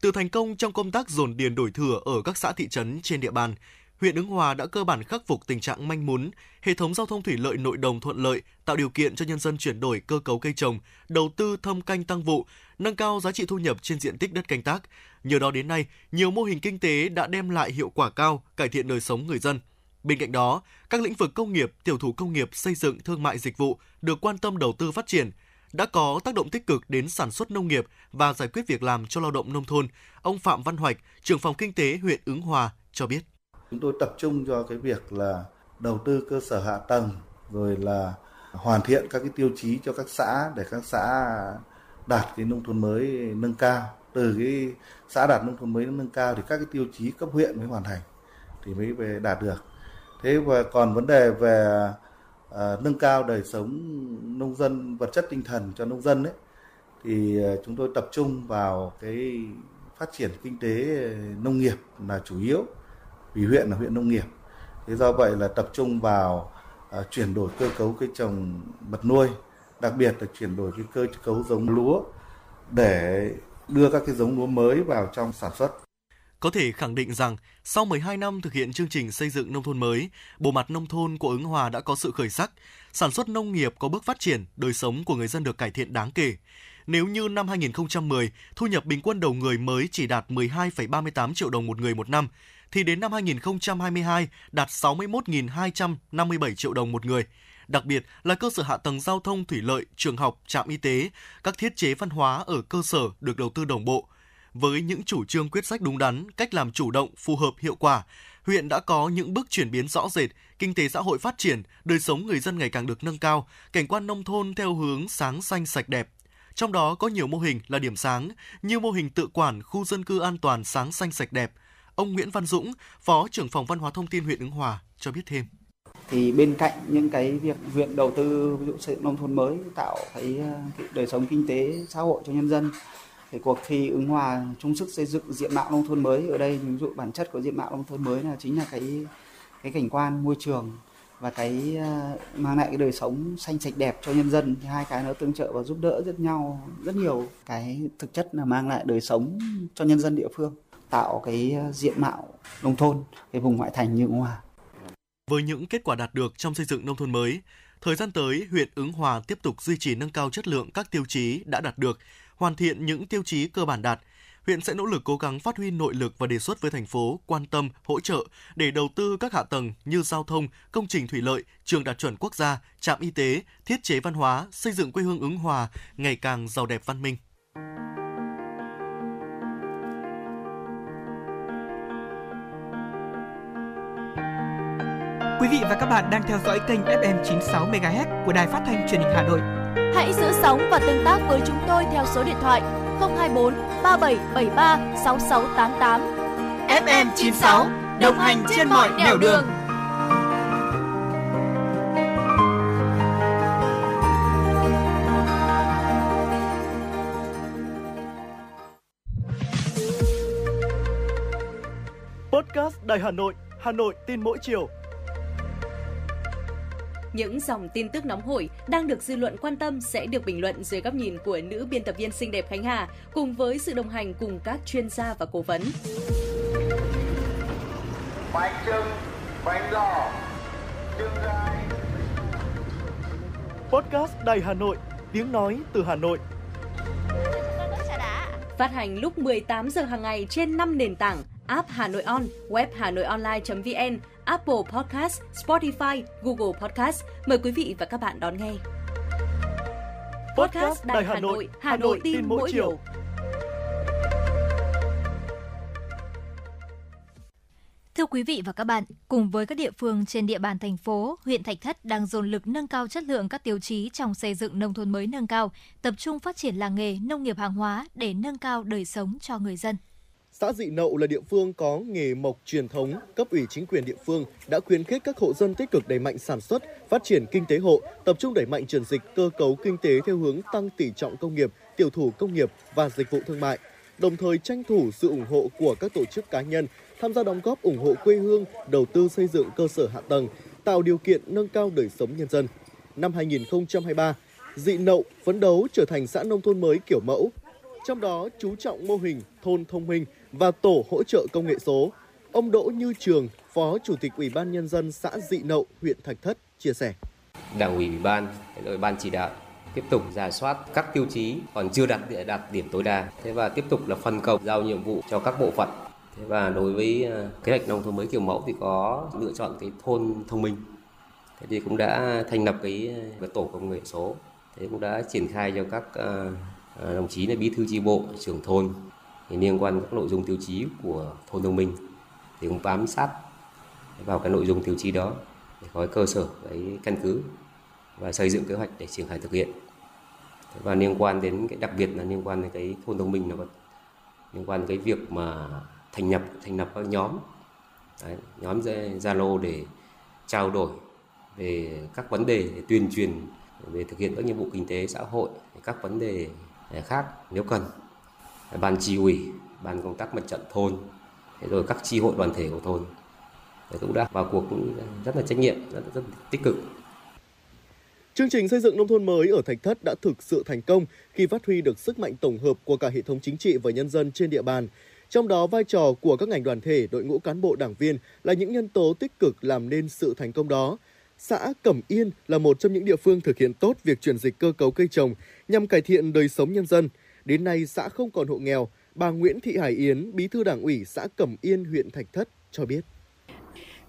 Từ thành công trong công tác dồn điền đổi thửa ở các xã thị trấn trên địa bàn, huyện Ứng Hòa đã cơ bản khắc phục tình trạng manh mún, hệ thống giao thông thủy lợi nội đồng thuận lợi, tạo điều kiện cho nhân dân chuyển đổi cơ cấu cây trồng, đầu tư thâm canh tăng vụ, nâng cao giá trị thu nhập trên diện tích đất canh tác. Nhờ đó đến nay, nhiều mô hình kinh tế đã đem lại hiệu quả cao, cải thiện đời sống người dân. Bên cạnh đó, các lĩnh vực công nghiệp, tiểu thủ công nghiệp, xây dựng, thương mại dịch vụ được quan tâm đầu tư phát triển, đã có tác động tích cực đến sản xuất nông nghiệp và giải quyết việc làm cho lao động nông thôn. Ông Phạm Văn Hoạch, trưởng phòng kinh tế huyện Ứng Hòa cho biết. Chúng tôi tập trung cho cái việc là đầu tư cơ sở hạ tầng, rồi là hoàn thiện các cái tiêu chí cho các xã để các xã đạt cái nông thôn mới nâng cao. Từ cái xã đạt nông thôn mới nâng cao thì các cái tiêu chí cấp huyện mới hoàn thành thì mới về đạt được. Thế và còn vấn đề về nâng cao đời sống nông dân, vật chất tinh thần cho nông dân ấy, thì chúng tôi tập trung vào cái phát triển kinh tế nông nghiệp là chủ yếu, vì huyện là huyện nông nghiệp. Thế do vậy là tập trung vào chuyển đổi cơ cấu cây trồng vật nuôi, đặc biệt là chuyển đổi cái cơ cấu giống lúa để đưa các cái giống lúa mới vào trong sản xuất. Có thể khẳng định rằng, sau 12 năm thực hiện chương trình xây dựng nông thôn mới, bộ mặt nông thôn của Ứng Hòa đã có sự khởi sắc, sản xuất nông nghiệp có bước phát triển, đời sống của người dân được cải thiện đáng kể. Nếu như năm 2010, thu nhập bình quân đầu người mới chỉ đạt 12,38 triệu đồng một người một năm, thì đến năm 2022 đạt 61.257 triệu đồng một người. đặc biệt là cơ sở hạ tầng giao thông thủy lợi, trường học, trạm y tế, các thiết chế văn hóa ở cơ sở được đầu tư đồng bộ. Với những chủ trương quyết sách đúng đắn, cách làm chủ động, phù hợp, hiệu quả, huyện đã có những bước chuyển biến rõ rệt, kinh tế xã hội phát triển, đời sống người dân ngày càng được nâng cao, cảnh quan nông thôn theo hướng sáng xanh sạch đẹp. Trong đó có nhiều mô hình là điểm sáng, như mô hình tự quản khu dân cư an toàn sáng xanh sạch đẹp. Ông Nguyễn Văn Dũng, Phó trưởng phòng Văn hóa Thông tin huyện Ứng Hòa cho biết thêm. Thì bên cạnh những cái việc huyện đầu tư ví dụ xây dựng nông thôn mới tạo cái đời sống kinh tế xã hội cho nhân dân, thì cuộc thi Ứng Hòa chung sức xây dựng diện mạo nông thôn mới, ở đây ví dụ bản chất của diện mạo nông thôn mới là chính là cái cảnh quan môi trường và cái mang lại cái đời sống xanh sạch đẹp cho nhân dân, thì hai cái nó tương trợ và giúp đỡ rất nhau rất nhiều. Cái thực chất là mang lại đời sống cho nhân dân địa phương, tạo cái diện mạo nông thôn cái vùng ngoại thành như Ứng Hòa. Với những kết quả đạt được trong xây dựng nông thôn mới, thời gian tới huyện Ứng Hòa tiếp tục duy trì nâng cao chất lượng các tiêu chí đã đạt được, hoàn thiện những tiêu chí cơ bản đạt. Huyện sẽ nỗ lực cố gắng phát huy nội lực và đề xuất với thành phố quan tâm, hỗ trợ để đầu tư các hạ tầng như giao thông, công trình thủy lợi, trường đạt chuẩn quốc gia, trạm y tế, thiết chế văn hóa, xây dựng quê hương Ứng Hòa ngày càng giàu đẹp văn minh. Quý vị và các bạn đang theo dõi kênh FM 96 MHz của Đài Phát thanh Truyền hình Hà Nội. Hãy giữ sóng và tương tác với chúng tôi theo số điện thoại 024 3773 6688. FM 96 đồng hành trên mọi nẻo đường. Podcast Đài Hà Nội, Hà Nội tin mỗi chiều. Những dòng tin tức nóng hổi đang được dư luận quan tâm sẽ được bình luận dưới góc nhìn của nữ biên tập viên xinh đẹp Khánh Hà, cùng với sự đồng hành cùng các chuyên gia và cố vấn. Bánh trưng, bánh lò, trưng gai. Podcast Đài Hà Nội, tiếng nói từ Hà Nội. Phát hành lúc 18 giờ hàng ngày trên 5 nền tảng: app Hà Nội On, web hanoionline.vn, Apple Podcast, Spotify, Google Podcast. Mời quý vị và các bạn đón nghe. Podcast Đài Hà Nội, Hà Nội tin mỗi chiều. Thưa quý vị và các bạn, cùng với các địa phương trên địa bàn thành phố, huyện Thạch Thất đang dồn lực nâng cao chất lượng các tiêu chí trong xây dựng nông thôn mới nâng cao, tập trung phát triển làng nghề, nông nghiệp hàng hóa để nâng cao đời sống cho người dân. Xã Dị Nậu là địa phương có nghề mộc truyền thống, cấp ủy chính quyền địa phương đã khuyến khích các hộ dân tích cực đẩy mạnh sản xuất, phát triển kinh tế hộ, tập trung đẩy mạnh chuyển dịch cơ cấu kinh tế theo hướng tăng tỷ trọng công nghiệp, tiểu thủ công nghiệp và dịch vụ thương mại, đồng thời tranh thủ sự ủng hộ của các tổ chức cá nhân tham gia đóng góp ủng hộ quê hương, đầu tư xây dựng cơ sở hạ tầng, tạo điều kiện nâng cao đời sống nhân dân. Năm 2023, Dị Nậu phấn đấu trở thành xã nông thôn mới kiểu mẫu, trong đó chú trọng mô hình thôn thông minh và tổ hỗ trợ công nghệ số. Ông Đỗ Như Trường, Phó Chủ tịch Ủy ban Nhân dân xã Dị Nậu, huyện Thạch Thất chia sẻ. Đảng ủy ban, rồi ban chỉ đạo tiếp tục rà soát các tiêu chí còn chưa đạt điểm tối đa. Thế và tiếp tục là phân công giao nhiệm vụ cho các bộ phận. Thế và đối với kế hoạch nông thôn mới kiểu mẫu thì có lựa chọn cái thôn thông minh. Thế thì cũng đã thành lập cái tổ công nghệ số. Thế cũng đã triển khai cho các đồng chí là bí thư chi bộ, trưởng thôn liên quan các nội dung tiêu chí của thôn thông minh thì cũng bám sát vào cái nội dung tiêu chí đó để có cơ sở, cái căn cứ và xây dựng kế hoạch để triển khai thực hiện. Và liên quan đến cái đặc biệt là liên quan đến cái thôn thông minh là liên quan đến cái việc mà thành lập các nhóm nhóm Zalo để trao đổi về các vấn đề, để tuyên truyền về thực hiện các nhiệm vụ kinh tế xã hội, các vấn đề khác nếu cần. Ban chi ủy, ban công tác mặt trận thôn, rồi các chi hội đoàn thể của thôn cũng đã vào cuộc rất là trách nhiệm, rất tích cực. Chương trình xây dựng nông thôn mới ở Thạch Thất đã thực sự thành công khi phát huy được sức mạnh tổng hợp của cả hệ thống chính trị và nhân dân trên địa bàn. Trong đó, vai trò của các ngành đoàn thể, đội ngũ cán bộ đảng viên là những nhân tố tích cực làm nên sự thành công đó. Xã Cẩm Yên là một trong những địa phương thực hiện tốt việc chuyển dịch cơ cấu cây trồng nhằm cải thiện đời sống nhân dân. Đến nay, xã không còn hộ nghèo. Bà Nguyễn Thị Hải Yến, Bí thư Đảng ủy xã Cẩm Yên, huyện Thạch Thất cho biết.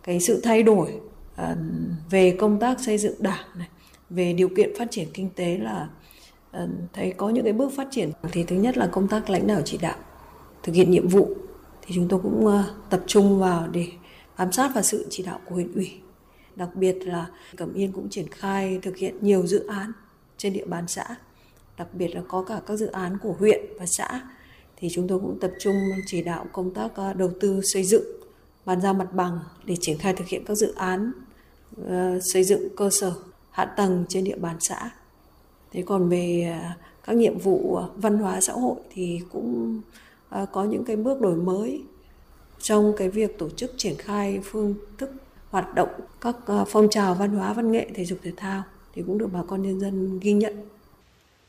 Cái sự thay đổi về công tác xây dựng đảng này, về điều kiện phát triển kinh tế là thấy có những cái bước phát triển. Thì thứ nhất là công tác lãnh đạo chỉ đạo, thực hiện nhiệm vụ thì chúng tôi cũng tập trung vào để giám sát và sự chỉ đạo của huyện ủy. Đặc biệt là Cẩm Yên cũng triển khai thực hiện nhiều dự án trên địa bàn xã, đặc biệt là có cả các dự án của huyện và xã. Thì chúng tôi cũng tập trung chỉ đạo công tác đầu tư xây dựng, bàn giao mặt bằng để triển khai thực hiện các dự án xây dựng cơ sở hạ tầng trên địa bàn xã. Thế còn về các nhiệm vụ văn hóa xã hội thì cũng có những cái bước đổi mới trong cái việc tổ chức triển khai phương thức hoạt động các phong trào văn hóa, văn nghệ, thể dục thể thao thì cũng được bà con nhân dân ghi nhận.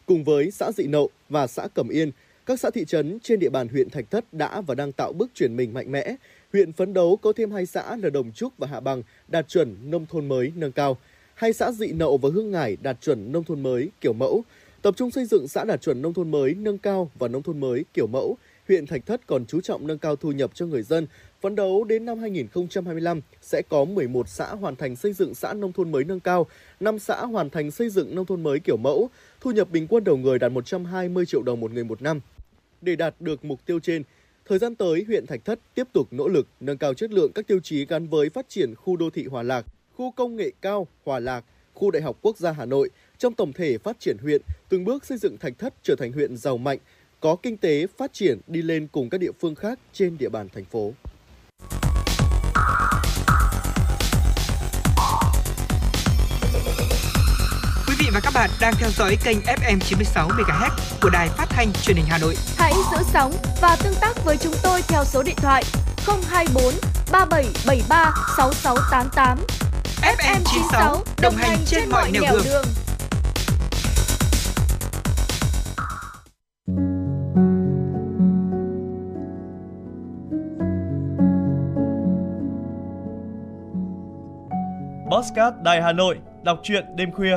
Cùng với xã Dị Nậu và xã Cẩm Yên, các xã thị trấn trên địa bàn huyện Thạch Thất đã và đang tạo bước chuyển mình mạnh mẽ. Huyện phấn đấu có thêm 2 xã là Đồng Trúc và Hạ Bằng đạt chuẩn nông thôn mới nâng cao. 2 xã Dị Nậu và Hương Ngải đạt chuẩn nông thôn mới kiểu mẫu. Tập trung xây dựng xã đạt chuẩn nông thôn mới nâng cao và nông thôn mới kiểu mẫu. Huyện Thạch Thất còn chú trọng nâng cao thu nhập cho người dân. Phấn đấu đến năm 2025 sẽ có 11 xã hoàn thành xây dựng xã nông thôn mới nâng cao, 5 xã hoàn thành xây dựng nông thôn mới kiểu mẫu. Thu nhập bình quân đầu người đạt 120 triệu đồng một người một năm. Để đạt được mục tiêu trên, thời gian tới huyện Thạch Thất tiếp tục nỗ lực nâng cao chất lượng các tiêu chí gắn với phát triển khu đô thị Hòa Lạc, khu công nghệ cao Hòa Lạc, khu Đại học Quốc gia Hà Nội trong tổng thể phát triển huyện, từng bước xây dựng Thạch Thất trở thành huyện giàu mạnh, có kinh tế phát triển đi lên cùng các địa phương khác trên địa bàn thành phố. Quý vị và các bạn đang theo dõi kênh FM 96 MHz của Đài Phát thanh Truyền hình Hà Nội. Hãy giữ sóng và tương tác với chúng tôi theo số điện thoại 024 3773 6688. FM 96 đồng hành trên mọi nẻo đường. Podcast Đài Hà Nội đọc truyện đêm khuya.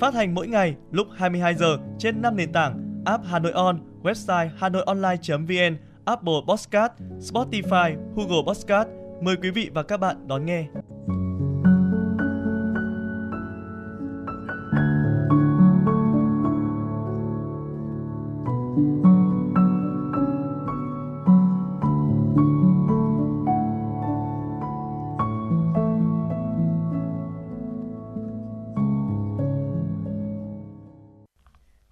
Phát hành mỗi ngày lúc 22 giờ trên 5 nền tảng: app Hà Nội On, website hanoionline.vn, Apple Podcast, Spotify, Google Podcast. Mời quý vị và các bạn đón nghe.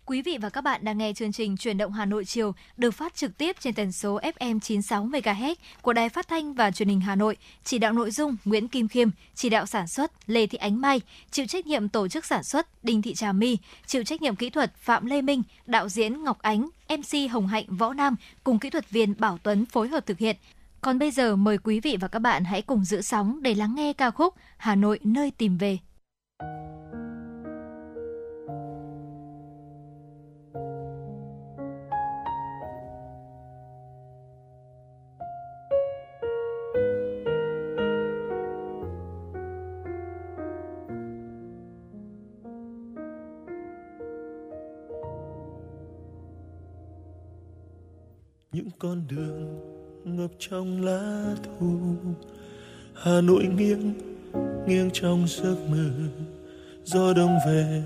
Quý vị và các bạn đang nghe chương trình Chuyển động Hà Nội chiều được phát trực tiếp trên tần số FM 96 MHz của Đài Phát thanh và Truyền hình Hà Nội. Chỉ đạo nội dung Nguyễn Kim Khiêm, chỉ đạo sản xuất Lê Thị Ánh Mai, chịu trách nhiệm tổ chức sản xuất Đinh Thị Trà My, chịu trách nhiệm kỹ thuật Phạm Lê Minh, đạo diễn Ngọc Ánh, MC Hồng Hạnh, Võ Nam cùng kỹ thuật viên Bảo Tuấn phối hợp thực hiện. Còn bây giờ mời quý vị và các bạn hãy cùng giữ sóng để lắng nghe ca khúc Hà Nội nơi tìm về. Những con đường ngập trong lá thu, Hà Nội nghiêng nghiêng trong giấc mơ, gió đông về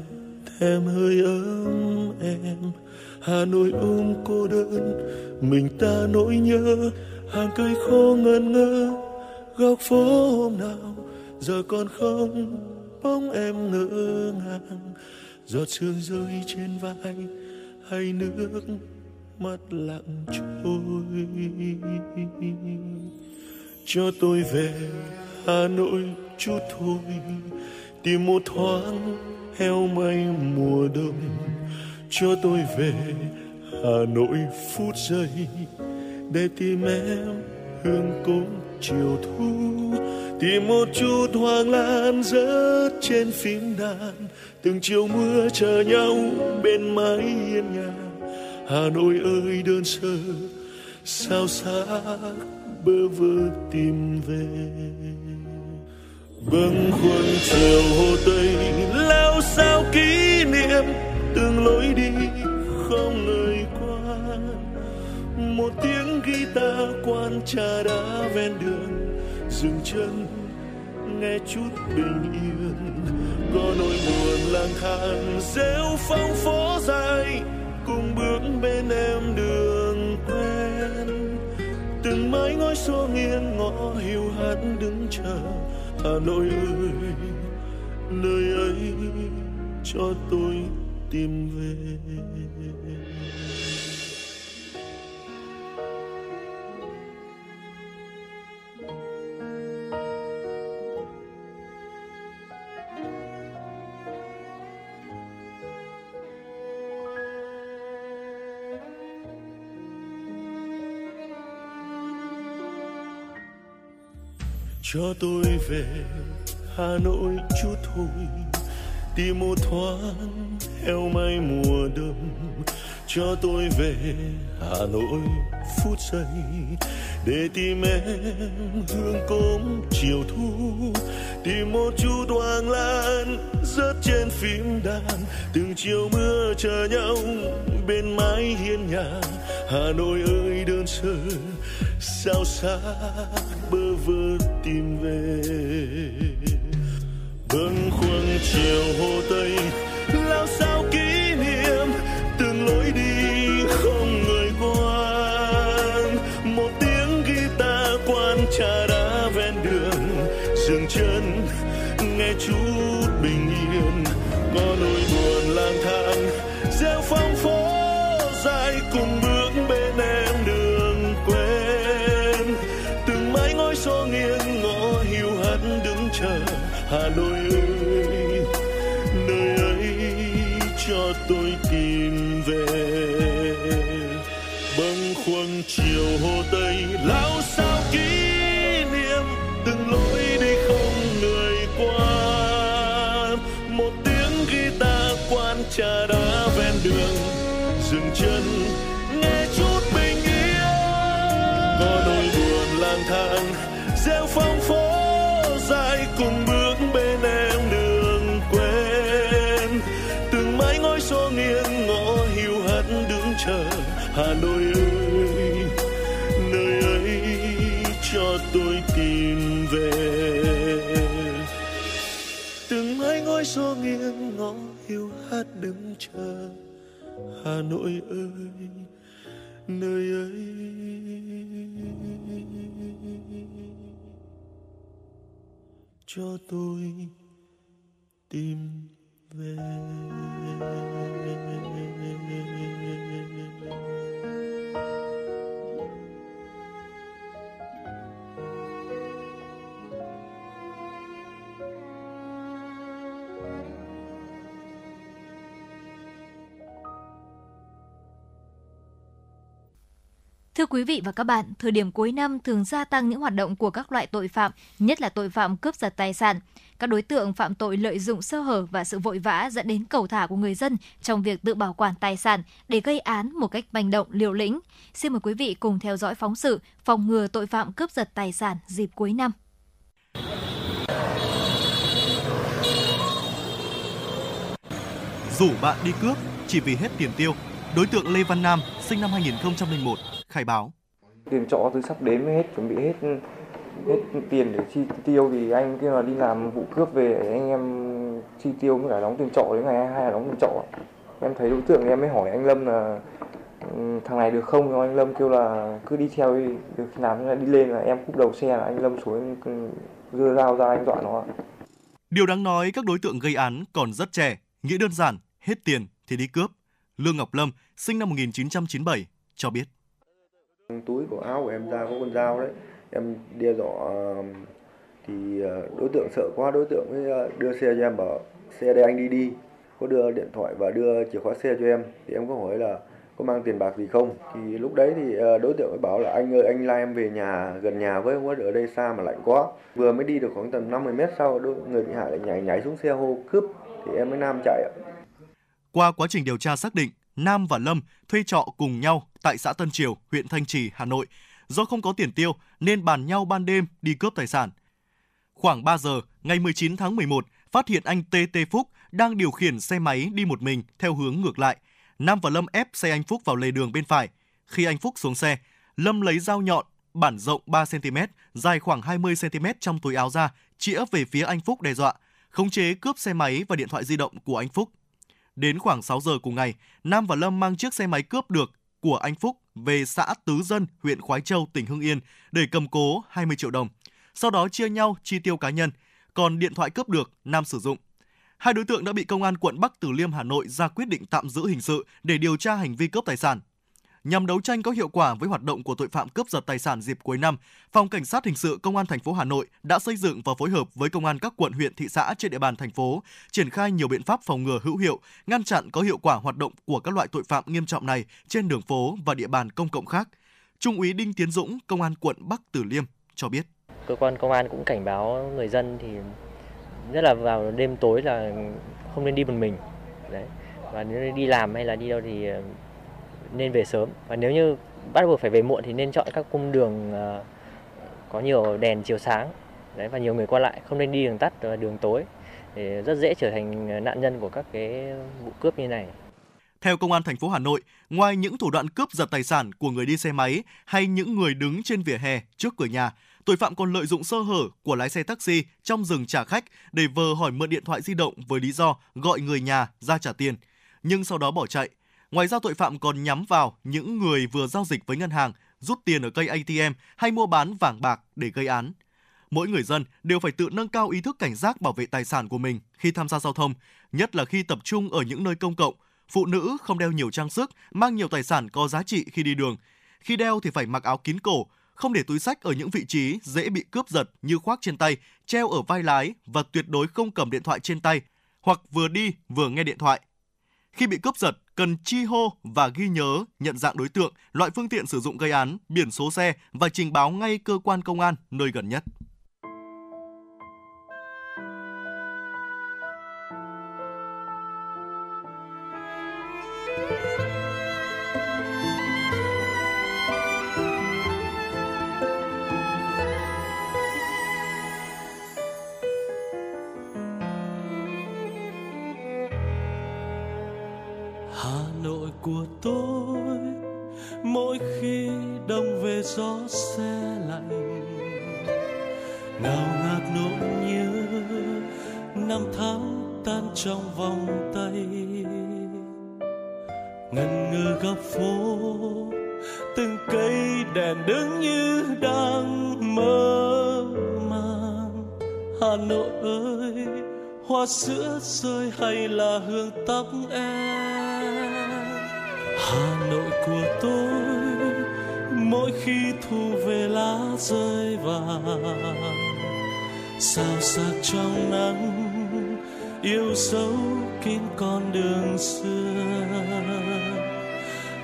em hơi ấm em. Hà Nội ôm cô đơn, mình ta nỗi nhớ. Hàng cây khô ngẩn ngơ, góc phố hôm nào giờ còn không bóng em ngỡ ngàng. Giọt sương rơi trên vai hay nước mắt lặng trôi. Cho tôi về Hà Nội chút thôi, tìm một thoáng heo mây mùa đông. Cho tôi về Hà Nội phút giây, để tìm em hương cốm chiều thu. Tìm một chút hoàng lan rớt trên phím đàn, từng chiều mưa chờ nhau bên mái hiên nhà. Hà Nội ơi đơn sơ, sao xác bơ vơ tìm về. Bâng khuâng chiều Hồ Tây lao sao kỷ niệm, từng lối đi không người qua. Một tiếng guitar quan trà đá ven đường, dừng chân nghe chút bình yên. Có nỗi buồn lang thang rêu phong phố dài, cùng bước bên em đường quen. Từng mái ngói xô nghiêng ngõ hiu hắt đứng chờ. Hà Nội ơi, nơi ấy cho tôi tìm về. Cho tôi về Hà Nội chút thôi, tìm một thoáng heo may mùa đông. Cho tôi về Hà Nội phút giây, để tìm em hương cốm chiều thu. Tìm một chút hoàng lan rớt trên phím đàn, từng chiều mưa chờ nhau bên mái hiên nhà. Hà Nội ơi đơn sơ, sao xa bơ vơ tìm về. Bâng khuâng chiều Hồ Tây lao sao kỷ niệm, từng lối đi không người quan. Một tiếng guitar quan trà đá ven đường, dừng chân nghe chút bình yên. Có nỗi buồn lang thang gieo phong phố dài, cùng bước bên em đường quen. Từng mái ngói xô nghiêng ngõ hiu hắt đứng chờ. Hà Nội ơi, nơi ấy cho tôi tìm về. Bâng khuâng chiều Hồ Tây lao sao kỷ niệm, từng lối đi không người qua. Một tiếng guitar quan trà đá ven đường, dừng chân nghe chút bình yên. Có nỗi buồn lang thang gieo phong phố dài, cùng bước bên em đường quen. Từng mái ngói xô nghiêng ngõ hiu hắt đứng chờ. Hà Nội ơi, nơi ấy cho tôi tìm về. Từng mái ngói xô nghiêng ngõ hiu hắt đứng chờ. Hà Nội ơi, nơi ấy. Cho tôi tìm về. Thưa quý vị và các bạn, thời điểm cuối năm thường gia tăng những hoạt động của các loại tội phạm, nhất là tội phạm cướp giật tài sản. Các đối tượng phạm tội lợi dụng sơ hở và sự vội vã dẫn đến cẩu thả của người dân trong việc tự bảo quản tài sản để gây án một cách manh động, liều lĩnh. Xin mời quý vị cùng theo dõi phóng sự phòng ngừa tội phạm cướp giật tài sản dịp cuối năm. Rủ bạn đi cướp chỉ vì hết tiền tiêu, đối tượng Lê Văn Nam, sinh năm 2001, khai báo. Tiền trọ tôi sắp đến mới hết, chuẩn bị hết tiền để chi tiêu thì anh kia là đi làm vụ cướp về, anh em chi tiêu với cả đóng tiền trọ, đến ngày 22 là đóng tiền trọ. Em thấy đối tượng thì em mới hỏi anh Lâm là thằng này được không, nhưng anh Lâm kêu là cứ đi theo đi, được khi nào đi lên là em cúp đầu xe, là anh Lâm xuống đưa dao ra anh dọa nó. Điều đáng nói các đối tượng gây án còn rất trẻ, nghĩ đơn giản, hết tiền thì đi cướp. Lương Ngọc Lâm, sinh năm 1997, cho biết. Túi của áo của em ra có con dao đấy, em đe dọa thì đối tượng sợ quá, đối tượng mới đưa xe cho em bảo xe đây anh đi đi. Có đưa điện thoại và đưa chìa khóa xe cho em, thì em có hỏi là có mang tiền bạc gì không. Thì lúc đấy thì đối tượng mới bảo là anh ơi anh lai em về nhà, gần nhà với, không có ở đây xa mà lạnh quá. Vừa mới đi được khoảng tầm 50 mét sau, người bị hại lại nhảy xuống xe hô cướp, thì em mới Nam chạy. Qua quá trình điều tra xác định, Nam và Lâm thuê trọ cùng nhau tại xã Tân Triều, huyện Thanh Trì, Hà Nội. Do không có tiền tiêu nên bàn nhau ban đêm đi cướp tài sản. Khoảng 3 giờ ngày 19 tháng 11, phát hiện anh TT Phúc đang điều khiển xe máy đi một mình theo hướng ngược lại. Nam và Lâm ép xe anh Phúc vào lề đường bên phải. Khi anh Phúc xuống xe, Lâm lấy dao nhọn, bản rộng 3 cm, dài khoảng 20 cm trong túi áo ra, chĩa về phía anh Phúc đe dọa, khống chế cướp xe máy và điện thoại di động của anh Phúc. Đến khoảng 6 giờ cùng ngày, Nam và Lâm mang chiếc xe máy cướp được của anh Phúc về xã Tứ Dân, huyện Khoái Châu, tỉnh Hưng Yên để cầm cố 20 triệu đồng. Sau đó chia nhau chi tiêu cá nhân, còn điện thoại cướp được Nam sử dụng. Hai đối tượng đã bị Công an quận Bắc Từ Liêm, Hà Nội ra quyết định tạm giữ hình sự để điều tra hành vi cướp tài sản. Nhằm đấu tranh có hiệu quả với hoạt động của tội phạm cướp giật tài sản dịp cuối năm, Phòng Cảnh sát Hình sự Công an thành phố Hà Nội đã xây dựng và phối hợp với công an các quận, huyện, thị xã trên địa bàn thành phố, triển khai nhiều biện pháp phòng ngừa hữu hiệu, ngăn chặn có hiệu quả hoạt động của các loại tội phạm nghiêm trọng này trên đường phố và địa bàn công cộng khác. Trung úy Đinh Tiến Dũng, Công an quận Bắc Từ Liêm cho biết. Cơ quan công an cũng cảnh báo người dân thì rất là vào đêm tối là không nên đi một mình. Đấy. Và nếu đi làm hay là đi đâu thì nên về sớm, và nếu như bắt buộc phải về muộn thì nên chọn các cung đường có nhiều đèn chiếu sáng đấy và nhiều người qua lại, không nên đi đường tắt và đường tối để rất dễ trở thành nạn nhân của các cái vụ cướp như này. Theo Công an thành phố Hà Nội, ngoài những thủ đoạn cướp giật tài sản của người đi xe máy hay những người đứng trên vỉa hè trước cửa nhà, tội phạm còn lợi dụng sơ hở của lái xe taxi trong dừng trả khách để vờ hỏi mượn điện thoại di động với lý do gọi người nhà ra trả tiền, nhưng sau đó bỏ chạy. Ngoài ra, tội phạm còn nhắm vào những người vừa giao dịch với ngân hàng, rút tiền ở cây ATM hay mua bán vàng bạc để gây án. Mỗi người dân đều phải tự nâng cao ý thức cảnh giác bảo vệ tài sản của mình khi tham gia giao thông, nhất là khi tập trung ở những nơi công cộng. Phụ nữ không đeo nhiều trang sức, mang nhiều tài sản có giá trị khi đi đường. Khi đeo thì phải mặc áo kín cổ, không để túi xách ở những vị trí dễ bị cướp giật như khoác trên tay, treo ở vai lái và tuyệt đối không cầm điện thoại trên tay hoặc vừa đi vừa nghe điện thoại. Khi bị cướp giật, cần chi hô và ghi nhớ nhận dạng đối tượng, loại phương tiện sử dụng gây án, biển số xe và trình báo ngay cơ quan công an nơi gần nhất. Của tôi mỗi khi đông về gió se lạnh ngào ngạt nỗi nhớ năm tháng tan trong vòng tay ngần ngừ góc phố từng cây đèn đứng như đang mơ màng. Hà Nội ơi, hoa sữa rơi hay là hương tóc em. Hà Nội của tôi mỗi khi thu về lá rơi vàng sao sắc trong nắng yêu dấu kín con đường xưa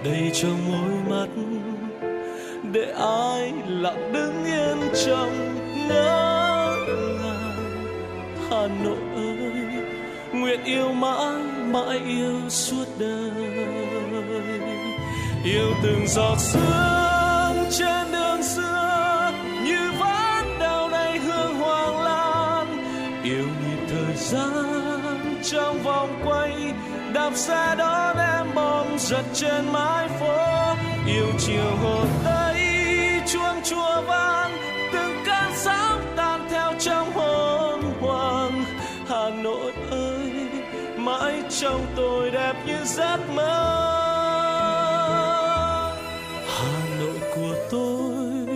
đầy trong môi mắt để ai lặng đứng yên trong ngỡ ngàng. Hà Nội ơi, nguyện yêu mãi mãi yêu suốt đời, yêu từng giọt sương trên đường xưa như vẫn đào đầy hương hoàng lan, yêu nhịp thời gian trong vòng quay đạp xe đón em bom giật trên mái phố, yêu chiều hồ Tây chuông chùa vang từng cơn sóng tan theo trong hồn hoàng. Hà Nội ơi, giấc mơ. Hà Nội của tôi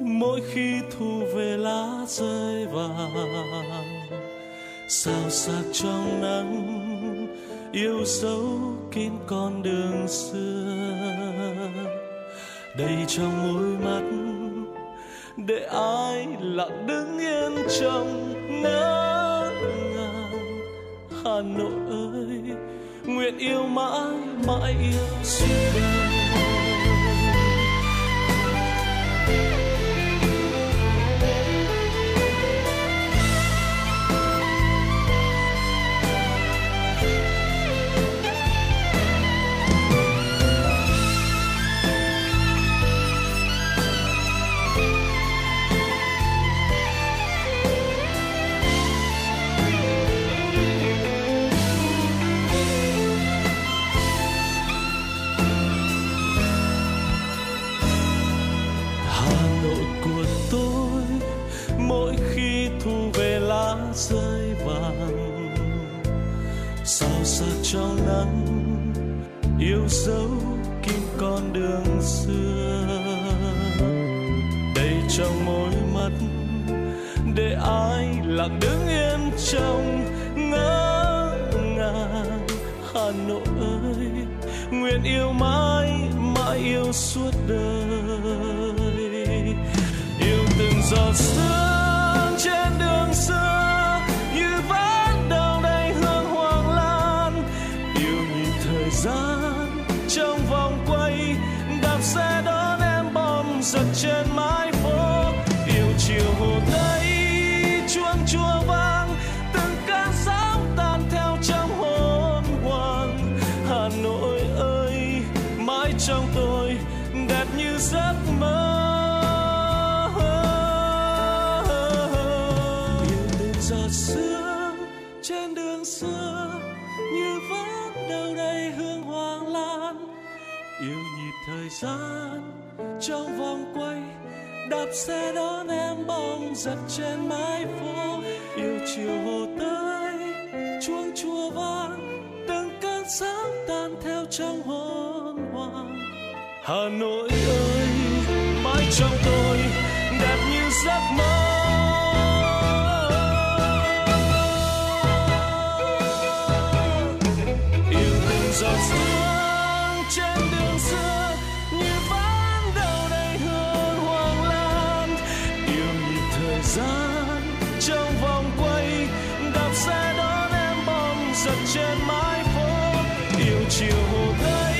mỗi khi thu về lá rơi vàng, sao sắc trong nắng yêu dấu kín con đường xưa, đầy trong môi mắt để ai lặng đứng yên trong ngỡ ngàng. Hà Nội ơi, nguyện yêu mãi mãi yêu suốt đời. Rơi vàng sao sắc trong nắng yêu dấu kín con đường xưa, đầy trong môi mắt để ai lặng đứng yên trong ngỡ ngàng. Hà Nội ơi, nguyện yêu mãi mãi yêu suốt đời, yêu từng giọt sương trên đường xưa. Trong vòng quay đạp xe đón em bom giật trên mái phố, yêu chiều Hồ Tây chuông chùa vang, từng cơn sóng tan theo trong hồn hoàng. Hà Nội ơi, mãi trong tôi đẹp như giấc mơ. Yêu từng giọt sương trên đường xưa như vẫn đâu đây hương hoàng lan, yêu nhịp thời gian trong vòng quay đạp xe đón em bóng giật trên mái phố, yêu chiều Hồ Tây chuông chùa vang, từng cơn sóng tan theo trong hồn hoàng. Hà Nội ơi, mãi trong tôi đẹp như giấc mơ. Giọt sương trên đường xưa như vắng đâu đây hương hoàng lan, yêu nhịp thời gian trong vòng quay đạp xe đón em bom giật trên mái phố, yêu chiều Hồ Tây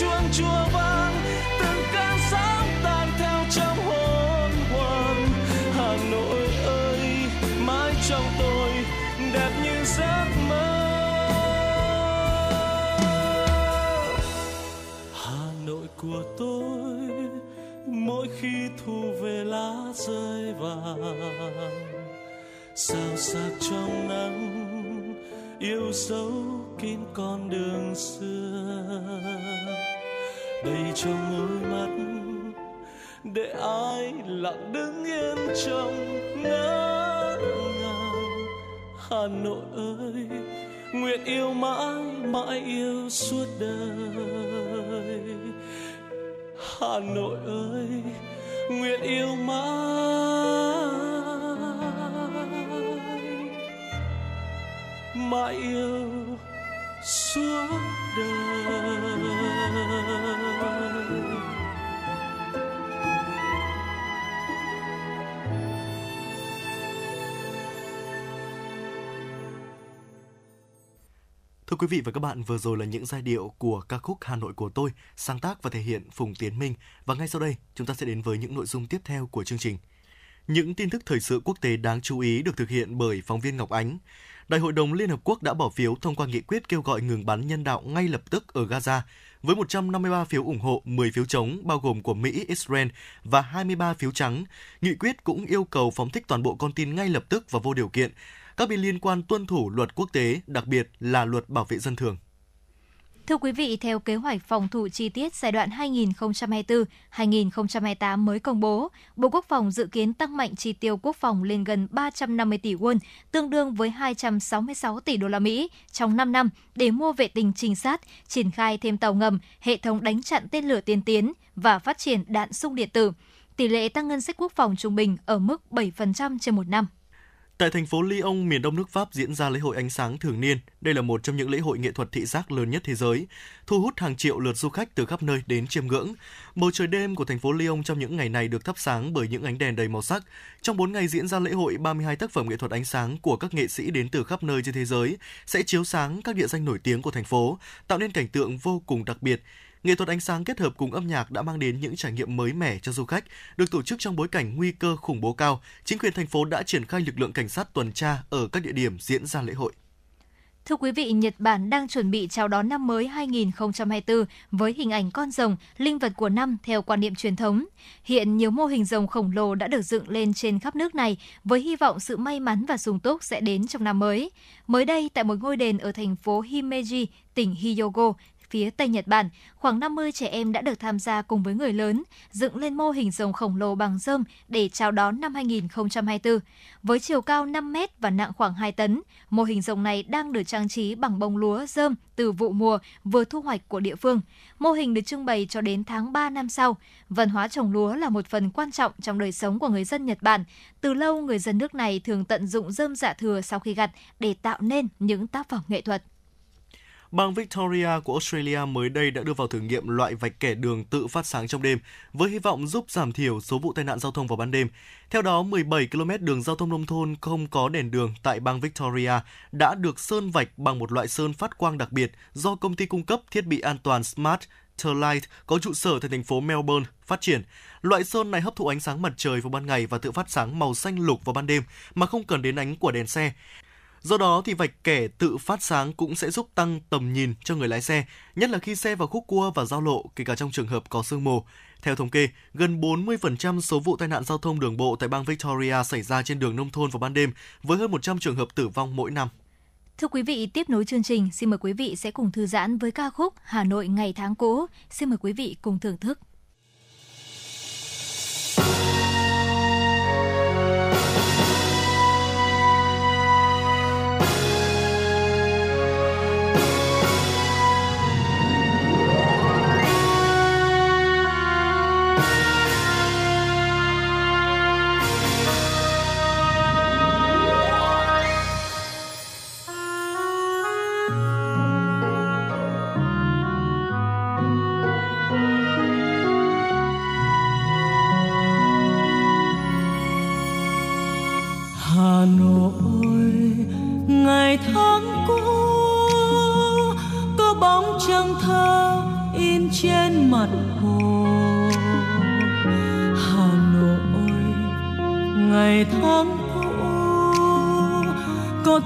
chuông chùa vang, từng cơn sóng tan theo trong hồn hoàng. Hà Nội ơi, mãi trong tôi đẹp như giấc mơ. Của tôi mỗi khi thu về lá rơi vàng sao sắc trong nắng yêu dấu kín con đường xưa, đầy trong môi mắt để ai lặng đứng yên trong ngỡ ngàng. Hà Nội ơi, nguyện yêu mãi mãi yêu suốt đời. Hà Nội ơi, nguyện yêu mãi mãi yêu suốt đời. Thưa quý vị và các bạn, vừa rồi là những giai điệu của ca khúc Hà Nội của tôi, sáng tác và thể hiện Phùng Tiến Minh. Và ngay sau đây, chúng ta sẽ đến với những nội dung tiếp theo của chương trình. Những tin tức thời sự quốc tế đáng chú ý được thực hiện bởi phóng viên Ngọc Ánh. Đại hội đồng Liên Hợp Quốc đã bỏ phiếu thông qua nghị quyết kêu gọi ngừng bắn nhân đạo ngay lập tức ở Gaza, với 153 phiếu ủng hộ, 10 phiếu chống, bao gồm của Mỹ, Israel và 23 phiếu trắng. Nghị quyết cũng yêu cầu phóng thích toàn bộ con tin ngay lập tức và vô điều kiện. Các bên liên quan tuân thủ luật quốc tế, đặc biệt là luật bảo vệ dân thường. Thưa quý vị, theo kế hoạch phòng thủ chi tiết giai đoạn 2024-2028 mới công bố, Bộ Quốc phòng dự kiến tăng mạnh chi tiêu quốc phòng lên gần 350 tỷ won, tương đương với 266 tỷ đô la Mỹ trong 5 năm để mua vệ tinh trinh sát, triển khai thêm tàu ngầm, hệ thống đánh chặn tên lửa tiên tiến và phát triển đạn xung điện tử. Tỷ lệ tăng ngân sách quốc phòng trung bình ở mức 7% trên một năm. Tại thành phố Lyon, miền đông nước Pháp diễn ra lễ hội ánh sáng thường niên. Đây là một trong những lễ hội nghệ thuật thị giác lớn nhất thế giới, thu hút hàng triệu lượt du khách từ khắp nơi đến chiêm ngưỡng. Bầu trời đêm của thành phố Lyon trong những ngày này được thắp sáng bởi những ánh đèn đầy màu sắc. Trong 4 ngày diễn ra lễ hội, 32 tác phẩm nghệ thuật ánh sáng của các nghệ sĩ đến từ khắp nơi trên thế giới sẽ chiếu sáng các địa danh nổi tiếng của thành phố, tạo nên cảnh tượng vô cùng đặc biệt. Nghệ thuật ánh sáng kết hợp cùng âm nhạc đã mang đến những trải nghiệm mới mẻ cho du khách. Được tổ chức trong bối cảnh nguy cơ khủng bố cao, chính quyền thành phố đã triển khai lực lượng cảnh sát tuần tra ở các địa điểm diễn ra lễ hội. Thưa quý vị, Nhật Bản đang chuẩn bị chào đón năm mới 2024 với hình ảnh con rồng, linh vật của năm theo quan niệm truyền thống. Hiện nhiều mô hình rồng khổng lồ đã được dựng lên trên khắp nước này với hy vọng sự may mắn và sung túc sẽ đến trong năm mới. Mới đây, tại một ngôi đền ở thành phố Himeji, tỉnh Hyogo, phía Tây Nhật Bản, khoảng 50 trẻ em đã được tham gia cùng với người lớn dựng lên mô hình rồng khổng lồ bằng rơm để chào đón năm 2024. Với chiều cao 5 mét và nặng khoảng 2 tấn, mô hình rồng này đang được trang trí bằng bông lúa rơm từ vụ mùa vừa thu hoạch của địa phương. Mô hình được trưng bày cho đến tháng 3 năm sau. Văn hóa trồng lúa là một phần quan trọng trong đời sống của người dân Nhật Bản. Từ lâu, người dân nước này thường tận dụng rơm dạ thừa sau khi gặt để tạo nên những tác phẩm nghệ thuật. Bang Victoria của Australia mới đây đã đưa vào thử nghiệm loại vạch kẻ đường tự phát sáng trong đêm với hy vọng giúp giảm thiểu số vụ tai nạn giao thông vào ban đêm. Theo đó, 17 km đường giao thông nông thôn không có đèn đường tại bang Victoria đã được sơn vạch bằng một loại sơn phát quang đặc biệt do công ty cung cấp thiết bị an toàn Smart Turlight có trụ sở tại thành phố Melbourne phát triển. Loại sơn này hấp thụ ánh sáng mặt trời vào ban ngày và tự phát sáng màu xanh lục vào ban đêm mà không cần đến ánh của đèn xe. Do đó thì vạch kẻ tự phát sáng cũng sẽ giúp tăng tầm nhìn cho người lái xe, nhất là khi xe vào khúc cua và giao lộ, kể cả trong trường hợp có sương mù. Theo thống kê, gần 40% số vụ tai nạn giao thông đường bộ tại bang Victoria xảy ra trên đường nông thôn vào ban đêm, với hơn 100 trường hợp tử vong mỗi năm. Thưa quý vị, tiếp nối chương trình, xin mời quý vị sẽ cùng thư giãn với ca khúc Hà Nội ngày tháng cũ. Xin mời quý vị cùng thưởng thức.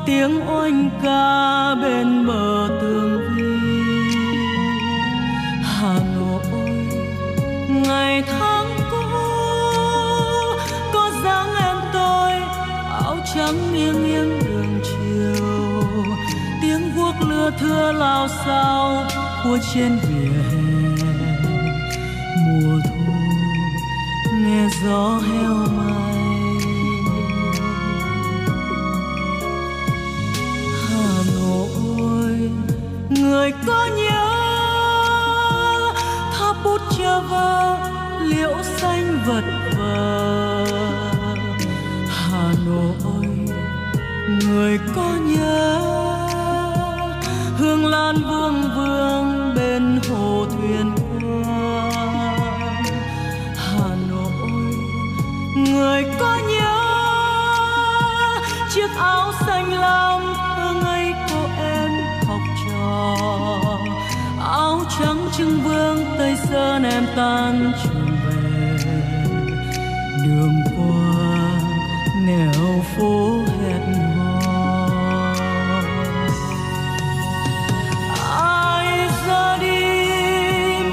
Tiếng oanh ca bên bờ tường vi Hà Nội ngày tháng cũ, có dáng em tôi áo trắng nghiêng nghiêng đường chiều, tiếng guốc lưa thưa lao xao của trên vỉa hè mùa thu, nghe gió heo mai. Người có nhớ tháp bút chơ vơ liễu xanh vật vờ Hà Nội, người có nhớ hương lan vương vương bên hồ thuyền quang Hà Nội, người có nhớ chiếc áo xanh lam áo trắng trưng vương Tây Sơn em tan trường về đường qua nẻo phố hẹn hò. Ai ra đi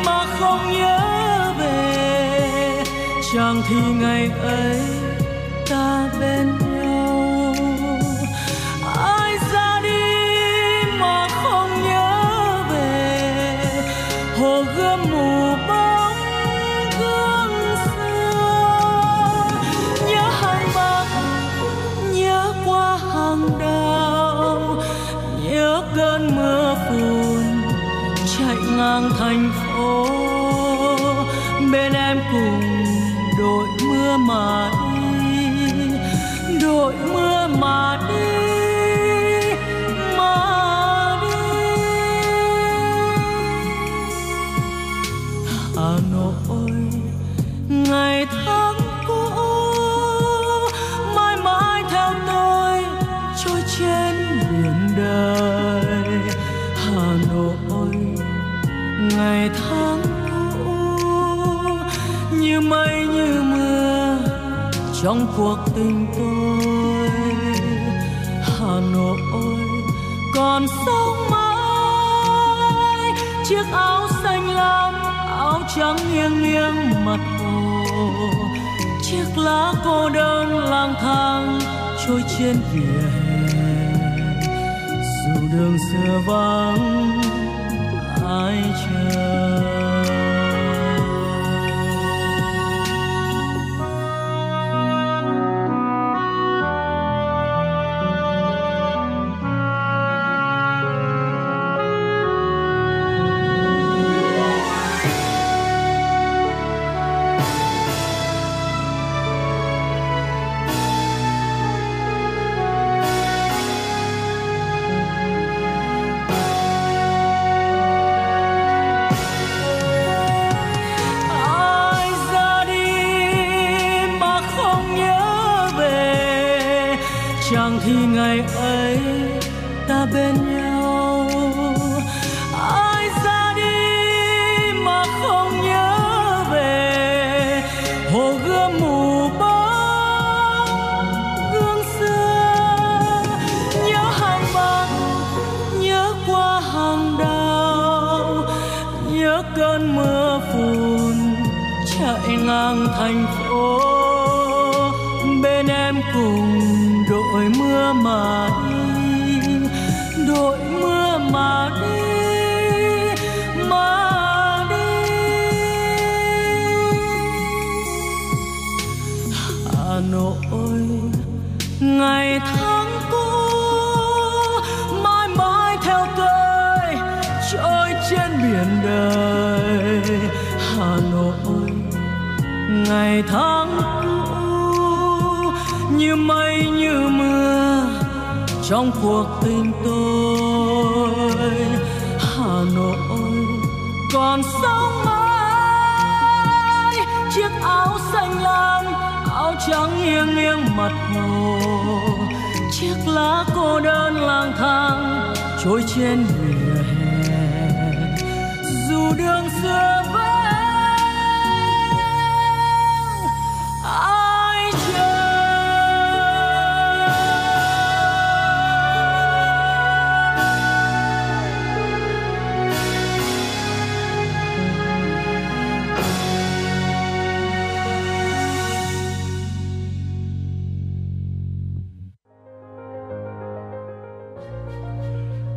mà không nhớ về, chẳng thì ngày ấy ta bên nhau. Ai ra đi mà không nhớ về, bên em cùng đội mưa mà đi, đội mưa mà đi. Hà Nội ngày tháng cũ mãi mãi theo tôi trôi trên biển đời. Hà Nội ngày tháng cũ như mây như mưa trong cuộc tình tôi. Hà Nội còn sống mãi chiếc áo xanh lam, áo trắng nghiêng nghiêng mặt hồ, chiếc lá cô đơn lang thang trôi trên vỉa hè. Dù đường xưa vắng ai chờ.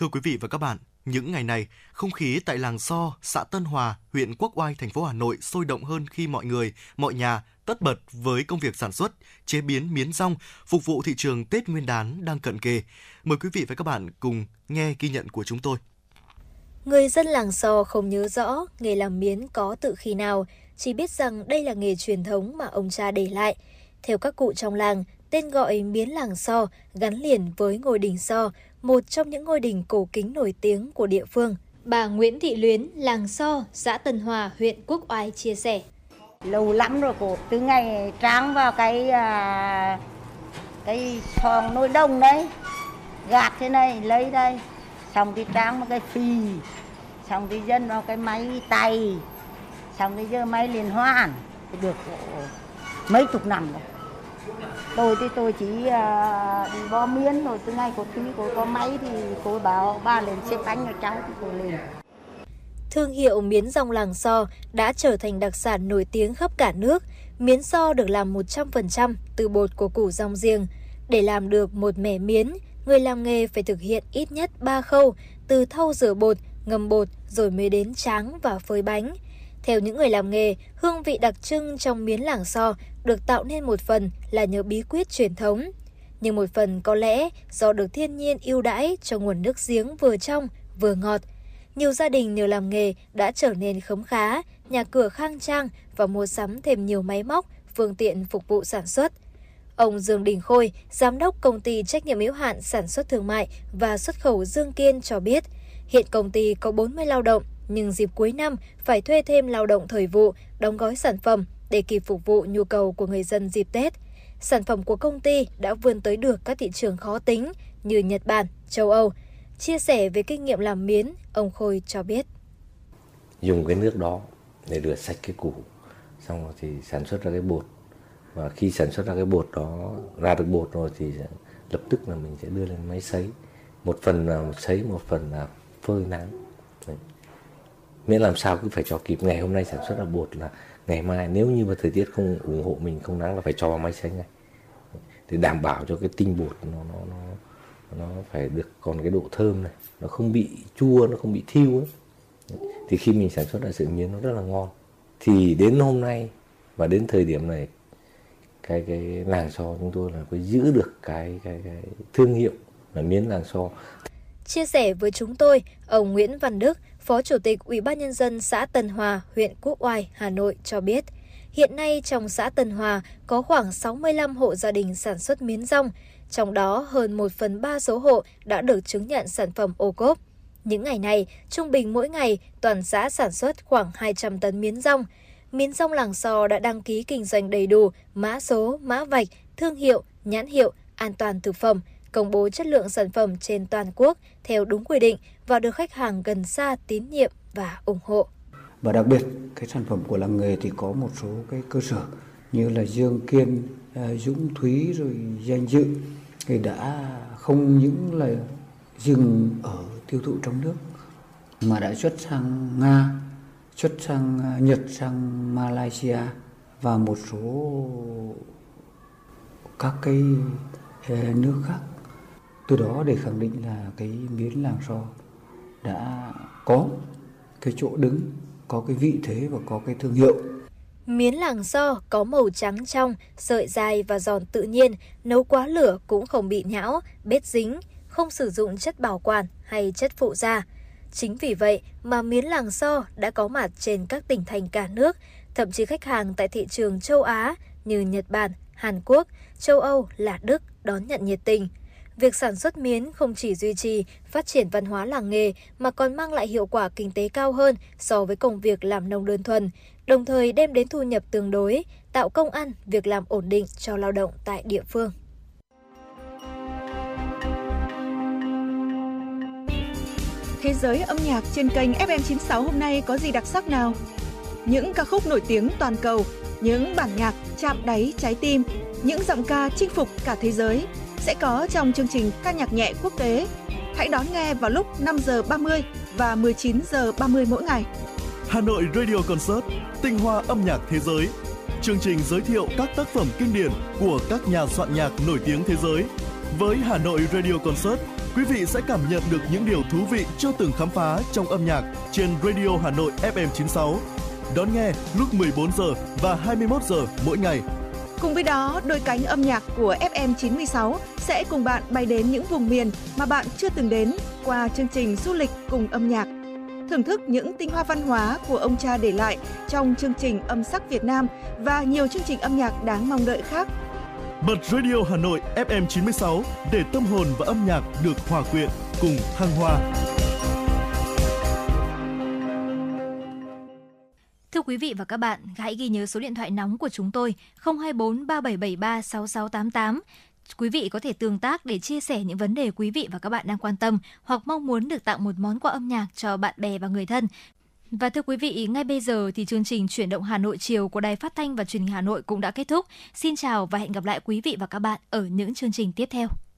Thưa quý vị và các bạn, những ngày này, không khí tại làng So, xã Tân Hòa, huyện Quốc Oai, thành phố Hà Nội sôi động hơn khi mọi người, mọi nhà tất bật với công việc sản xuất, chế biến miến dong, phục vụ thị trường Tết Nguyên đán đang cận kề. Mời quý vị và các bạn cùng nghe ghi nhận của chúng tôi. Người dân làng So không nhớ rõ nghề làm miến có từ khi nào, chỉ biết rằng đây là nghề truyền thống mà ông cha để lại. Theo các cụ trong làng, tên gọi miến làng So gắn liền với ngôi đình So, một trong những ngôi đình cổ kính nổi tiếng của địa phương. Bà Nguyễn Thị Luyến, làng So, xã Tân Hòa, huyện Quốc Oai chia sẻ. Lâu lắm rồi cô, từ ngày tráng vào cái xoong nồi đông đấy, gạt thế này, lấy đây, xong thì tráng vào cái phì, xong thì dân vào cái máy tay, xong thì giờ máy liên hoan, được mấy chục năm rồi. Tôi thì tôi chỉ đi bó miến rồi, từ ngày cô có máy thì cô bảo ba lên xếp bánh cho cháu thì cô lên. Thương hiệu miến rong làng So đã trở thành đặc sản nổi tiếng khắp cả nước. Miến So được làm 100% từ bột của củ rong riêng. Để làm được một mẻ miến, người làm nghề phải thực hiện ít nhất 3 khâu, từ thau rửa bột, ngâm bột rồi mới đến tráng và phơi bánh. Theo những người làm nghề, hương vị đặc trưng trong miến làng So được tạo nên một phần là nhờ bí quyết truyền thống, nhưng một phần có lẽ do được thiên nhiên ưu đãi cho nguồn nước giếng vừa trong vừa ngọt. Nhiều gia đình nhờ làm nghề đã trở nên khấm khá, nhà cửa khang trang và mua sắm thêm nhiều máy móc, phương tiện phục vụ sản xuất. Ông Dương Đình Khôi, giám đốc công ty trách nhiệm hữu hạn sản xuất thương mại và xuất khẩu Dương Kiên cho biết, hiện công ty có 40 lao động nhưng dịp cuối năm phải thuê thêm lao động thời vụ, đóng gói sản phẩm để kịp phục vụ nhu cầu của người dân dịp Tết. Sản phẩm của công ty đã vươn tới được các thị trường khó tính như Nhật Bản, châu Âu. Chia sẻ về kinh nghiệm làm miến, ông Khôi cho biết. Dùng cái nước đó để rửa sạch cái củ, xong rồi thì sản xuất ra cái bột. Và khi sản xuất ra cái bột đó, ra được bột rồi thì lập tức là mình sẽ đưa lên máy sấy. Một phần là sấy, một phần là phơi nắng. Đấy. Miễn làm sao cứ phải cho kịp, ngày hôm nay sản xuất ra bột là ngày mai nếu như mà thời tiết không ủng hộ mình, không nắng là phải cho vào máy sấy ngay. Để đảm bảo cho cái tinh bột nó phải được còn cái độ thơm này, nó không bị chua, nó không bị thiêu ấy. Thì khi mình sản xuất ra sợi miến nó rất là ngon. Thì đến hôm nay và đến thời điểm này, cái làng So chúng tôi là có giữ được cái thương hiệu là miến làng So. Chia sẻ với chúng tôi, ông Nguyễn Văn Đức, Phó Chủ tịch Ủy ban Nhân dân xã Tân Hòa, huyện Quốc Oai, Hà Nội cho biết, hiện nay trong xã Tân Hòa có khoảng 65 hộ gia đình sản xuất miến rong, trong đó hơn 1/3 số hộ đã được chứng nhận sản phẩm ô cốp. Những ngày này, trung bình mỗi ngày, toàn xã sản xuất khoảng 200 tấn miến rong. Miến rong làng So đã đăng ký kinh doanh đầy đủ, mã số, mã vạch, thương hiệu, nhãn hiệu, an toàn thực phẩm, công bố chất lượng sản phẩm trên toàn quốc theo đúng quy định và được khách hàng gần xa tín nhiệm và ủng hộ. Và đặc biệt, cái sản phẩm của làng nghề thì có một số cái cơ sở như là Dương Kiên, Dũng Thúy rồi Danh Dự thì đã không những là dừng ở tiêu thụ trong nước mà đã xuất sang Nga, xuất sang Nhật, sang Malaysia và một số các cái nước khác. Từ đó để khẳng định là cái miến làng So đã có cái chỗ đứng, có cái vị thế và có cái thương hiệu. Miến làng So có màu trắng trong, sợi dài và giòn tự nhiên, nấu quá lửa cũng không bị nhão, bết dính, không sử dụng chất bảo quản hay chất phụ gia. Chính vì vậy mà miến làng So đã có mặt trên các tỉnh thành cả nước, thậm chí khách hàng tại thị trường châu Á như Nhật Bản, Hàn Quốc, châu Âu là Đức đón nhận nhiệt tình. Việc sản xuất miến không chỉ duy trì, phát triển văn hóa làng nghề mà còn mang lại hiệu quả kinh tế cao hơn so với công việc làm nông đơn thuần, đồng thời đem đến thu nhập tương đối, tạo công ăn, việc làm ổn định cho lao động tại địa phương. Thế giới âm nhạc trên kênh FM96 hôm nay có gì đặc sắc nào? Những ca khúc nổi tiếng toàn cầu, những bản nhạc chạm đáy trái tim, những giọng ca chinh phục cả thế giới sẽ có trong chương trình ca nhạc nhẹ quốc tế. Hãy đón nghe vào lúc 5h30 và 19h30 mỗi ngày. Hà Nội Radio Concert, tinh hoa âm nhạc thế giới. Chương trình giới thiệu các tác phẩm kinh điển của các nhà soạn nhạc nổi tiếng thế giới. Với Hà Nội Radio Concert, quý vị sẽ cảm nhận được những điều thú vị chưa từng khám phá trong âm nhạc trên Radio Hà Nội FM96. Đón nghe lúc 14h và 21h mỗi ngày. Cùng với đó, đôi cánh âm nhạc của FM96 sẽ cùng bạn bay đến những vùng miền mà bạn chưa từng đến qua chương trình du lịch cùng âm nhạc. Thưởng thức những tinh hoa văn hóa của ông cha để lại trong chương trình Âm sắc Việt Nam và nhiều chương trình âm nhạc đáng mong đợi khác. Bật Radio Hà Nội FM96 để tâm hồn và âm nhạc được hòa quyện cùng thăng hoa. Thưa quý vị và các bạn, hãy ghi nhớ số điện thoại nóng của chúng tôi 024 3773 6688. Quý vị có thể tương tác để chia sẻ những vấn đề quý vị và các bạn đang quan tâm hoặc mong muốn được tặng một món quà âm nhạc cho bạn bè và người thân. Và thưa quý vị, ngay bây giờ thì chương trình Chuyển động Hà Nội chiều của Đài Phát thanh và Truyền hình Hà Nội cũng đã kết thúc. Xin chào và hẹn gặp lại quý vị và các bạn ở những chương trình tiếp theo.